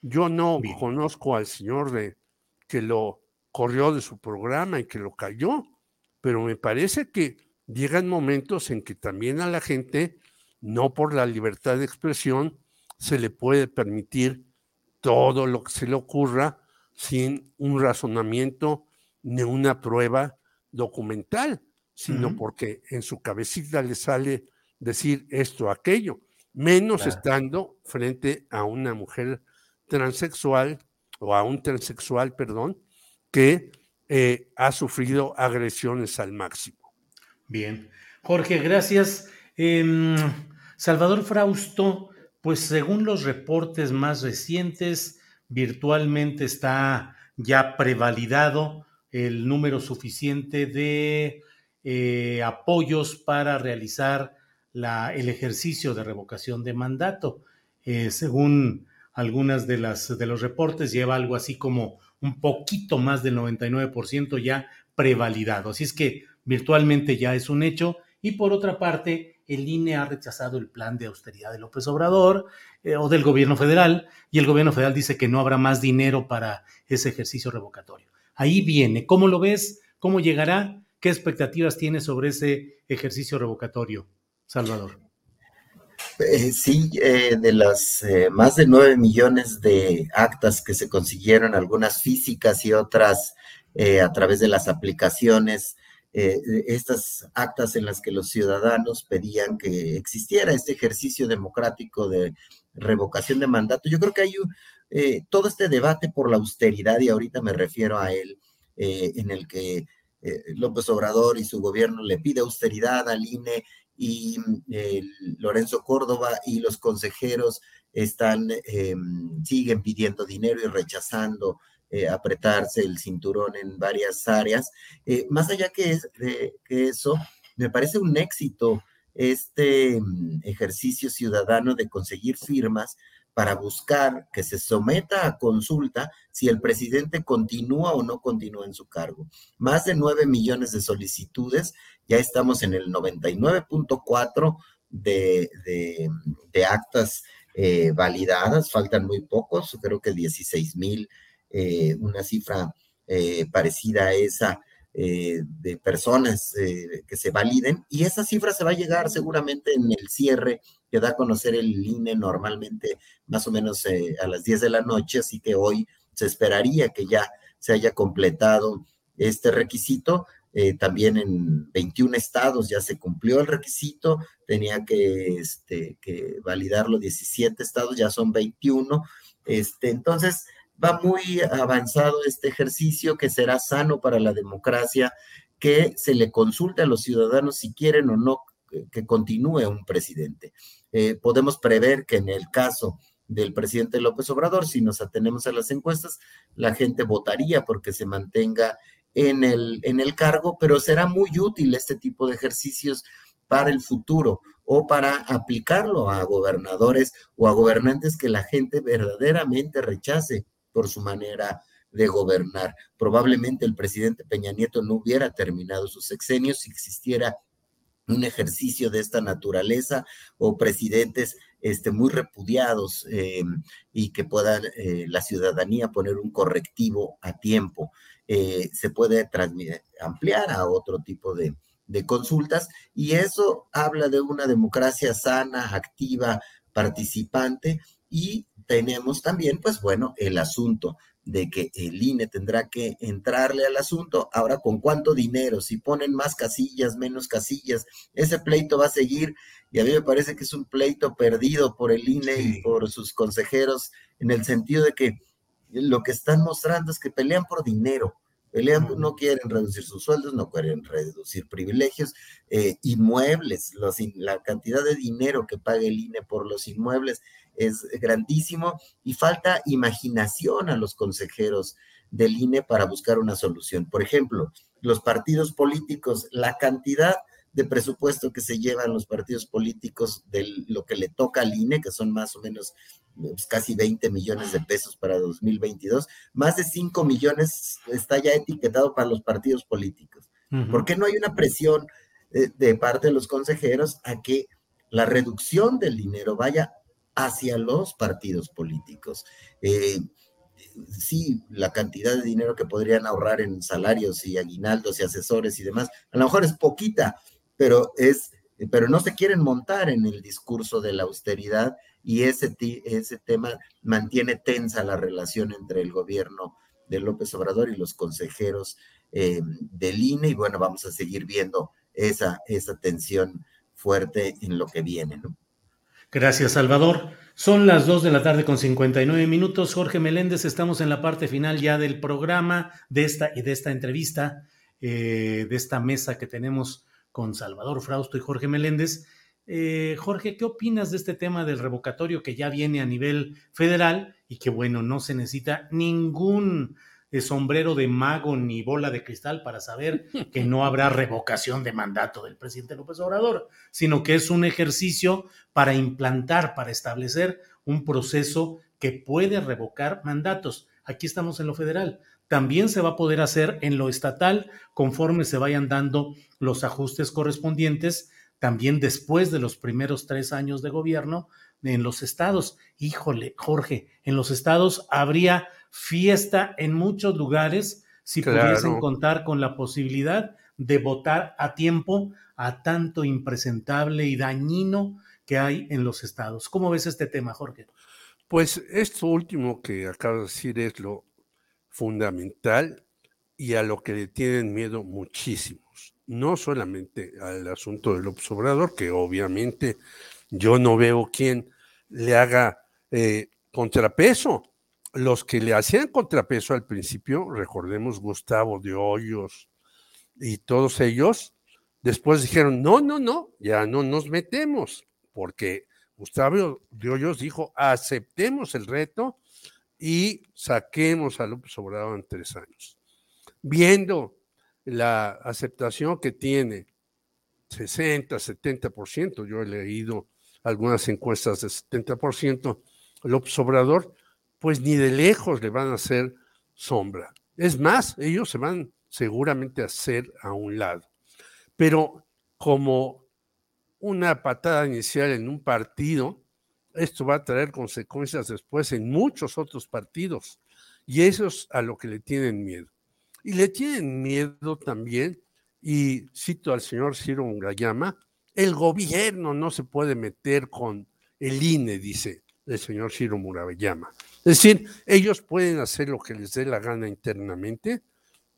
Yo no conozco al señor que lo corrió de su programa y que lo cayó, pero me parece que llegan momentos en que también a la gente, no por la libertad de expresión, se le puede permitir todo lo que se le ocurra sin un razonamiento ni una prueba documental, sino uh-huh, porque en su cabecita le sale decir esto o aquello, menos estando frente a una mujer transexual o a un transexual, perdón, que ha sufrido agresiones al máximo. Bien. Jorge, gracias. Salvador Frausto, pues según los reportes más recientes, virtualmente está ya prevalidado el número suficiente de apoyos para realizar el ejercicio de revocación de mandato. Según algunas de los reportes, lleva algo así como un poquito más del 99% ya prevalidado. Así es que virtualmente ya es un hecho. Y por otra parte, el INE ha rechazado el plan de austeridad de López Obrador o del gobierno federal, y el gobierno federal dice que no habrá más dinero para ese ejercicio revocatorio. Ahí viene. ¿Cómo lo ves? ¿Cómo llegará? ¿Qué expectativas tienes sobre ese ejercicio revocatorio, Salvador? De las más de 9 millones de actas que se consiguieron, algunas físicas y otras a través de las aplicaciones, estas actas en las que los ciudadanos pedían que existiera este ejercicio democrático de revocación de mandato. Yo creo que hay todo este debate por la austeridad, y ahorita me refiero a él, en el que López Obrador y su gobierno le pide austeridad al INE, y Lorenzo Córdoba y los consejeros siguen pidiendo dinero y rechazando apretarse el cinturón en varias áreas. Más allá que eso, me parece un éxito este ejercicio ciudadano de conseguir firmas para buscar que se someta a consulta si el presidente continúa o no continúa en su cargo. Más de 9 millones de solicitudes, ya estamos en el 99.4 de actas validadas, faltan muy pocos, creo que 16,000, una cifra parecida a esa de personas que se validen, y esa cifra se va a llegar seguramente en el cierre que da a conocer el INE normalmente más o menos a las 10 de la noche, así que hoy se esperaría que ya se haya completado este requisito. También en 21 estados ya se cumplió el requisito, tenía que validarlo 17 estados, ya son 21. Entonces, va muy avanzado este ejercicio que será sano para la democracia, que se le consulte a los ciudadanos si quieren o no que continúe un presidente. Podemos prever que en el caso del presidente López Obrador, si nos atenemos a las encuestas, la gente votaría porque se mantenga en el cargo, pero será muy útil este tipo de ejercicios para el futuro o para aplicarlo a gobernadores o a gobernantes que la gente verdaderamente rechace por su manera de gobernar. Probablemente el presidente Peña Nieto no hubiera terminado su sexenio si existiera un ejercicio de esta naturaleza, o presidentes muy repudiados y que pueda la ciudadanía poner un correctivo a tiempo. Se puede ampliar a otro tipo de consultas, y eso habla de una democracia sana, activa, participante. Y tenemos también, pues bueno, el asunto de que el INE tendrá que entrarle al asunto. Ahora, ¿con cuánto dinero? Si ponen más casillas, menos casillas, ese pleito va a seguir, y a mí me parece que es un pleito perdido por el INE y por sus consejeros, en el sentido de que lo que están mostrando es que pelean por dinero, no quieren reducir sus sueldos, no quieren reducir privilegios, inmuebles, la cantidad de dinero que paga el INE por los inmuebles es grandísimo, y falta imaginación a los consejeros del INE para buscar una solución. Por ejemplo, los partidos políticos, la cantidad de presupuesto que se llevan los partidos políticos de lo que le toca al INE, que son más o menos casi 20 millones de pesos para 2022, más de 5 millones está ya etiquetado para los partidos políticos. Uh-huh. ¿Por qué no hay una presión de parte de los consejeros a que la reducción del dinero vaya hacia los partidos políticos? Sí, la cantidad de dinero que podrían ahorrar en salarios y aguinaldos y asesores y demás, a lo mejor es poquita, pero no se quieren montar en el discurso de la austeridad, y ese tema mantiene tensa la relación entre el gobierno de López Obrador y los consejeros del INE, y bueno, vamos a seguir viendo esa tensión fuerte en lo que viene, ¿no? Gracias, Salvador. Son las 2 de la tarde con 59 minutos. Jorge Meléndez, estamos en la parte final ya del programa, de esta entrevista, de esta mesa que tenemos con Salvador Frausto y Jorge Meléndez. Jorge, ¿qué opinas de este tema del revocatorio que ya viene a nivel federal y que, bueno, no se necesita ningún sombrero de mago ni bola de cristal para saber que no habrá revocación de mandato del presidente López Obrador, sino que es un ejercicio para implantar, para establecer un proceso que puede revocar mandatos? Aquí estamos en lo federal. También se va a poder hacer en lo estatal conforme se vayan dando los ajustes correspondientes, también después de los primeros 3 años de gobierno en los estados. Híjole, Jorge, en los estados habría fiesta en muchos lugares si pudiesen contar con la posibilidad de votar a tiempo a tanto impresentable y dañino que hay en los estados. ¿Cómo ves este tema, Jorge? Pues esto último que acabas de decir es lo fundamental y a lo que le tienen miedo muchísimos. No solamente al asunto del López Obrador, que obviamente yo no veo quién le haga contrapeso. Los que le hacían contrapeso al principio, recordemos Gustavo de Hoyos y todos ellos, después dijeron, no, ya no nos metemos, porque Gustavo de Hoyos dijo, aceptemos el reto y saquemos a López Obrador en 3 años. Viendo la aceptación que tiene, 60, 70%, yo he leído algunas encuestas de 70%, López Obrador, pues ni de lejos le van a hacer sombra. Es más, ellos se van seguramente a hacer a un lado. Pero como una patada inicial en un partido, esto va a traer consecuencias después en muchos otros partidos. Y eso es a lo que le tienen miedo. Y le tienen miedo también, y cito al señor Ciro Gómez Leyva, El gobierno no se puede meter con el INE, dice el señor Ciro Murayama. Es decir, ellos pueden hacer lo que les dé la gana internamente,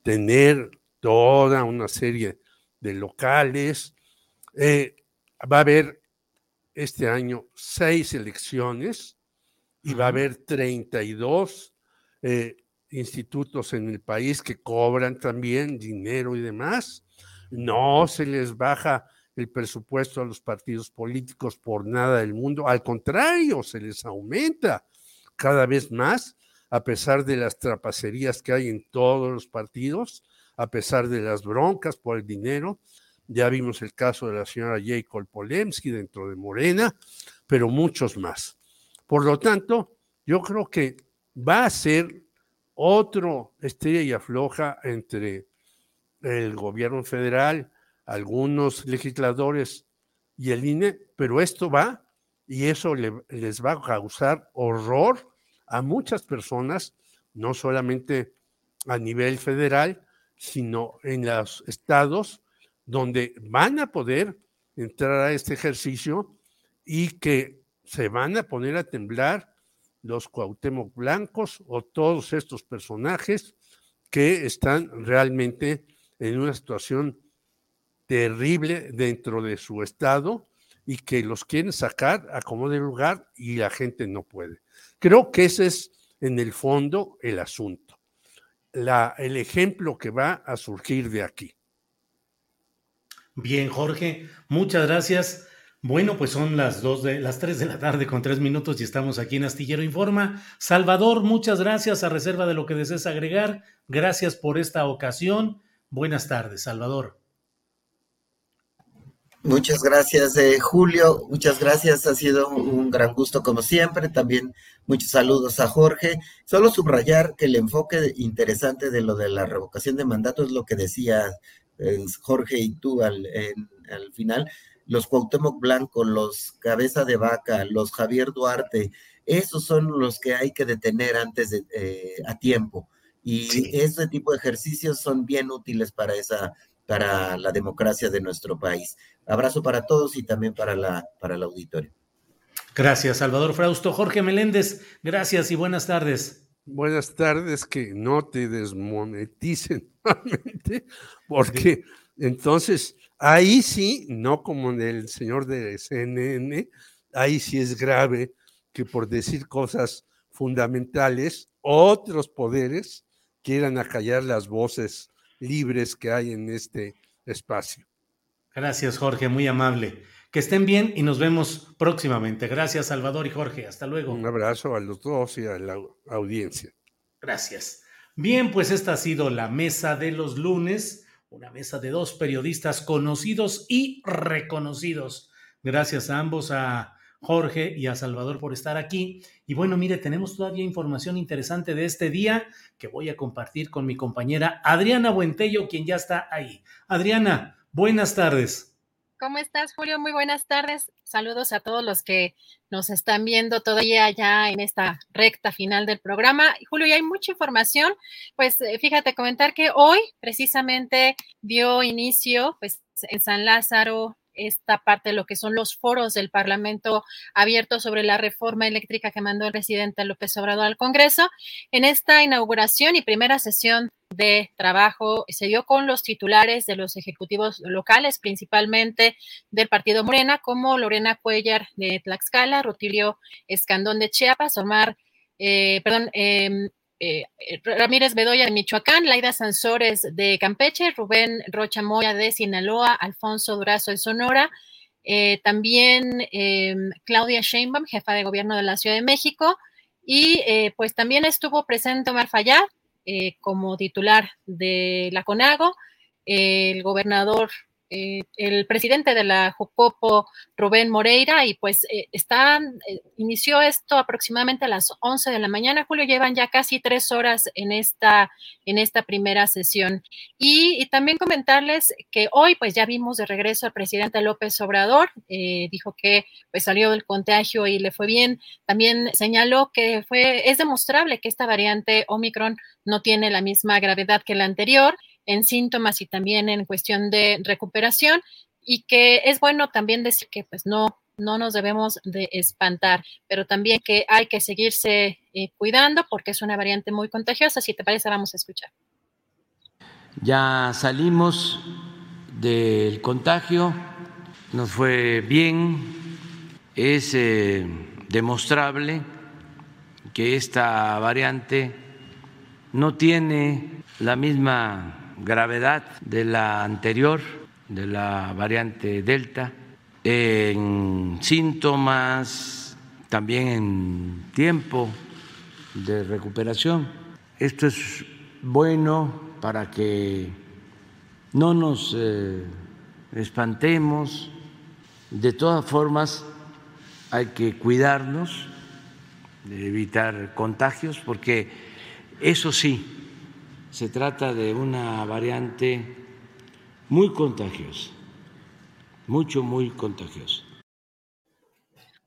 tener toda una serie de locales. Va a haber este año 6 elecciones y va a haber 32 institutos en el país que cobran también dinero y demás. No se les baja el presupuesto a los partidos políticos por nada del mundo. Al contrario, se les aumenta cada vez más, a pesar de las trapacerías que hay en todos los partidos, a pesar de las broncas por el dinero. Ya vimos el caso de la señora Jacob Polemski dentro de Morena, pero muchos más. Por lo tanto, yo creo que va a ser otro estrella y afloja entre el gobierno federal, algunos legisladores y el INE, pero esto va, y eso les va a causar horror a muchas personas, no solamente a nivel federal, sino en los estados donde van a poder entrar a este ejercicio y que se van a poner a temblar los Cuauhtémoc Blancos o todos estos personajes que están realmente en una situación terrible dentro de su estado y que los quieren sacar a como de lugar y la gente no puede. Creo que ese es en el fondo el asunto, el ejemplo que va a surgir de aquí. Bien, Jorge, muchas gracias. Bueno, pues son las 3 de la tarde con 3 minutos y estamos aquí en Astillero Informa. Salvador, muchas gracias, a reserva de lo que desees agregar. Gracias por esta ocasión. Buenas tardes, Salvador. Muchas gracias, Julio. Muchas gracias. Ha sido un gran gusto como siempre. También muchos saludos a Jorge. Solo subrayar que el enfoque interesante de lo de la revocación de mandato es lo que decía Jorge y tú al final. Los Cuauhtémoc Blanco, los Cabeza de Vaca, los Javier Duarte, esos son los que hay que detener antes de a tiempo. Y sí, ese tipo de ejercicios son bien útiles para la democracia de nuestro país. Abrazo para todos y también para el auditorio. Gracias, Salvador Frausto. Jorge Meléndez, gracias y buenas tardes. Buenas tardes, que no te desmoneticen nuevamente, porque entonces ahí sí, no como en el señor de CNN, ahí sí es grave que por decir cosas fundamentales, otros poderes quieran acallar las voces libres que hay en este espacio. Gracias, Jorge, muy amable. Que estén bien y nos vemos próximamente. Gracias, Salvador y Jorge. Hasta luego. Un abrazo a los dos y a la audiencia. Gracias. Bien, pues esta ha sido la mesa de los lunes, una mesa de 2 periodistas conocidos y reconocidos. Gracias a ambos, a Jorge y a Salvador, por estar aquí. Y bueno, mire, tenemos todavía información interesante de este día que voy a compartir con mi compañera Adriana Buentello, quien ya está ahí. Adriana, buenas tardes. ¿Cómo estás, Julio? Muy buenas tardes. Saludos a todos los que nos están viendo todavía ya en esta recta final del programa. Julio, ya hay mucha información. Pues fíjate, comentar que hoy precisamente dio inicio pues en San Lázaro esta parte de lo que son los foros del Parlamento abierto sobre la reforma eléctrica que mandó el presidente López Obrador al Congreso. En esta inauguración y primera sesión de trabajo se dio con los titulares de los ejecutivos locales, principalmente del partido Morena, como Lorena Cuellar de Tlaxcala, Rutilio Escandón de Chiapas, Ramírez Bedoya de Michoacán, Laida Sansores de Campeche, Rubén Rocha Moya de Sinaloa, Alfonso Durazo de Sonora, también Claudia Sheinbaum, jefa de gobierno de la Ciudad de México, y pues también estuvo presente Omar Fayad como titular de la CONAGO, el gobernador, el presidente de la Jucopo, Rubén Moreira, y pues inició esto aproximadamente a las 11 de la mañana, Julio. Llevan ya casi 3 horas en esta primera sesión. Y también comentarles que hoy pues ya vimos de regreso al presidente López Obrador. Dijo que pues salió del contagio y le fue bien. También señaló que es demostrable que esta variante Omicron no tiene la misma gravedad que la anterior en síntomas y también en cuestión de recuperación, y que es bueno también decir que pues no nos debemos de espantar, pero también que hay que seguirse cuidando porque es una variante muy contagiosa. Si te parece, vamos a escuchar. Ya salimos del contagio, nos fue bien, es demostrable que esta variante no tiene la misma gravedad de la anterior, de la variante Delta, en síntomas, también en tiempo de recuperación. Esto es bueno para que no nos espantemos. De todas formas, hay que cuidarnos, de evitar contagios, porque eso sí, se trata de una variante muy contagiosa. Muy contagioso.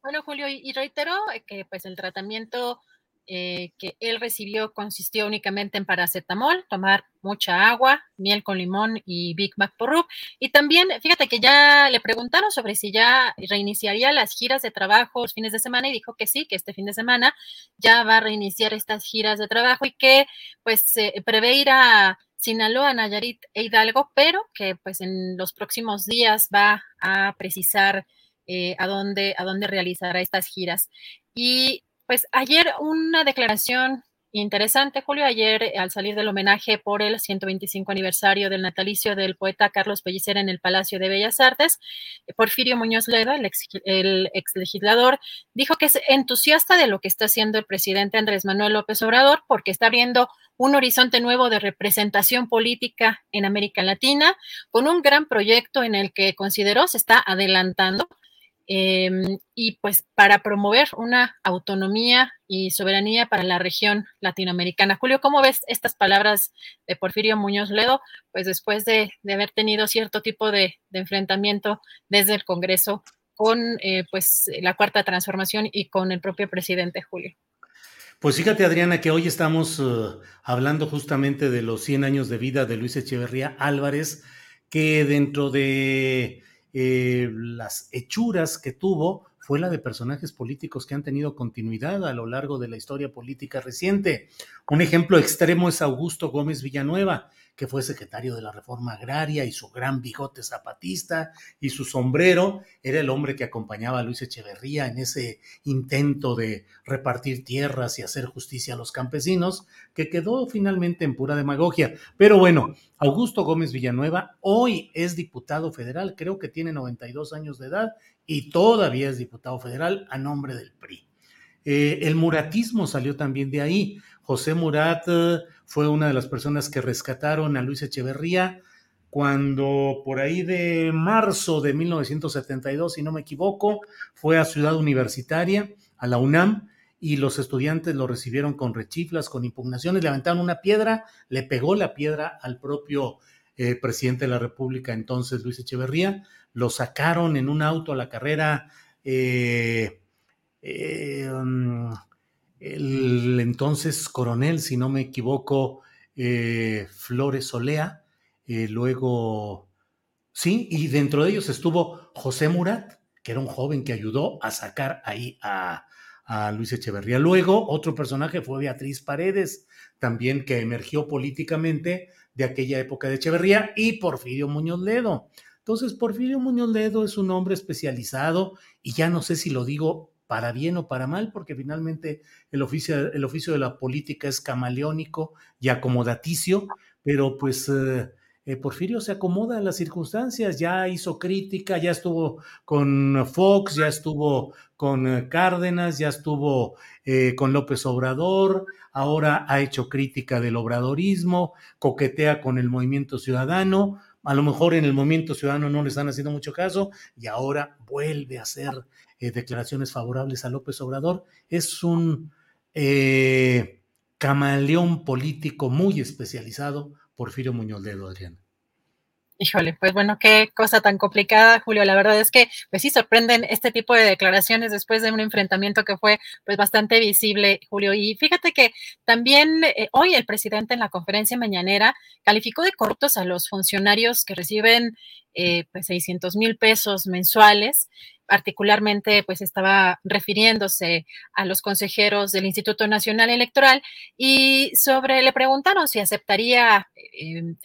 Bueno, Julio, y reitero que pues el tratamiento que él recibió consistió únicamente en paracetamol, tomar mucha agua, miel con limón y Big Mac por Rub. Y también, fíjate que ya le preguntaron sobre si ya reiniciaría las giras de trabajo los fines de semana y dijo que sí, que este fin de semana ya va a reiniciar estas giras de trabajo y que pues prevé ir a Sinaloa, Nayarit e Hidalgo, pero que pues en los próximos días va a precisar a dónde realizará estas giras. Y pues ayer una declaración interesante, Julio, ayer al salir del homenaje por el 125 aniversario del natalicio del poeta Carlos Pellicer en el Palacio de Bellas Artes, Porfirio Muñoz Ledo, el ex legislador, dijo que es entusiasta de lo que está haciendo el presidente Andrés Manuel López Obrador porque está abriendo un horizonte nuevo de representación política en América Latina, con un gran proyecto en el que consideró se está adelantando y pues para promover una autonomía y soberanía para la región latinoamericana. Julio, ¿cómo ves estas palabras de Porfirio Muñoz Ledo? Pues después de haber tenido cierto tipo de enfrentamiento desde el Congreso con pues la Cuarta Transformación y con el propio presidente, Julio. Pues fíjate, Adriana, que hoy estamos hablando justamente de los 100 años de vida de Luis Echeverría Álvarez, que dentro de las hechuras que tuvo fue la de personajes políticos que han tenido continuidad a lo largo de la historia política reciente. Un ejemplo extremo es Augusto Gómez Villanueva, que fue secretario de la Reforma Agraria y su gran bigote zapatista y su sombrero era el hombre que acompañaba a Luis Echeverría en ese intento de repartir tierras y hacer justicia a los campesinos, que quedó finalmente en pura demagogia. Pero bueno, Augusto Gómez Villanueva hoy es diputado federal, creo que tiene 92 años de edad y todavía es diputado federal a nombre del PRI. El muratismo salió también de ahí. José Murat fue una de las personas que rescataron a Luis Echeverría cuando por ahí de marzo de 1972, si no me equivoco, fue a Ciudad Universitaria, a la UNAM, y los estudiantes lo recibieron con rechiflas, con impugnaciones, le aventaron una piedra, le pegó la piedra al propio presidente de la República, entonces Luis Echeverría, lo sacaron en un auto a la carrera el entonces coronel, si no me equivoco, Flores Olea, luego, sí, y dentro de ellos estuvo José Murat, que era un joven que ayudó a sacar ahí a Luis Echeverría. Luego, otro personaje fue Beatriz Paredes, también que emergió políticamente de aquella época de Echeverría, y Porfirio Muñoz Ledo. Entonces, Porfirio Muñoz Ledo es un hombre especializado, y ya no sé si lo digo para bien o para mal, porque finalmente el oficio de la política es camaleónico y acomodaticio, pero pues Porfirio se acomoda a las circunstancias, ya hizo crítica, ya estuvo con Fox, ya estuvo con Cárdenas, ya estuvo con López Obrador, ahora ha hecho crítica del obradorismo, coquetea con el Movimiento Ciudadano, a lo mejor en el Movimiento Ciudadano no le están haciendo mucho caso y ahora vuelve a hacer declaraciones favorables a López Obrador. Es un camaleón político muy especializado, Porfirio Muñoz Ledo, Adriana. Híjole, pues bueno, qué cosa tan complicada, Julio. La verdad es que pues sí sorprenden este tipo de declaraciones después de un enfrentamiento que fue pues bastante visible, Julio. Y fíjate que también hoy el presidente en la conferencia mañanera calificó de corruptos a los funcionarios que reciben pues $600,000 mensuales. Particularmente pues estaba refiriéndose a los consejeros del Instituto Nacional Electoral y le preguntaron si aceptaría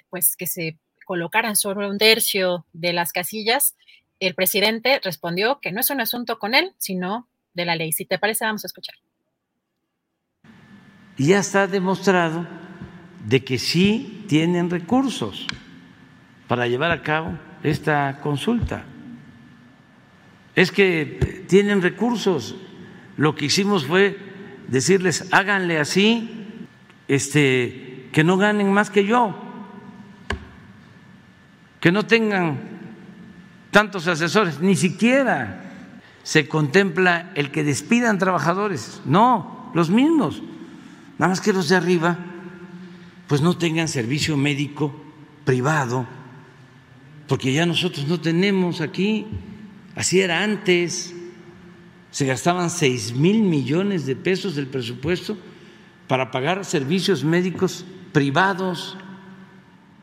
pues que se colocaran sobre 1/3 de las casillas. El presidente respondió que no es un asunto con él, sino de la ley. Si te parece, vamos a escuchar. Ya está demostrado de que sí tienen recursos para llevar a cabo esta consulta. Es que tienen recursos. Lo que hicimos fue decirles, háganle así, que no ganen más que yo, que no tengan tantos asesores, ni siquiera se contempla el que despidan trabajadores, no, los mismos, nada más que los de arriba pues no tengan servicio médico privado, porque ya nosotros no tenemos aquí, así era antes, se gastaban $6,000 millones de pesos del presupuesto para pagar servicios médicos privados.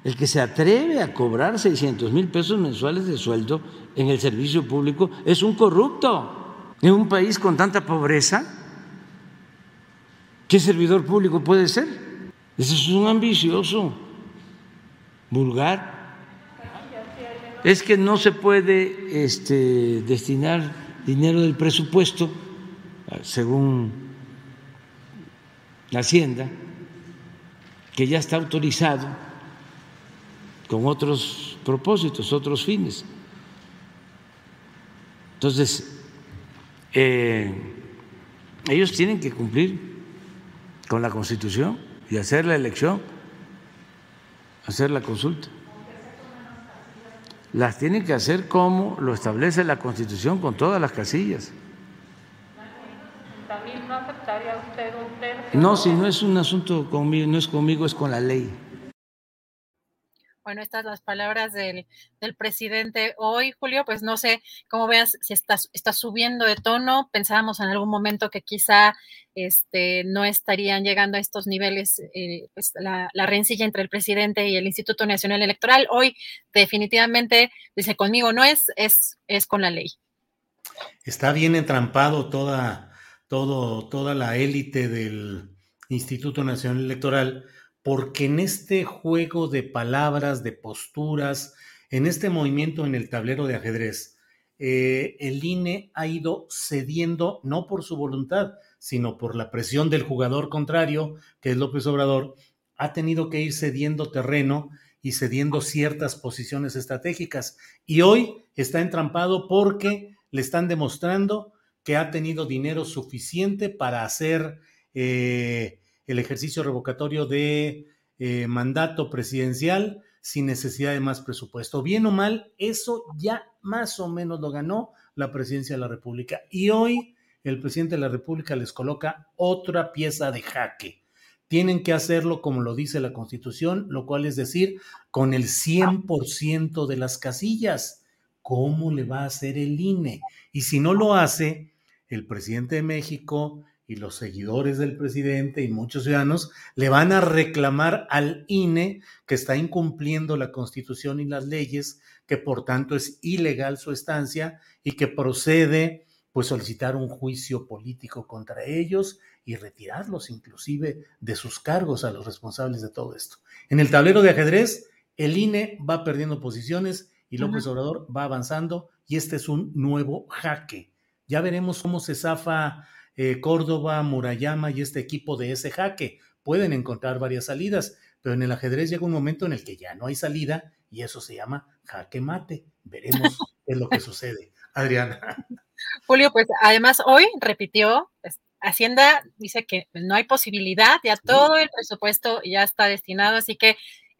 El que se atreve a cobrar $600,000 pesos mensuales de sueldo en el servicio público es un corrupto. En un país con tanta pobreza, ¿qué servidor público puede ser? Ese es un ambicioso, vulgar. Es que no se puede destinar dinero del presupuesto, según la Hacienda, que ya está autorizado, con otros propósitos, otros fines. Entonces, ellos tienen que cumplir con la Constitución y hacer la elección, hacer la consulta. Las tienen que hacer como lo establece la Constitución, con todas las casillas. ¿También no aceptaría usted un tercio? No, si no es un asunto conmigo, no es conmigo, es con la ley. Bueno, estas las palabras del presidente hoy, Julio. Pues no sé cómo veas, si está subiendo de tono. Pensábamos en algún momento que quizá no estarían llegando a estos niveles pues la rencilla entre el presidente y el Instituto Nacional Electoral. Hoy definitivamente dice, conmigo no es con la ley. Está bien entrampado toda la élite del Instituto Nacional Electoral, porque en este juego de palabras, de posturas, en este movimiento en el tablero de ajedrez, el INE ha ido cediendo, no por su voluntad, sino por la presión del jugador contrario, que es López Obrador, ha tenido que ir cediendo terreno y cediendo ciertas posiciones estratégicas. Y hoy está entrampado porque le están demostrando que ha tenido dinero suficiente para hacer el ejercicio revocatorio de mandato presidencial sin necesidad de más presupuesto. Bien o mal, eso ya más o menos lo ganó la presidencia de la República. Y hoy el presidente de la República les coloca otra pieza de jaque. Tienen que hacerlo como lo dice la Constitución, lo cual es decir, con el 100% de las casillas. ¿Cómo le va a hacer el INE? Y si no lo hace, el presidente de México y los seguidores del presidente y muchos ciudadanos le van a reclamar al INE que está incumpliendo la Constitución y las leyes, que por tanto es ilegal su estancia y que procede pues solicitar un juicio político contra ellos y retirarlos inclusive de sus cargos a los responsables de todo esto. En el tablero de ajedrez, el INE va perdiendo posiciones y López Obrador va avanzando, y este es un nuevo jaque. Ya veremos cómo se zafa Córdoba, Murayama y este equipo de ese jaque. Pueden encontrar varias salidas, pero en el ajedrez llega un momento en el que ya no hay salida y eso se llama jaque mate. Veremos qué es lo que sucede. Adriana. Julio, pues además hoy repitió, pues, Hacienda dice que no hay posibilidad, ya todo el presupuesto ya está destinado, así que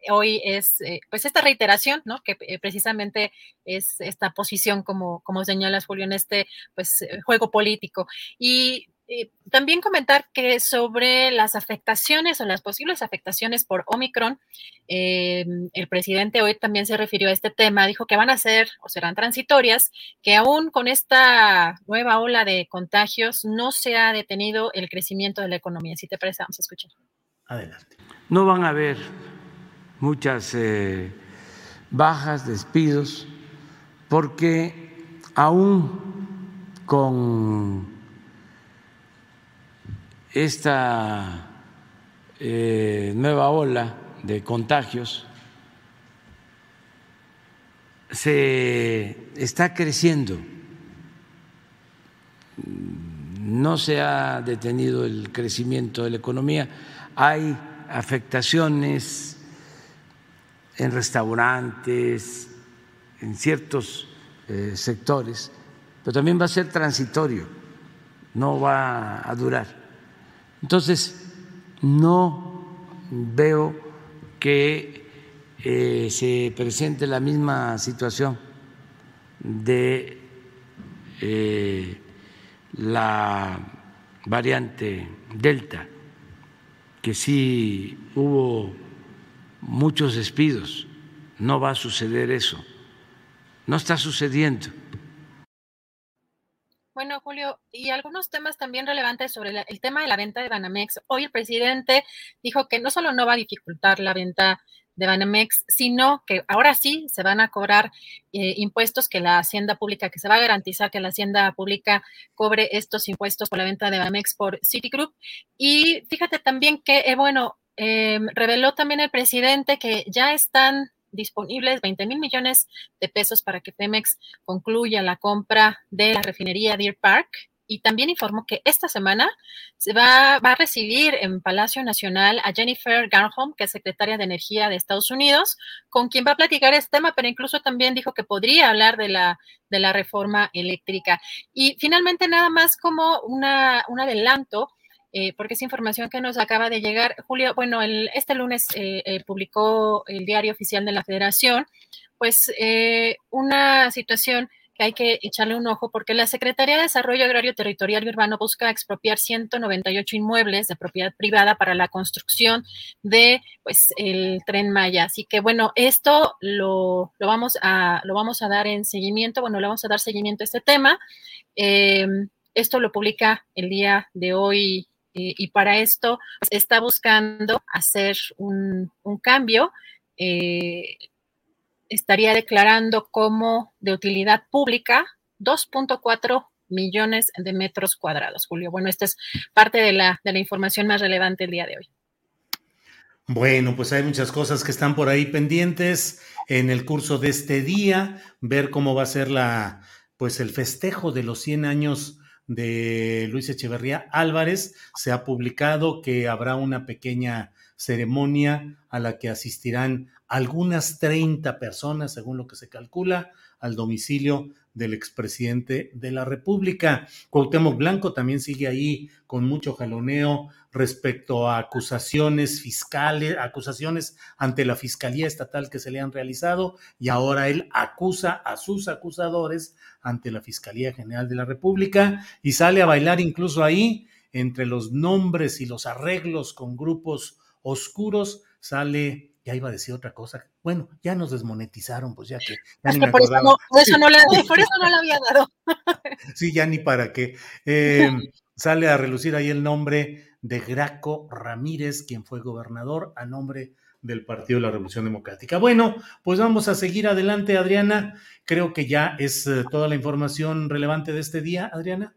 hoy es pues esta reiteración, ¿no? Que precisamente es esta posición, como señalas, Julio, en este pues juego político. Y También comentar que sobre las afectaciones o las posibles afectaciones por Omicron, el presidente hoy también se refirió a este tema, dijo que van a ser o serán transitorias, que aún con esta nueva ola de contagios no se ha detenido el crecimiento de la economía. Si te parece, vamos a escuchar. Adelante. No van a haber muchas bajas, despidos, porque aún con esta nueva ola de contagios se está creciendo, no se ha detenido el crecimiento de la economía, hay afectaciones en restaurantes, en ciertos sectores, pero también va a ser transitorio, no va a durar. Entonces, no veo que se presente la misma situación de la variante Delta, que sí hubo muchos despidos. No va a suceder eso. No está sucediendo. Bueno, Julio, y algunos temas también relevantes sobre el tema de la venta de Banamex. Hoy el presidente dijo que no solo no va a dificultar la venta de Banamex, sino que ahora sí se van a cobrar impuestos que la Hacienda Pública, que se va a garantizar que la Hacienda Pública cobre estos impuestos por la venta de Banamex por Citigroup. Y fíjate también que, reveló también el presidente que ya están disponibles 20,000 millones de pesos para que Pemex concluya la compra de la refinería Deer Park, y también informó que esta semana se va a recibir en Palacio Nacional a Jennifer Granholm, que es secretaria de Energía de Estados Unidos, con quien va a platicar este tema, pero incluso también dijo que podría hablar de la reforma eléctrica. Y finalmente, nada más como un adelanto, porque es información que nos acaba de llegar, Julio. Bueno, este lunes publicó el Diario Oficial de la Federación, pues una situación que hay que echarle un ojo, porque la Secretaría de Desarrollo Agrario, Territorial y Urbano busca expropiar 198 inmuebles de propiedad privada para la construcción de, pues, el Tren Maya. Así que, bueno, esto lo vamos a dar en seguimiento. Bueno, le vamos a dar seguimiento a este tema. Esto lo publica el día de hoy. Y para esto está buscando hacer un cambio, estaría declarando como de utilidad pública 2.4 millones de metros cuadrados, Julio. Bueno, esta es parte de la información más relevante el día de hoy. Bueno, pues hay muchas cosas que están por ahí pendientes en el curso de este día, ver cómo va a ser el festejo de los 100 años de Luis Echeverría Álvarez. Se ha publicado que habrá una pequeña ceremonia a la que asistirán algunas 30 personas, según lo que se calcula, al domicilio del expresidente de la República. Cuauhtémoc Blanco también sigue ahí con mucho jaloneo respecto a acusaciones fiscales, acusaciones ante la Fiscalía Estatal que se le han realizado, y ahora él acusa a sus acusadores ante la Fiscalía General de la República, y sale a bailar incluso ahí, entre los nombres y los arreglos con grupos oscuros, sale... Ya iba a decir otra cosa. Bueno, ya nos desmonetizaron, pues ya que... Ya ni me acordaba. Por eso no la había dado. Sí, ya ni para qué. Sale a relucir ahí el nombre de Graco Ramírez, quien fue gobernador a nombre del Partido de la Revolución Democrática. Bueno, pues vamos a seguir adelante, Adriana. Creo que ya es toda la información relevante de este día, Adriana.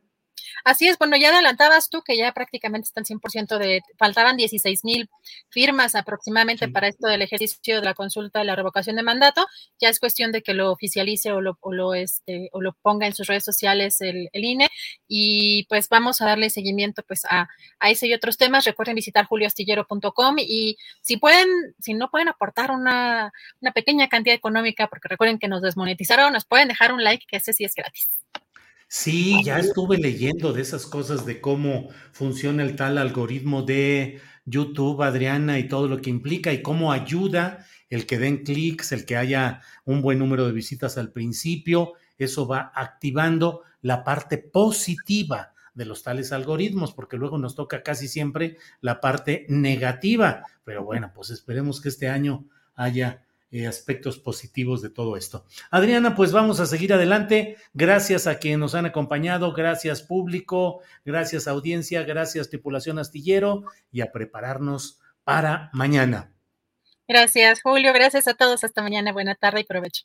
Así es, bueno, ya adelantabas tú que ya prácticamente están 100% faltaban 16,000 firmas aproximadamente, sí, para esto del ejercicio de la consulta de la revocación de mandato. Ya es cuestión de que lo oficialice o lo ponga en sus redes sociales el INE, y pues vamos a darle seguimiento pues a ese y otros temas. Recuerden visitar julioastillero.com, y si no pueden aportar una pequeña cantidad económica, porque recuerden que nos desmonetizaron, nos pueden dejar un like, que ese sí es gratis. Sí, ya estuve leyendo de esas cosas de cómo funciona el tal algoritmo de YouTube, Adriana, y todo lo que implica y cómo ayuda el que den clics, el que haya un buen número de visitas al principio. Eso va activando la parte positiva de los tales algoritmos, porque luego nos toca casi siempre la parte negativa. Pero bueno, pues esperemos que este año haya aspectos positivos de todo esto. Adriana, pues vamos a seguir adelante. Gracias a quienes nos han acompañado, gracias público, gracias audiencia, gracias tripulación astillero, y a prepararnos para mañana. Gracias, Julio, gracias a todos. Hasta mañana, buena tarde y provecho.